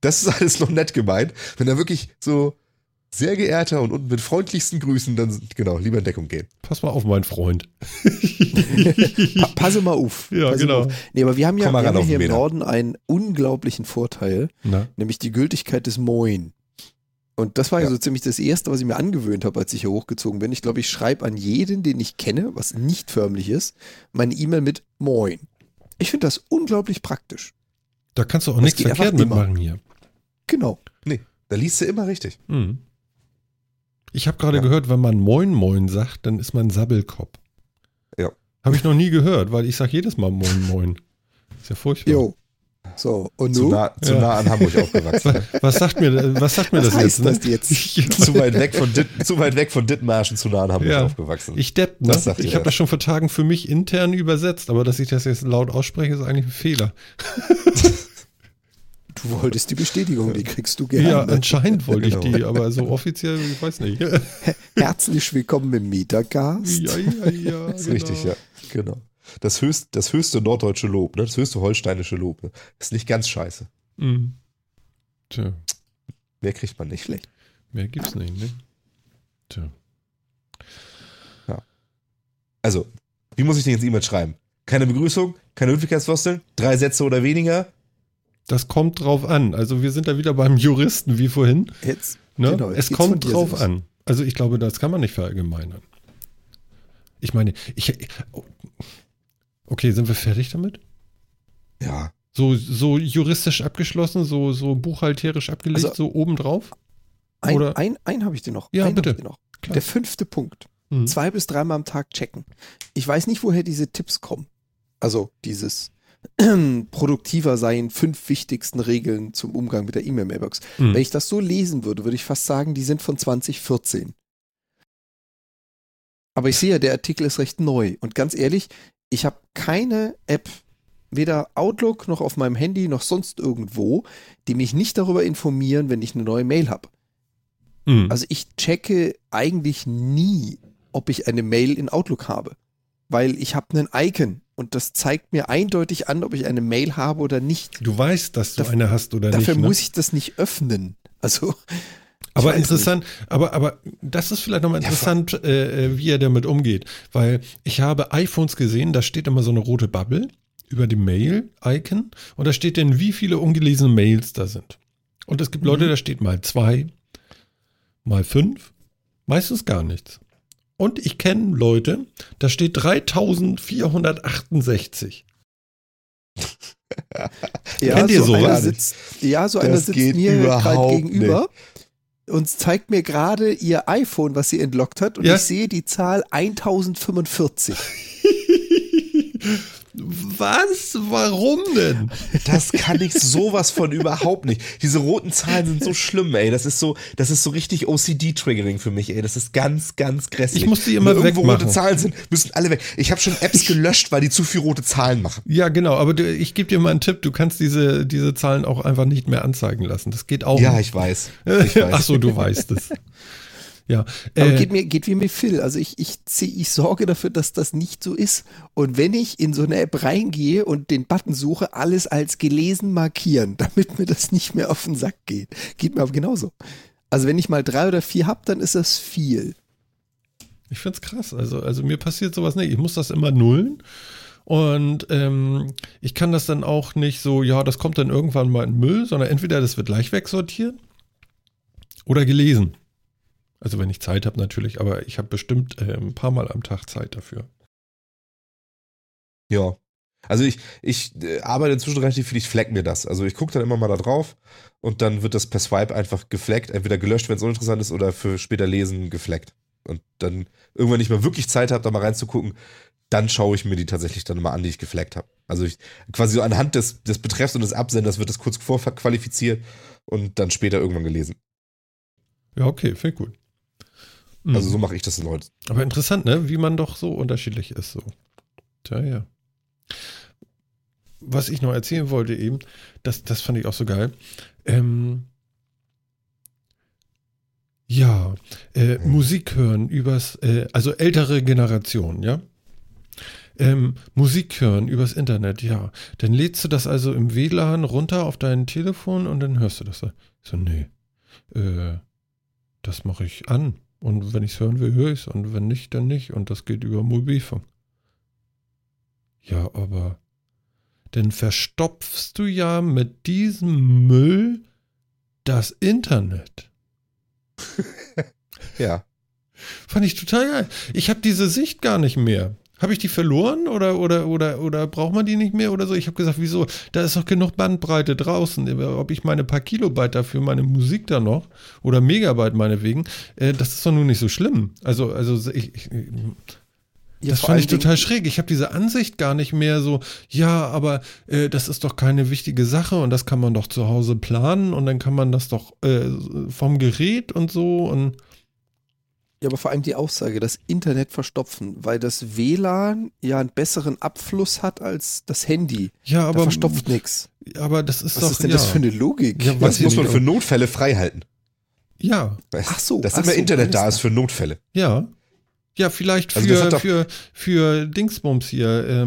Das ist alles noch nett gemeint. Wenn da wirklich so sehr geehrter und mit freundlichsten Grüßen, dann genau, lieber in Deckung gehen. Pass mal auf, mein Freund. Passe mal auf. Ja, genau. Auf. Nee, aber wir haben ja hier im Norden einen unglaublichen Vorteil, nämlich die Gültigkeit des Moin. Und das war ja so ziemlich das Erste, was ich mir angewöhnt habe, als ich hier hochgezogen bin. Ich glaube, ich schreibe an jeden, den ich kenne, was nicht förmlich ist, meine E-Mail mit Moin. Ich finde das unglaublich praktisch. Da kannst du auch nichts verkehrt mitmachen hier. Genau. Nee, da liest du immer richtig. Mhm. Ich habe gerade gehört, wenn man Moin Moin sagt, dann ist man Sabbelkopf. Ja. Habe ich noch nie gehört, weil ich sage jedes Mal Moin Moin. Ist ja furchtbar. Jo. So, und du? Nah an Hamburg aufgewachsen. Was sagt mir das heißt jetzt? Zu weit weg von Dithmarschen, zu nah an Hamburg aufgewachsen. Ich depp, ne? Ich habe das schon vor Tagen für mich intern übersetzt, aber dass ich das jetzt laut ausspreche, ist eigentlich ein Fehler. Du wolltest die Bestätigung, die kriegst du gerne. Ja, anscheinend wollte ich die, aber so offiziell, ich weiß nicht. Herzlich willkommen im Metacast. Ja. Das ist genau. Richtig, ja. Genau. Das höchste norddeutsche Lob, ne? Das höchste holsteinische Lob. Ne? Ist nicht ganz scheiße. Mhm. Tja. Mehr kriegt man nicht. Schlecht. Mehr gibt's nicht, ne? Tja. Ja. Also, wie muss ich denn jetzt E-Mail schreiben? Keine Begrüßung, keine Höflichkeitsfloskeln, 3 Sätze oder weniger? Das kommt drauf an. Also, wir sind da wieder beim Juristen, wie vorhin. Jetzt, ne? Genau, es kommt drauf an. Also, ich glaube, das kann man nicht verallgemeinern. Ich meine, okay, sind wir fertig damit? Ja. So juristisch abgeschlossen, so buchhalterisch abgelegt, also, so obendrauf? Einen habe ich dir noch. Ja, bitte. Der 5. Punkt. 2 bis 3 Mal am Tag checken. Ich weiß nicht, woher diese Tipps kommen. Also dieses produktiver sein, 5 wichtigsten Regeln zum Umgang mit der E-Mail-Mailbox. Wenn ich das so lesen würde, würde ich fast sagen, die sind von 2014. Aber ich sehe ja, der Artikel ist recht neu. Und ganz ehrlich, ich habe keine App, weder Outlook noch auf meinem Handy noch sonst irgendwo, die mich nicht darüber informieren, wenn ich eine neue Mail habe. Also ich checke eigentlich nie, ob ich eine Mail in Outlook habe. Weil ich habe einen Icon und das zeigt mir eindeutig an, ob ich eine Mail habe oder nicht. Du weißt, dass du eine hast oder nicht. Dafür muss ich das nicht öffnen. Also... Aber interessant, aber das ist vielleicht nochmal interessant, wie er damit umgeht, weil ich habe iPhones gesehen, da steht immer so eine rote Bubble über die Mail-Icon und da steht dann, wie viele ungelesene Mails da sind. Und es gibt Leute, da steht mal 2, mal 5, meistens gar nichts. Und ich kenne Leute, da steht 3468. Ja, kennt ihr sowas? So einer sitzt mir gerade gegenüber. Nicht. Und zeigt mir gerade ihr iPhone, was sie entlockt hat. Und ich sehe die Zahl 1045. Was? Warum denn? Das kann ich sowas von überhaupt nicht. Diese roten Zahlen sind so schlimm, ey. Das ist so richtig OCD-Triggering für mich, ey. Das ist ganz, ganz grässlich. Ich muss die immer wegmachen. Irgendwo rote Zahlen sind, müssen alle weg. Ich habe schon Apps gelöscht, weil die zu viel rote Zahlen machen. Ja, genau. Aber ich gebe dir mal einen Tipp. Du kannst diese Zahlen auch einfach nicht mehr anzeigen lassen. Das geht auch. Ja, ich weiß. Ach so, du weißt es. Ja, aber geht wie mit Phil. Also ich sorge dafür, dass das nicht so ist. Und wenn ich in so eine App reingehe und den Button suche, alles als gelesen markieren, damit mir das nicht mehr auf den Sack geht. Geht mir aber genauso. Also wenn ich mal 3 oder 4 habe, dann ist das viel. Ich find's krass. Also mir passiert sowas nicht. Ich muss das immer nullen. Und ich kann das dann auch nicht so, ja, das kommt dann irgendwann mal in Müll, sondern entweder das wird gleich wegsortiert oder gelesen. Also wenn ich Zeit habe natürlich, aber ich habe bestimmt ein paar Mal am Tag Zeit dafür. Ja, also ich arbeite inzwischen relativ viel, ich flagge mir das. Also ich gucke dann immer mal da drauf und dann wird das per Swipe einfach geflaggt, entweder gelöscht, wenn es uninteressant ist, oder für später lesen geflaggt. Und dann irgendwann nicht mehr wirklich Zeit habe, da mal reinzugucken, dann schaue ich mir die tatsächlich dann mal an, die ich geflaggt habe. Also ich, quasi so anhand des Betreffs und des Absenders wird das kurz vorqualifiziert und dann später irgendwann gelesen. Ja, okay, finde ich gut. Also so mache ich das, Leute. Aber interessant, ne? Wie man doch so unterschiedlich ist. So. Tja, ja. Was ich noch erzählen wollte eben, das fand ich auch so geil. Musik hören übers, also ältere Generationen, ja? Musik hören übers Internet, ja. Dann lädst du das also im WLAN runter auf dein Telefon und dann hörst du das. Ich so, nee, das mache ich an. Und wenn ich es hören will, höre ich es. Und wenn nicht, dann nicht. Und das geht über Mobilfunk. Ja, aber dann verstopfst du ja mit diesem Müll das Internet. Ja. Fand ich total geil. Ich habe diese Sicht gar nicht mehr. Habe ich die verloren oder braucht man die nicht mehr oder so? Ich habe gesagt, wieso? Da ist doch genug Bandbreite draußen. Ob ich meine paar Kilobyte dafür, meine Musik da noch oder Megabyte meinetwegen, das ist doch nun nicht so schlimm. Also ich ja, das fand ich total schräg. Ich habe diese Ansicht gar nicht mehr so, ja, aber das ist doch keine wichtige Sache und das kann man doch zu Hause planen und dann kann man das doch vom Gerät und so. Und ja, aber vor allem die Aussage, das Internet verstopfen, weil das WLAN ja einen besseren Abfluss hat als das Handy. Ja, aber da verstopft nichts. Aber das ist was ist denn das für eine Logik? Ja, das muss man für Notfälle freihalten. Ja. Ach so. Dass immer Internet da ist für Notfälle. Ja. Ja, vielleicht für Dingsbums hier,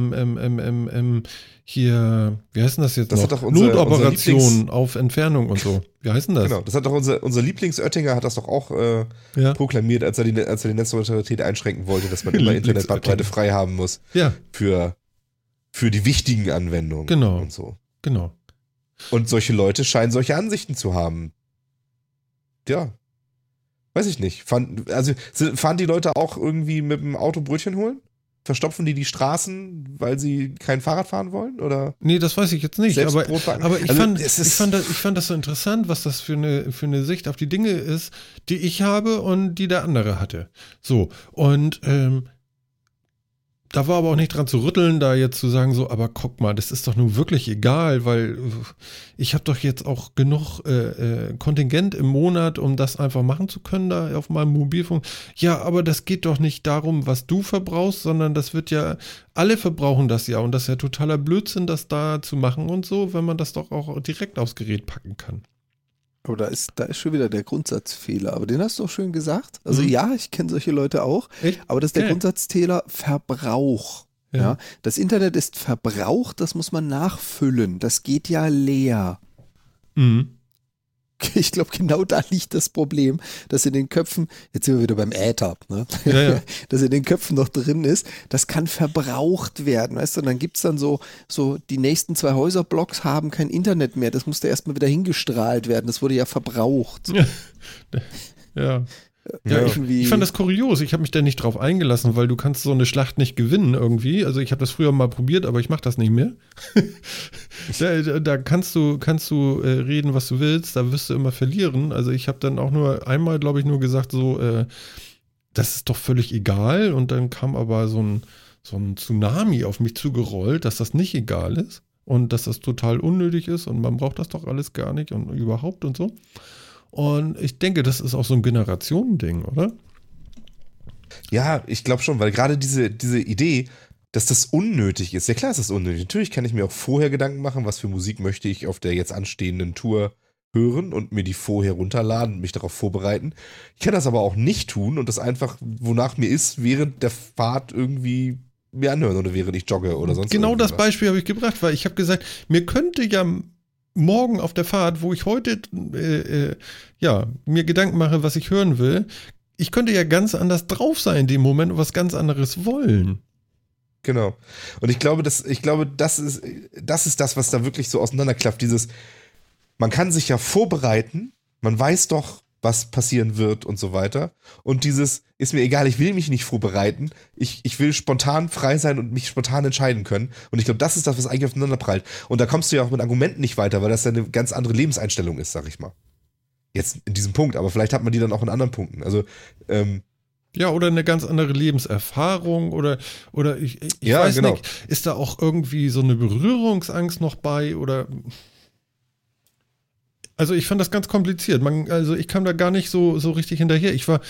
hier, wie heißt denn das jetzt? Das hat doch Notoperationen auf Entfernung und so. Wie heißt denn das? Genau, das hat doch unser Lieblings-Oettinger hat das doch auch proklamiert, als er die Netzneutralität einschränken wollte, dass man immer Internetbandbreite frei haben muss. Ja. Für die wichtigen Anwendungen. Genau. Und so. Genau. Und solche Leute scheinen solche Ansichten zu haben. Ja. Weiß ich nicht. Fahren die Leute auch irgendwie mit dem Auto Brötchen holen? Verstopfen die Straßen, weil sie kein Fahrrad fahren wollen? Oder? Nee, das weiß ich jetzt nicht. Aber ich fand das so interessant, was das für eine Sicht auf die Dinge ist, die ich habe und die der andere hatte. So, und da war aber auch nicht dran zu rütteln, da jetzt zu sagen so, aber guck mal, das ist doch nun wirklich egal, weil ich habe doch jetzt auch genug Kontingent im Monat, um das einfach machen zu können da auf meinem Mobilfunk. Ja, aber das geht doch nicht darum, was du verbrauchst, sondern das wird ja, alle verbrauchen das ja und das ist ja totaler Blödsinn, das da zu machen und so, wenn man das doch auch direkt aufs Gerät packen kann. Aber da ist schon wieder der Grundsatzfehler, aber den hast du auch schön gesagt. Also ja, ich kenne solche Leute auch, echt? Aber das ist der Grundsatzfehler Verbrauch. Ja. Ja, das Internet ist Verbrauch, das muss man nachfüllen, das geht ja leer. Mhm. Ich glaube, genau da liegt das Problem, dass in den Köpfen, jetzt sind wir wieder beim Äther, ne? Ja. Dass in den Köpfen noch drin ist, das kann verbraucht werden, weißt du, und dann gibt es dann so die nächsten 2 Häuserblocks haben kein Internet mehr, das musste erstmal wieder hingestrahlt werden, das wurde ja verbraucht. So. Ja. Ja, ich fand das kurios, ich habe mich da nicht drauf eingelassen, weil du kannst so eine Schlacht nicht gewinnen irgendwie, also ich habe das früher mal probiert, aber ich mache das nicht mehr. Da kannst du reden, was du willst, da wirst du immer verlieren, also ich habe dann auch nur einmal, glaube ich, nur gesagt so, das ist doch völlig egal und dann kam aber so ein Tsunami auf mich zugerollt, dass das nicht egal ist und dass das total unnötig ist und man braucht das doch alles gar nicht und überhaupt und so. Und ich denke, das ist auch so ein Generationending, oder? Ja, ich glaube schon, weil gerade diese Idee, dass das unnötig ist. Ja klar, ist das unnötig. Natürlich kann ich mir auch vorher Gedanken machen, was für Musik möchte ich auf der jetzt anstehenden Tour hören und mir die vorher runterladen und mich darauf vorbereiten. Ich kann das aber auch nicht tun und das einfach, wonach mir ist, während der Fahrt irgendwie mir anhören oder während ich jogge oder sonst was. Genau das Beispiel habe ich gebracht, weil ich habe gesagt, mir könnte ja morgen auf der Fahrt, wo ich heute mir Gedanken mache, was ich hören will, ich könnte ja ganz anders drauf sein in dem Moment und was ganz anderes wollen. Genau. Und ich glaube, das ist das, was da wirklich so auseinanderklafft. Dieses, man kann sich ja vorbereiten, man weiß doch, was passieren wird und so weiter. Und dieses, ist mir egal, ich will mich nicht vorbereiten, ich will spontan frei sein und mich spontan entscheiden können. Und ich glaube, das ist das, was eigentlich aufeinanderprallt. Und da kommst du ja auch mit Argumenten nicht weiter, weil das ja eine ganz andere Lebenseinstellung ist, sag ich mal. Jetzt in diesem Punkt, aber vielleicht hat man die dann auch in anderen Punkten. Also, ja, oder eine ganz andere Lebenserfahrung oder ich weiß genau. Nicht, ist da auch irgendwie so eine Berührungsangst noch bei oder... Also ich fand das ganz kompliziert. Also ich kam da gar nicht so richtig hinterher. Ich war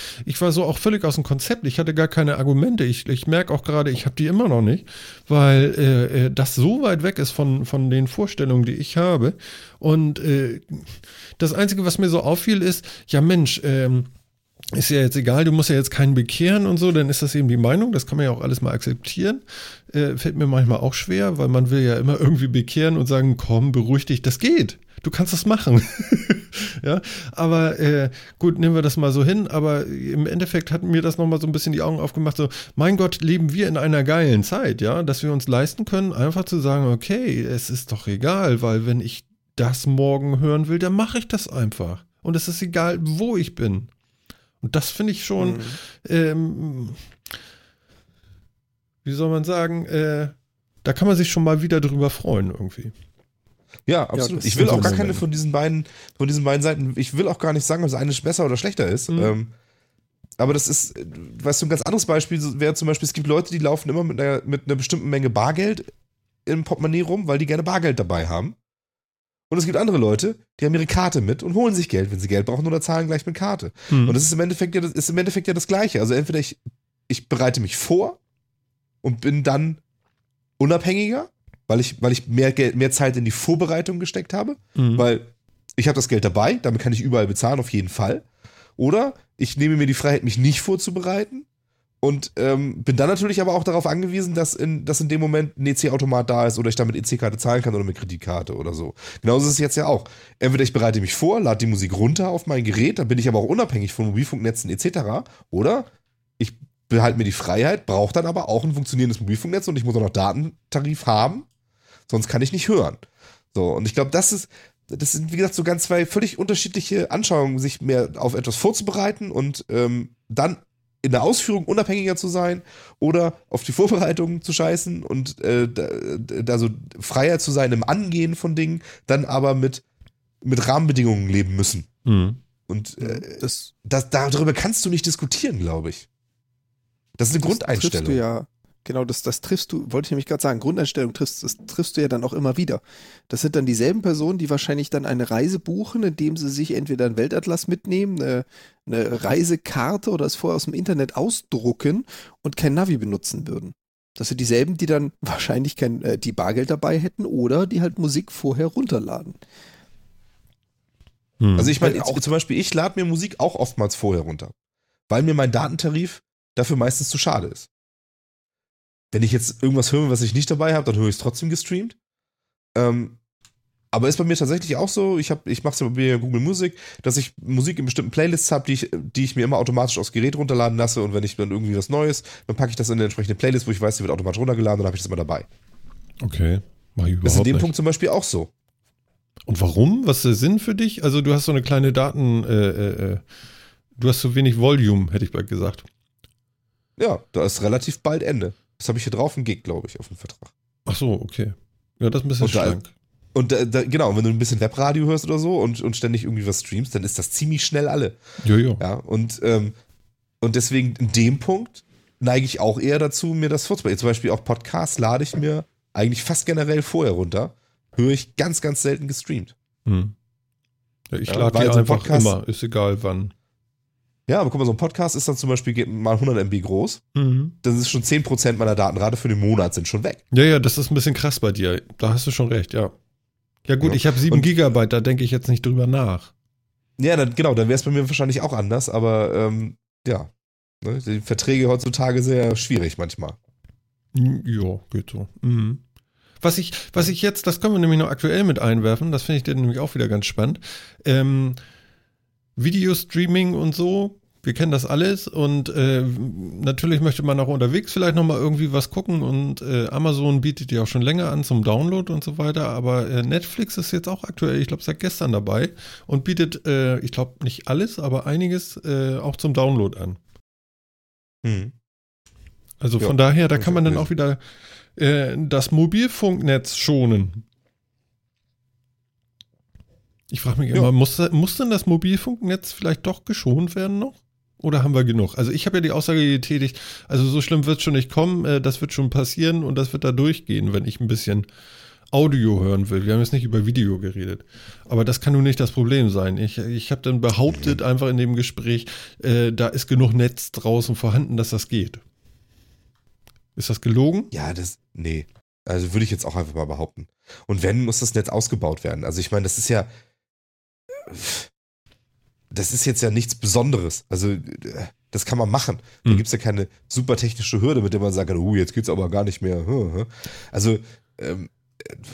so auch völlig aus dem Konzept. Ich hatte gar keine Argumente. Ich merke auch gerade, ich habe die immer noch nicht, weil das so weit weg ist von den Vorstellungen, die ich habe. Und das Einzige, was mir so auffiel, ist, ja Mensch, ist ja jetzt egal, du musst ja jetzt keinen bekehren und so, dann ist das eben die Meinung, das kann man ja auch alles mal akzeptieren. Fällt mir manchmal auch schwer, weil man will ja immer irgendwie bekehren und sagen, komm, beruhig dich, das geht. Du kannst das machen. Ja, aber gut, nehmen wir das mal so hin, aber im Endeffekt hat mir das nochmal so ein bisschen die Augen aufgemacht, so, mein Gott, leben wir in einer geilen Zeit, ja, dass wir uns leisten können, einfach zu sagen, okay, es ist doch egal, weil wenn ich das morgen hören will, dann mache ich das einfach. Und es ist egal, wo ich bin. Und das finde ich schon wie soll man sagen, da kann man sich schon mal wieder drüber freuen irgendwie. Ja, absolut. Ja, ich will auch gar keine von diesen beiden Seiten, ich will auch gar nicht sagen, ob das eine besser oder schlechter ist. Mhm. Aber das ist, weißt du, ein ganz anderes Beispiel wäre zum Beispiel, es gibt Leute, die laufen immer mit einer bestimmten Menge Bargeld im Portemonnaie rum, weil die gerne Bargeld dabei haben. Und es gibt andere Leute, die haben ihre Karte mit und holen sich Geld, wenn sie Geld brauchen, oder zahlen gleich mit Karte. Mhm. Und das ist im Endeffekt ja das Gleiche. Also entweder ich bereite mich vor und bin dann unabhängiger, weil ich mehr Geld, mehr Zeit in die Vorbereitung gesteckt habe, weil ich habe das Geld dabei, damit kann ich überall bezahlen, auf jeden Fall. Oder ich nehme mir die Freiheit, mich nicht vorzubereiten und bin dann natürlich aber auch darauf angewiesen, dass in dem Moment ein EC-Automat da ist oder ich damit EC-Karte zahlen kann oder mit Kreditkarte oder so. Genauso ist es jetzt ja auch. Entweder ich bereite mich vor, lade die Musik runter auf mein Gerät, dann bin ich aber auch unabhängig von Mobilfunknetzen etc. Oder ich behalte mir die Freiheit, brauche dann aber auch ein funktionierendes Mobilfunknetz und ich muss auch noch Datentarif haben, sonst kann ich nicht hören. So, und ich glaube, das sind, wie gesagt, so ganz zwei völlig unterschiedliche Anschauungen, sich mehr auf etwas vorzubereiten und dann in der Ausführung unabhängiger zu sein oder auf die Vorbereitungen zu scheißen und da so freier zu sein im Angehen von Dingen, dann aber mit Rahmenbedingungen leben müssen. Mhm. Und darüber kannst du nicht diskutieren, glaube ich. Das ist eine Grundeinstellung. Triffst du ja. Genau, das triffst du, wollte ich nämlich gerade sagen, Grundeinstellung triffst du ja dann auch immer wieder. Das sind dann dieselben Personen, die wahrscheinlich dann eine Reise buchen, indem sie sich entweder einen Weltatlas mitnehmen, eine Reisekarte oder es vorher aus dem Internet ausdrucken und kein Navi benutzen würden. Das sind dieselben, die dann wahrscheinlich die Bargeld dabei hätten oder die halt Musik vorher runterladen. Hm. Also ich meine, auch zum Beispiel, ich lade mir Musik auch oftmals vorher runter, weil mir mein Datentarif dafür meistens zu schade ist. Wenn ich jetzt irgendwas höre, was ich nicht dabei habe, dann höre ich es trotzdem gestreamt. Aber ist bei mir tatsächlich auch so, ich mache es ja bei Google Music, dass ich Musik in bestimmten Playlists habe, die ich mir immer automatisch aufs Gerät runterladen lasse, und wenn ich dann irgendwie was Neues, dann packe ich das in eine entsprechende Playlist, wo ich weiß, die wird automatisch runtergeladen, dann habe ich das immer dabei. Okay, mach ich überhaupt nicht. Das ist in dem Punkt zum Beispiel auch so. Und warum? Was ist der Sinn für dich? Also du hast so eine kleine Daten, du hast so wenig Volume, hätte ich bald gesagt. Ja, da ist relativ bald Ende. Das habe ich hier drauf, ein Gig, glaube ich, auf dem Vertrag. Ach so, okay. Ja, das ist ein bisschen schlank. Und genau, wenn du ein bisschen Webradio hörst oder so und ständig irgendwie was streamst, dann ist das ziemlich schnell alle. Jojo. Ja, und deswegen in dem Punkt neige ich auch eher dazu, mir das vorzubereiten. Zum Beispiel auch Podcasts lade ich mir eigentlich fast generell vorher runter. Höre ich ganz, ganz selten gestreamt. Hm. Ja, ich lade die einfach Podcast, immer, ist egal wann. Ja, aber guck mal, so ein Podcast ist dann zum Beispiel mal 100 MB groß. Mhm. Das ist schon 10% meiner Datenrate für den Monat sind schon weg. Ja, das ist ein bisschen krass bei dir. Da hast du schon recht, ja. Ja gut, ja. Ich habe 7 GB, da denke ich jetzt nicht drüber nach. Ja, dann wäre es bei mir wahrscheinlich auch anders, aber ja. Ne, die Verträge heutzutage sind ja schwierig manchmal. Ja, geht so. Mhm. Was ich jetzt, das können wir nämlich noch aktuell mit einwerfen, das finde ich dann nämlich auch wieder ganz spannend, Videostreaming und so, wir kennen das alles und natürlich möchte man auch unterwegs vielleicht nochmal irgendwie was gucken und Amazon bietet die auch schon länger an zum Download und so weiter, aber Netflix ist jetzt auch aktuell, ich glaube seit gestern dabei und bietet, ich glaube nicht alles, aber einiges auch zum Download an. Hm. Also von daher, da kann man dann auch wieder das Mobilfunknetz schonen. Ich frage mich immer, muss denn das Mobilfunknetz vielleicht doch geschont werden noch? Oder haben wir genug? Also ich habe ja die Aussage getätigt, also so schlimm wird es schon nicht kommen, das wird schon passieren und das wird da durchgehen, wenn ich ein bisschen Audio hören will. Wir haben jetzt nicht über Video geredet. Aber das kann nun nicht das Problem sein. Ich habe dann behauptet einfach in dem Gespräch, da ist genug Netz draußen vorhanden, dass das geht. Ist das gelogen? Ja, nee. Also würde ich jetzt auch einfach mal behaupten. Und wenn, muss das Netz ausgebaut werden. Also ich meine, das ist jetzt ja nichts Besonderes. Also, das kann man machen. Da gibt es ja keine super technische Hürde, mit der man sagt, jetzt geht's aber gar nicht mehr. Also,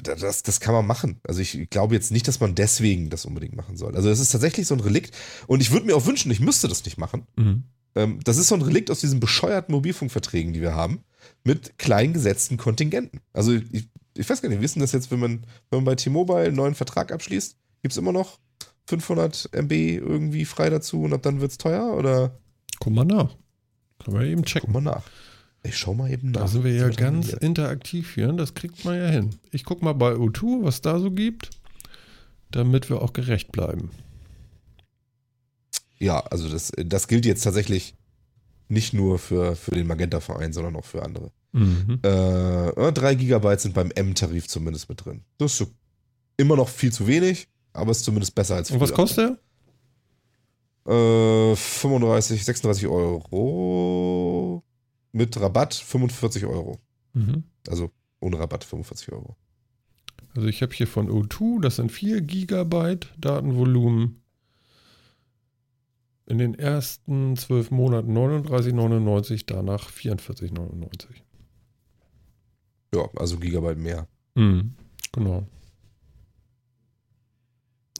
das kann man machen. Also, ich glaube jetzt nicht, dass man deswegen das unbedingt machen soll. Also, es ist tatsächlich so ein Relikt. Und ich würde mir auch wünschen, ich müsste das nicht machen. Mhm. Das ist so ein Relikt aus diesen bescheuerten Mobilfunkverträgen, die wir haben, mit klein gesetzten Kontingenten. Also, ich weiß gar nicht, wir wissen das jetzt, wenn man bei T-Mobile einen neuen Vertrag abschließt, gibt es immer noch 500 MB irgendwie frei dazu und ab dann wird's teuer, oder? Guck mal nach. Können wir eben checken. Ich schau mal eben nach. Da sind wir ja ganz interaktiv hier. Das kriegt man ja hin. Ich guck mal bei O2, was da so gibt, damit wir auch gerecht bleiben. Ja, also das gilt jetzt tatsächlich nicht nur für den Magenta-Verein, sondern auch für andere. 3 GB sind beim M-Tarif zumindest mit drin. Das ist so immer noch viel zu wenig, aber ist zumindest besser als früher. Und was kostet der? 36 Euro. Mit Rabatt 45 Euro. Mhm. Also ohne Rabatt 45 Euro. Also ich habe hier von O2, das sind 4 Gigabyte Datenvolumen. In den ersten 12 Monaten 39,99, danach 44,99. Ja, also Gigabyte mehr. Mhm, genau.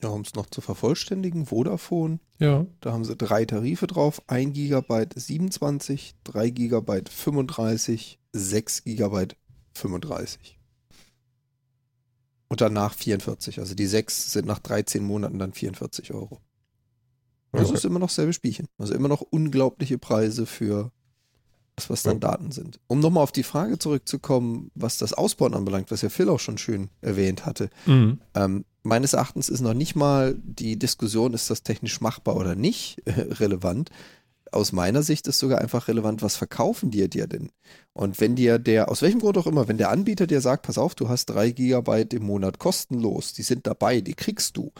Ja, um es noch zu vervollständigen, Vodafone, ja. Da haben sie 3 Tarife drauf, 1 GB 27, 3 GB 35, 6 GB 35. Und danach 44, also die 6 sind nach 13 Monaten dann 44 Euro. Also okay. Ist immer noch selbe Spielchen, also immer noch unglaubliche Preise für das, was dann Daten sind. Um nochmal auf die Frage zurückzukommen, was das Ausbauen anbelangt, was ja Phil auch schon schön erwähnt hatte, meines Erachtens ist noch nicht mal die Diskussion, ist das technisch machbar oder nicht, relevant. Aus meiner Sicht ist sogar einfach relevant, was verkaufen dir denn? Und wenn dir aus welchem Grund auch immer, wenn der Anbieter dir sagt, pass auf, du hast 3 Gigabyte im Monat kostenlos, die sind dabei, die kriegst du.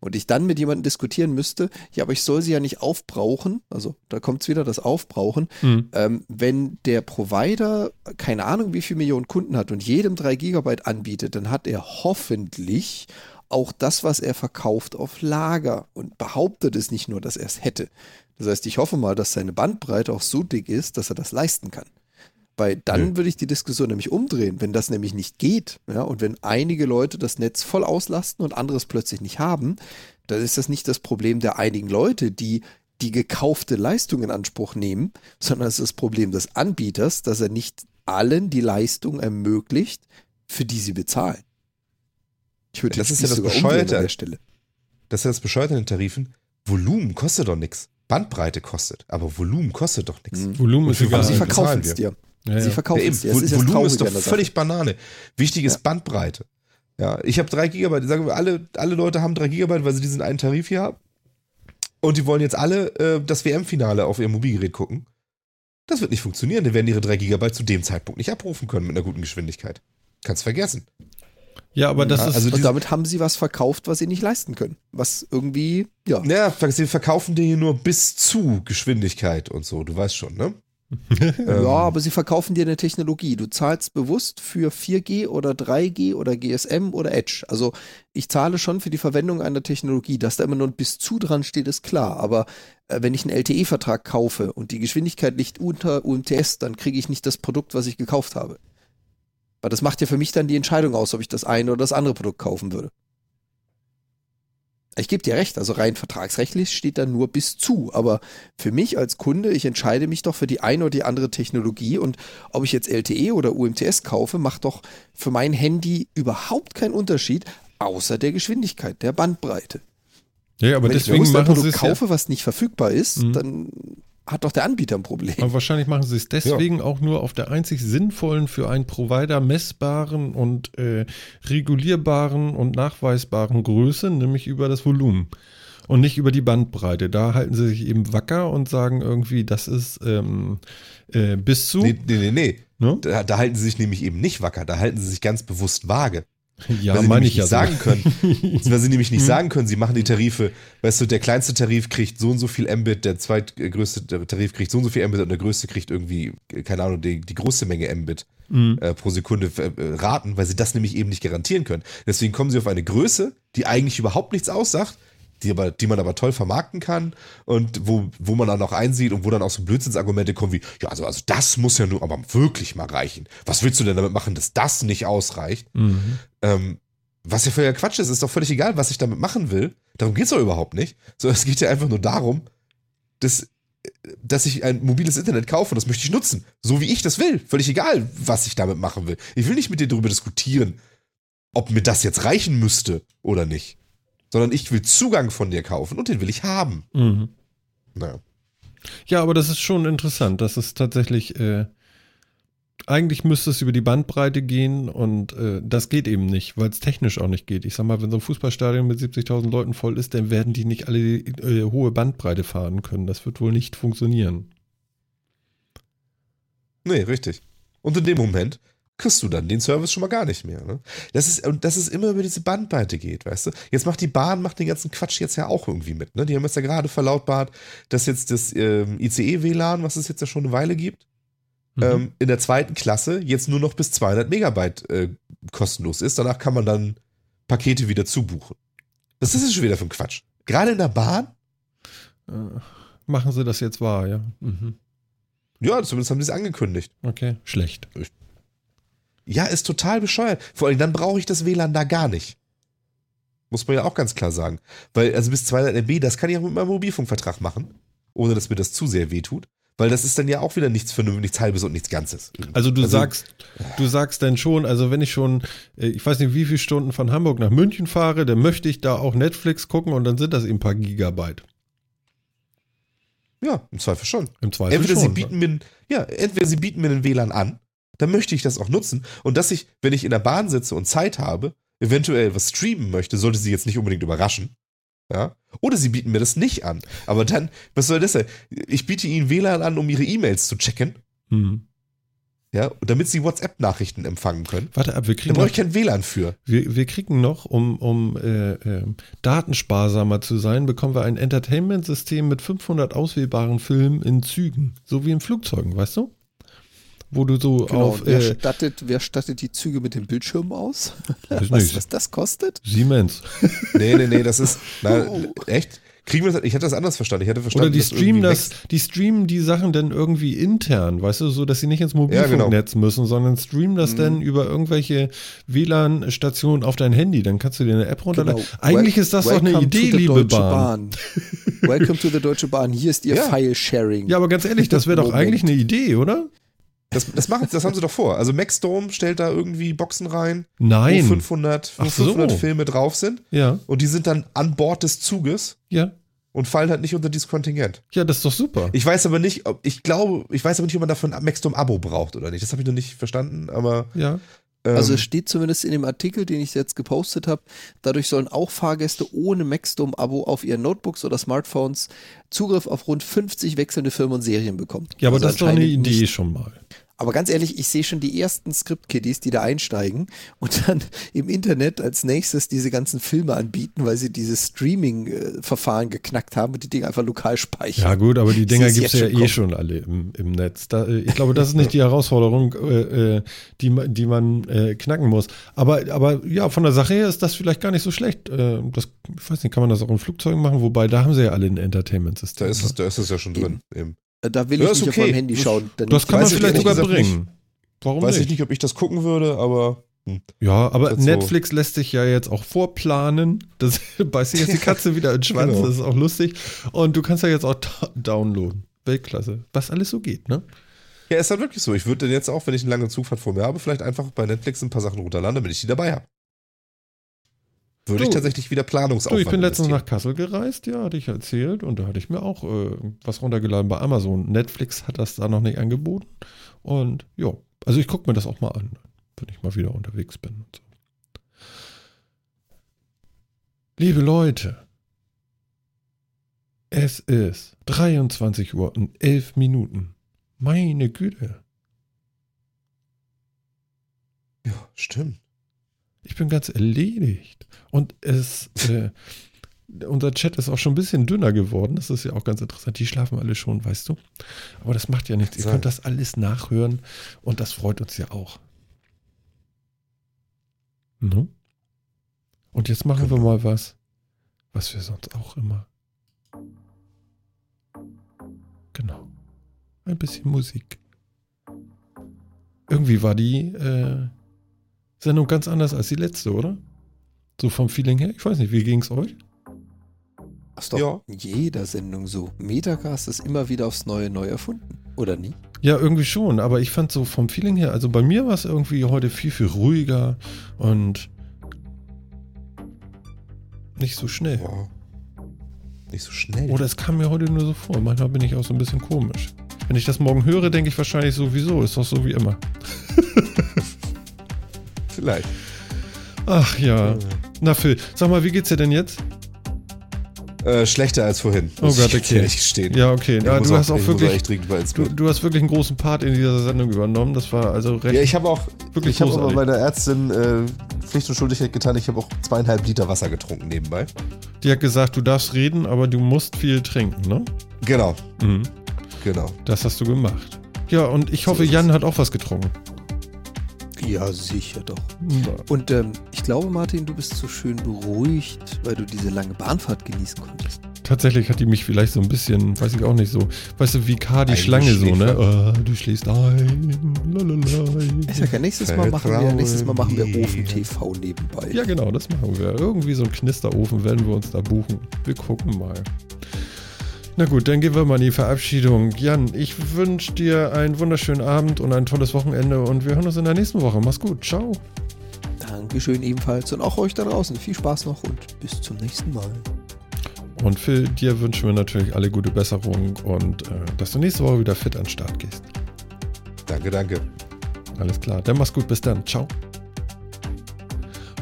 Und ich dann mit jemandem diskutieren müsste, ja, aber ich soll sie ja nicht aufbrauchen, also da kommt es wieder, das Aufbrauchen, wenn der Provider keine Ahnung wie viele Millionen Kunden hat und jedem 3 Gigabyte anbietet, dann hat er hoffentlich auch das, was er verkauft, auf Lager und behauptet es nicht nur, dass er es hätte. Das heißt, ich hoffe mal, dass seine Bandbreite auch so dick ist, dass er das leisten kann. Weil dann würde ich die Diskussion nämlich umdrehen, wenn das nämlich nicht geht, ja, und wenn einige Leute das Netz voll auslasten und anderes plötzlich nicht haben, dann ist das nicht das Problem der einigen Leute, die die gekaufte Leistung in Anspruch nehmen, sondern es ist das Problem des Anbieters, dass er nicht allen die Leistung ermöglicht, für die sie bezahlen. Ich würde das jetzt sogar umdrehen an der Stelle. Das ist ja das Bescheuerte in den Tarifen. Volumen kostet doch nichts. Bandbreite kostet, aber Volumen kostet doch nichts. Volumen ist egal. Sie verkaufen es dir. Ja, sie verkaufen es dir. Volumen ist doch völlig Banane. Wichtig ist Bandbreite. Ja, ich habe 3 Gigabyte. Sagen wir, alle Leute haben 3 Gigabyte, weil sie diesen einen Tarif hier haben. Und die wollen jetzt alle das WM-Finale auf ihr Mobilgerät gucken. Das wird nicht funktionieren. Die werden ihre 3 Gigabyte zu dem Zeitpunkt nicht abrufen können mit einer guten Geschwindigkeit. Kannst vergessen. Ja, aber das ist. Also und damit haben sie was verkauft, was sie nicht leisten können. Was irgendwie, ja. Ja, sie verkaufen dir hier nur bis zu Geschwindigkeit und so, du weißt schon, ne? Ja, aber sie verkaufen dir eine Technologie. Du zahlst bewusst für 4G oder 3G oder GSM oder Edge. Also ich zahle schon für die Verwendung einer Technologie. Dass da immer nur ein bis zu dran steht, ist klar. Aber wenn ich einen LTE-Vertrag kaufe und die Geschwindigkeit liegt unter UMTS, dann kriege ich nicht das Produkt, was ich gekauft habe. Weil das macht ja für mich dann die Entscheidung aus, ob ich das eine oder das andere Produkt kaufen würde. Ich gebe dir recht, also rein vertragsrechtlich steht da nur bis zu. Aber für mich als Kunde, ich entscheide mich doch für die eine oder die andere Technologie. Und ob ich jetzt LTE oder UMTS kaufe, macht doch für mein Handy überhaupt keinen Unterschied, außer der Geschwindigkeit, der Bandbreite. Ja, aber wenn deswegen ich ein Produkt kaufe, was nicht verfügbar ist, dann hat doch der Anbieter ein Problem. Aber wahrscheinlich machen sie es deswegen auch nur auf der einzig sinnvollen, für einen Provider messbaren und regulierbaren und nachweisbaren Größe, nämlich über das Volumen und nicht über die Bandbreite. Da halten sie sich eben wacker und sagen irgendwie, das ist bis zu... Nee. Da halten sie sich nämlich eben nicht wacker, da halten sie sich ganz bewusst vage. Ja, meine ich ja. Weil sie nämlich nicht sagen können, sie machen die Tarife, weißt du, der kleinste Tarif kriegt so und so viel Mbit, der zweitgrößte Tarif kriegt so und so viel Mbit und der größte kriegt irgendwie, keine Ahnung, die große Menge Mbit pro Sekunde raten, weil sie das nämlich eben nicht garantieren können. Deswegen kommen sie auf eine Größe, die eigentlich überhaupt nichts aussagt, die man aber toll vermarkten kann und wo man dann auch einsieht und wo dann auch so Blödsinnsargumente kommen wie, ja, also das muss ja nur aber wirklich mal reichen. Was willst du denn damit machen, dass das nicht ausreicht? Was ja völliger Quatsch ist doch völlig egal, was ich damit machen will. Darum geht es doch überhaupt nicht. So, es geht ja einfach nur darum, dass ich ein mobiles Internet kaufe und das möchte ich nutzen. So wie ich das will. Völlig egal, was ich damit machen will. Ich will nicht mit dir darüber diskutieren, ob mir das jetzt reichen müsste oder nicht. Sondern ich will Zugang von dir kaufen und den will ich haben. Naja. Ja, aber das ist schon interessant, dass es tatsächlich Eigentlich müsste es über die Bandbreite gehen und das geht eben nicht, weil es technisch auch nicht geht. Ich sag mal, wenn so ein Fußballstadion mit 70.000 Leuten voll ist, dann werden die nicht alle hohe Bandbreite fahren können. Das wird wohl nicht funktionieren. Nee, richtig. Und in dem Moment kriegst du dann den Service schon mal gar nicht mehr. Ne? Das ist immer über diese Bandbreite geht, weißt du? Jetzt macht die Bahn, macht den ganzen Quatsch jetzt ja auch irgendwie mit. Ne? Die haben jetzt ja gerade verlautbart, dass jetzt das ICE-WLAN, was es jetzt ja schon eine Weile gibt, in der zweiten Klasse jetzt nur noch bis 200 Megabyte kostenlos ist. Danach kann man dann Pakete wieder zubuchen. Das ist schon wieder für ein Quatsch. Gerade in der Bahn? Machen sie das jetzt wahr, ja. Mhm. Ja, zumindest haben sie es angekündigt. Okay, schlecht. Ja, ist total bescheuert. Vor allem, dann brauche ich das WLAN da gar nicht. Muss man ja auch ganz klar sagen. Weil, also bis 200 MB, das kann ich auch mit meinem Mobilfunkvertrag machen. Ohne, dass mir das zu sehr wehtut. Weil das ist dann ja auch wieder nichts Vernünftiges, nichts Halbes und nichts Ganzes. Also du sagst dann schon, also wenn ich schon, ich weiß nicht wie viele Stunden von Hamburg nach München fahre, dann möchte ich da auch Netflix gucken und dann sind das eben ein paar Gigabyte. Ja, im Zweifel schon. Entweder sie bieten mir den WLAN an, dann möchte ich das auch nutzen. Und dass ich, wenn ich in der Bahn sitze und Zeit habe, eventuell was streamen möchte, sollte sie jetzt nicht unbedingt überraschen. Ja? Oder sie bieten mir das nicht an. Aber dann, was soll das sein? Ich biete ihnen WLAN an, um ihre E-Mails zu checken. Mhm. Ja, damit sie WhatsApp-Nachrichten empfangen können. Warte ab, wir kriegen. Da brauche ich kein WLAN für. Wir kriegen noch, um datensparsamer zu sein, bekommen wir ein Entertainment-System mit 500 auswählbaren Filmen in Zügen. So wie in Flugzeugen, weißt du? Wo du so genau, auf. Wer stattet die Züge mit den Bildschirmen aus? Weißt du, was das kostet? Siemens. Nee, das ist. Na, echt? Kriegen wir das? Ich hatte das anders verstanden. Ich hatte verstanden, oder die streamen die Sachen dann irgendwie intern, weißt du, so dass sie nicht ins Mobilfunknetz müssen, sondern streamen das dann über irgendwelche WLAN-Stationen auf dein Handy. Dann kannst du dir eine App runterladen. Genau. Eigentlich ist das doch eine Idee, liebe Bahn. Welcome to the Deutsche Bahn. Hier ist ihr File-Sharing. Ja, aber ganz ehrlich, das wäre doch eigentlich eine Idee, oder? Das haben sie doch vor. Also Maxdome stellt da irgendwie Boxen rein, wo 500 Filme drauf sind. Ja. Und die sind dann an Bord des Zuges und fallen halt nicht unter dieses Kontingent. Ja, das ist doch super. Ich weiß aber nicht, ob man davon Maxdome-Abo braucht oder nicht. Das habe ich noch nicht verstanden, aber... Ja. Also es steht zumindest in dem Artikel, den ich jetzt gepostet habe, dadurch sollen auch Fahrgäste ohne Maxdome-Abo auf ihren Notebooks oder Smartphones Zugriff auf rund 50 wechselnde Filme und Serien bekommen. Ja, aber also das ist doch eine Idee schon mal. Aber ganz ehrlich, ich sehe schon die ersten Script-Kiddies, die da einsteigen und dann im Internet als nächstes diese ganzen Filme anbieten, weil sie dieses Streaming-Verfahren geknackt haben und die Dinger einfach lokal speichern. Ja gut, aber die Dinger gibt es ja schon alle im Netz. Da, ich glaube, das ist nicht die Herausforderung, die man knacken muss. Aber ja, von der Sache her ist das vielleicht gar nicht so schlecht. Ich weiß nicht, kann man das auch in Flugzeugen machen? Wobei, da haben sie ja alle ein Entertainment-System. Da ist es ja schon drin eben. Da will ich nicht auf meinem Handy schauen. Das kann man vielleicht sogar bringen. Warum nicht? Weiß ich nicht, ob ich das gucken würde, aber... Ja, aber Netflix lässt sich ja jetzt auch vorplanen. Das beißt sich jetzt die Katze wieder in den Schwanz. Genau. Das ist auch lustig. Und du kannst ja jetzt auch downloaden. Weltklasse. Was alles so geht, ne? Ja, ist halt wirklich so. Ich würde dann jetzt auch, wenn ich einen langen Zugfahrt vor mir habe, vielleicht einfach bei Netflix ein paar Sachen runterladen, damit ich die dabei habe. Würde ich tatsächlich wieder Planungsaufwand investieren. Ich bin letztens nach Kassel gereist, ja, hatte ich erzählt. Und da hatte ich mir auch was runtergeladen bei Amazon. Netflix hat das da noch nicht angeboten. Und ja, also ich gucke mir das auch mal an, wenn ich mal wieder unterwegs bin. Und so. Liebe Leute, es ist 23:11 Uhr. Meine Güte. Ja, stimmt. Ich bin ganz erledigt. Und unser Chat ist auch schon ein bisschen dünner geworden. Das ist ja auch ganz interessant. Die schlafen alle schon, weißt du. Aber das macht ja nichts. Ihr könnt das alles nachhören. Und das freut uns ja auch. Mhm. Und jetzt machen wir mal was wir sonst auch immer. Genau. Ein bisschen Musik. Irgendwie war die... Sendung ganz anders als die letzte, oder? So vom Feeling her. Ich weiß nicht, wie ging es euch? Das ist doch in jeder Sendung so. Metacast ist immer wieder aufs Neue neu erfunden, oder nie? Ja, irgendwie schon, aber ich fand so vom Feeling her, also bei mir war es irgendwie heute viel, viel ruhiger und nicht so schnell. Wow. Nicht so schnell. Oder es kam mir heute nur so vor. Manchmal bin ich auch so ein bisschen komisch. Wenn ich das morgen höre, denke ich wahrscheinlich sowieso, ist doch so wie immer. Vielleicht. Ach ja. Na Phil, sag mal, wie geht's dir denn jetzt? Schlechter als vorhin. Oh Gott, okay. Ich kann nicht stehen. Ja, okay. Ja, du hast auch wirklich, du hast wirklich einen großen Part in dieser Sendung übernommen. Das war also recht. Ja, ich habe auch wirklich meiner Ärztin Pflicht und Schuldigkeit getan. Ich habe auch 2,5 Liter Wasser getrunken nebenbei. Die hat gesagt, du darfst reden, aber du musst viel trinken, ne? Genau. Mhm. Genau. Das hast du gemacht. Ja, und ich hoffe, Jan hat auch was getrunken. Ja, sicher doch. Und ich glaube, Martin, du bist so schön beruhigt, weil du diese lange Bahnfahrt genießen konntest. Tatsächlich hat die mich vielleicht so ein bisschen, weiß ich auch nicht so, weißt du, wie K, die Schlange so, ne? Du schläfst ein, lalalala. Ich sag ja, nächstes Mal machen wir Ofen-TV nebenbei. Ja, genau, das machen wir. Irgendwie so ein Knisterofen werden wir uns da buchen. Wir gucken mal. Na gut, dann gehen wir mal in die Verabschiedung. Jan, ich wünsche dir einen wunderschönen Abend und ein tolles Wochenende und wir hören uns in der nächsten Woche. Mach's gut, ciao. Dankeschön ebenfalls und auch euch da draußen. Viel Spaß noch und bis zum nächsten Mal. Und Phil, dir wünschen wir natürlich alle gute Besserung und dass du nächste Woche wieder fit an den Start gehst. Danke, danke. Alles klar, dann mach's gut, bis dann, ciao.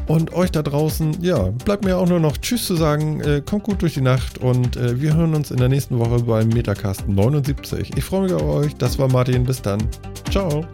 Und euch da draußen, ja, bleibt mir auch nur noch Tschüss zu sagen, kommt gut durch die Nacht und wir hören uns in der nächsten Woche beim Metacast 79. Ich freue mich auf euch, das war Martin, bis dann, ciao.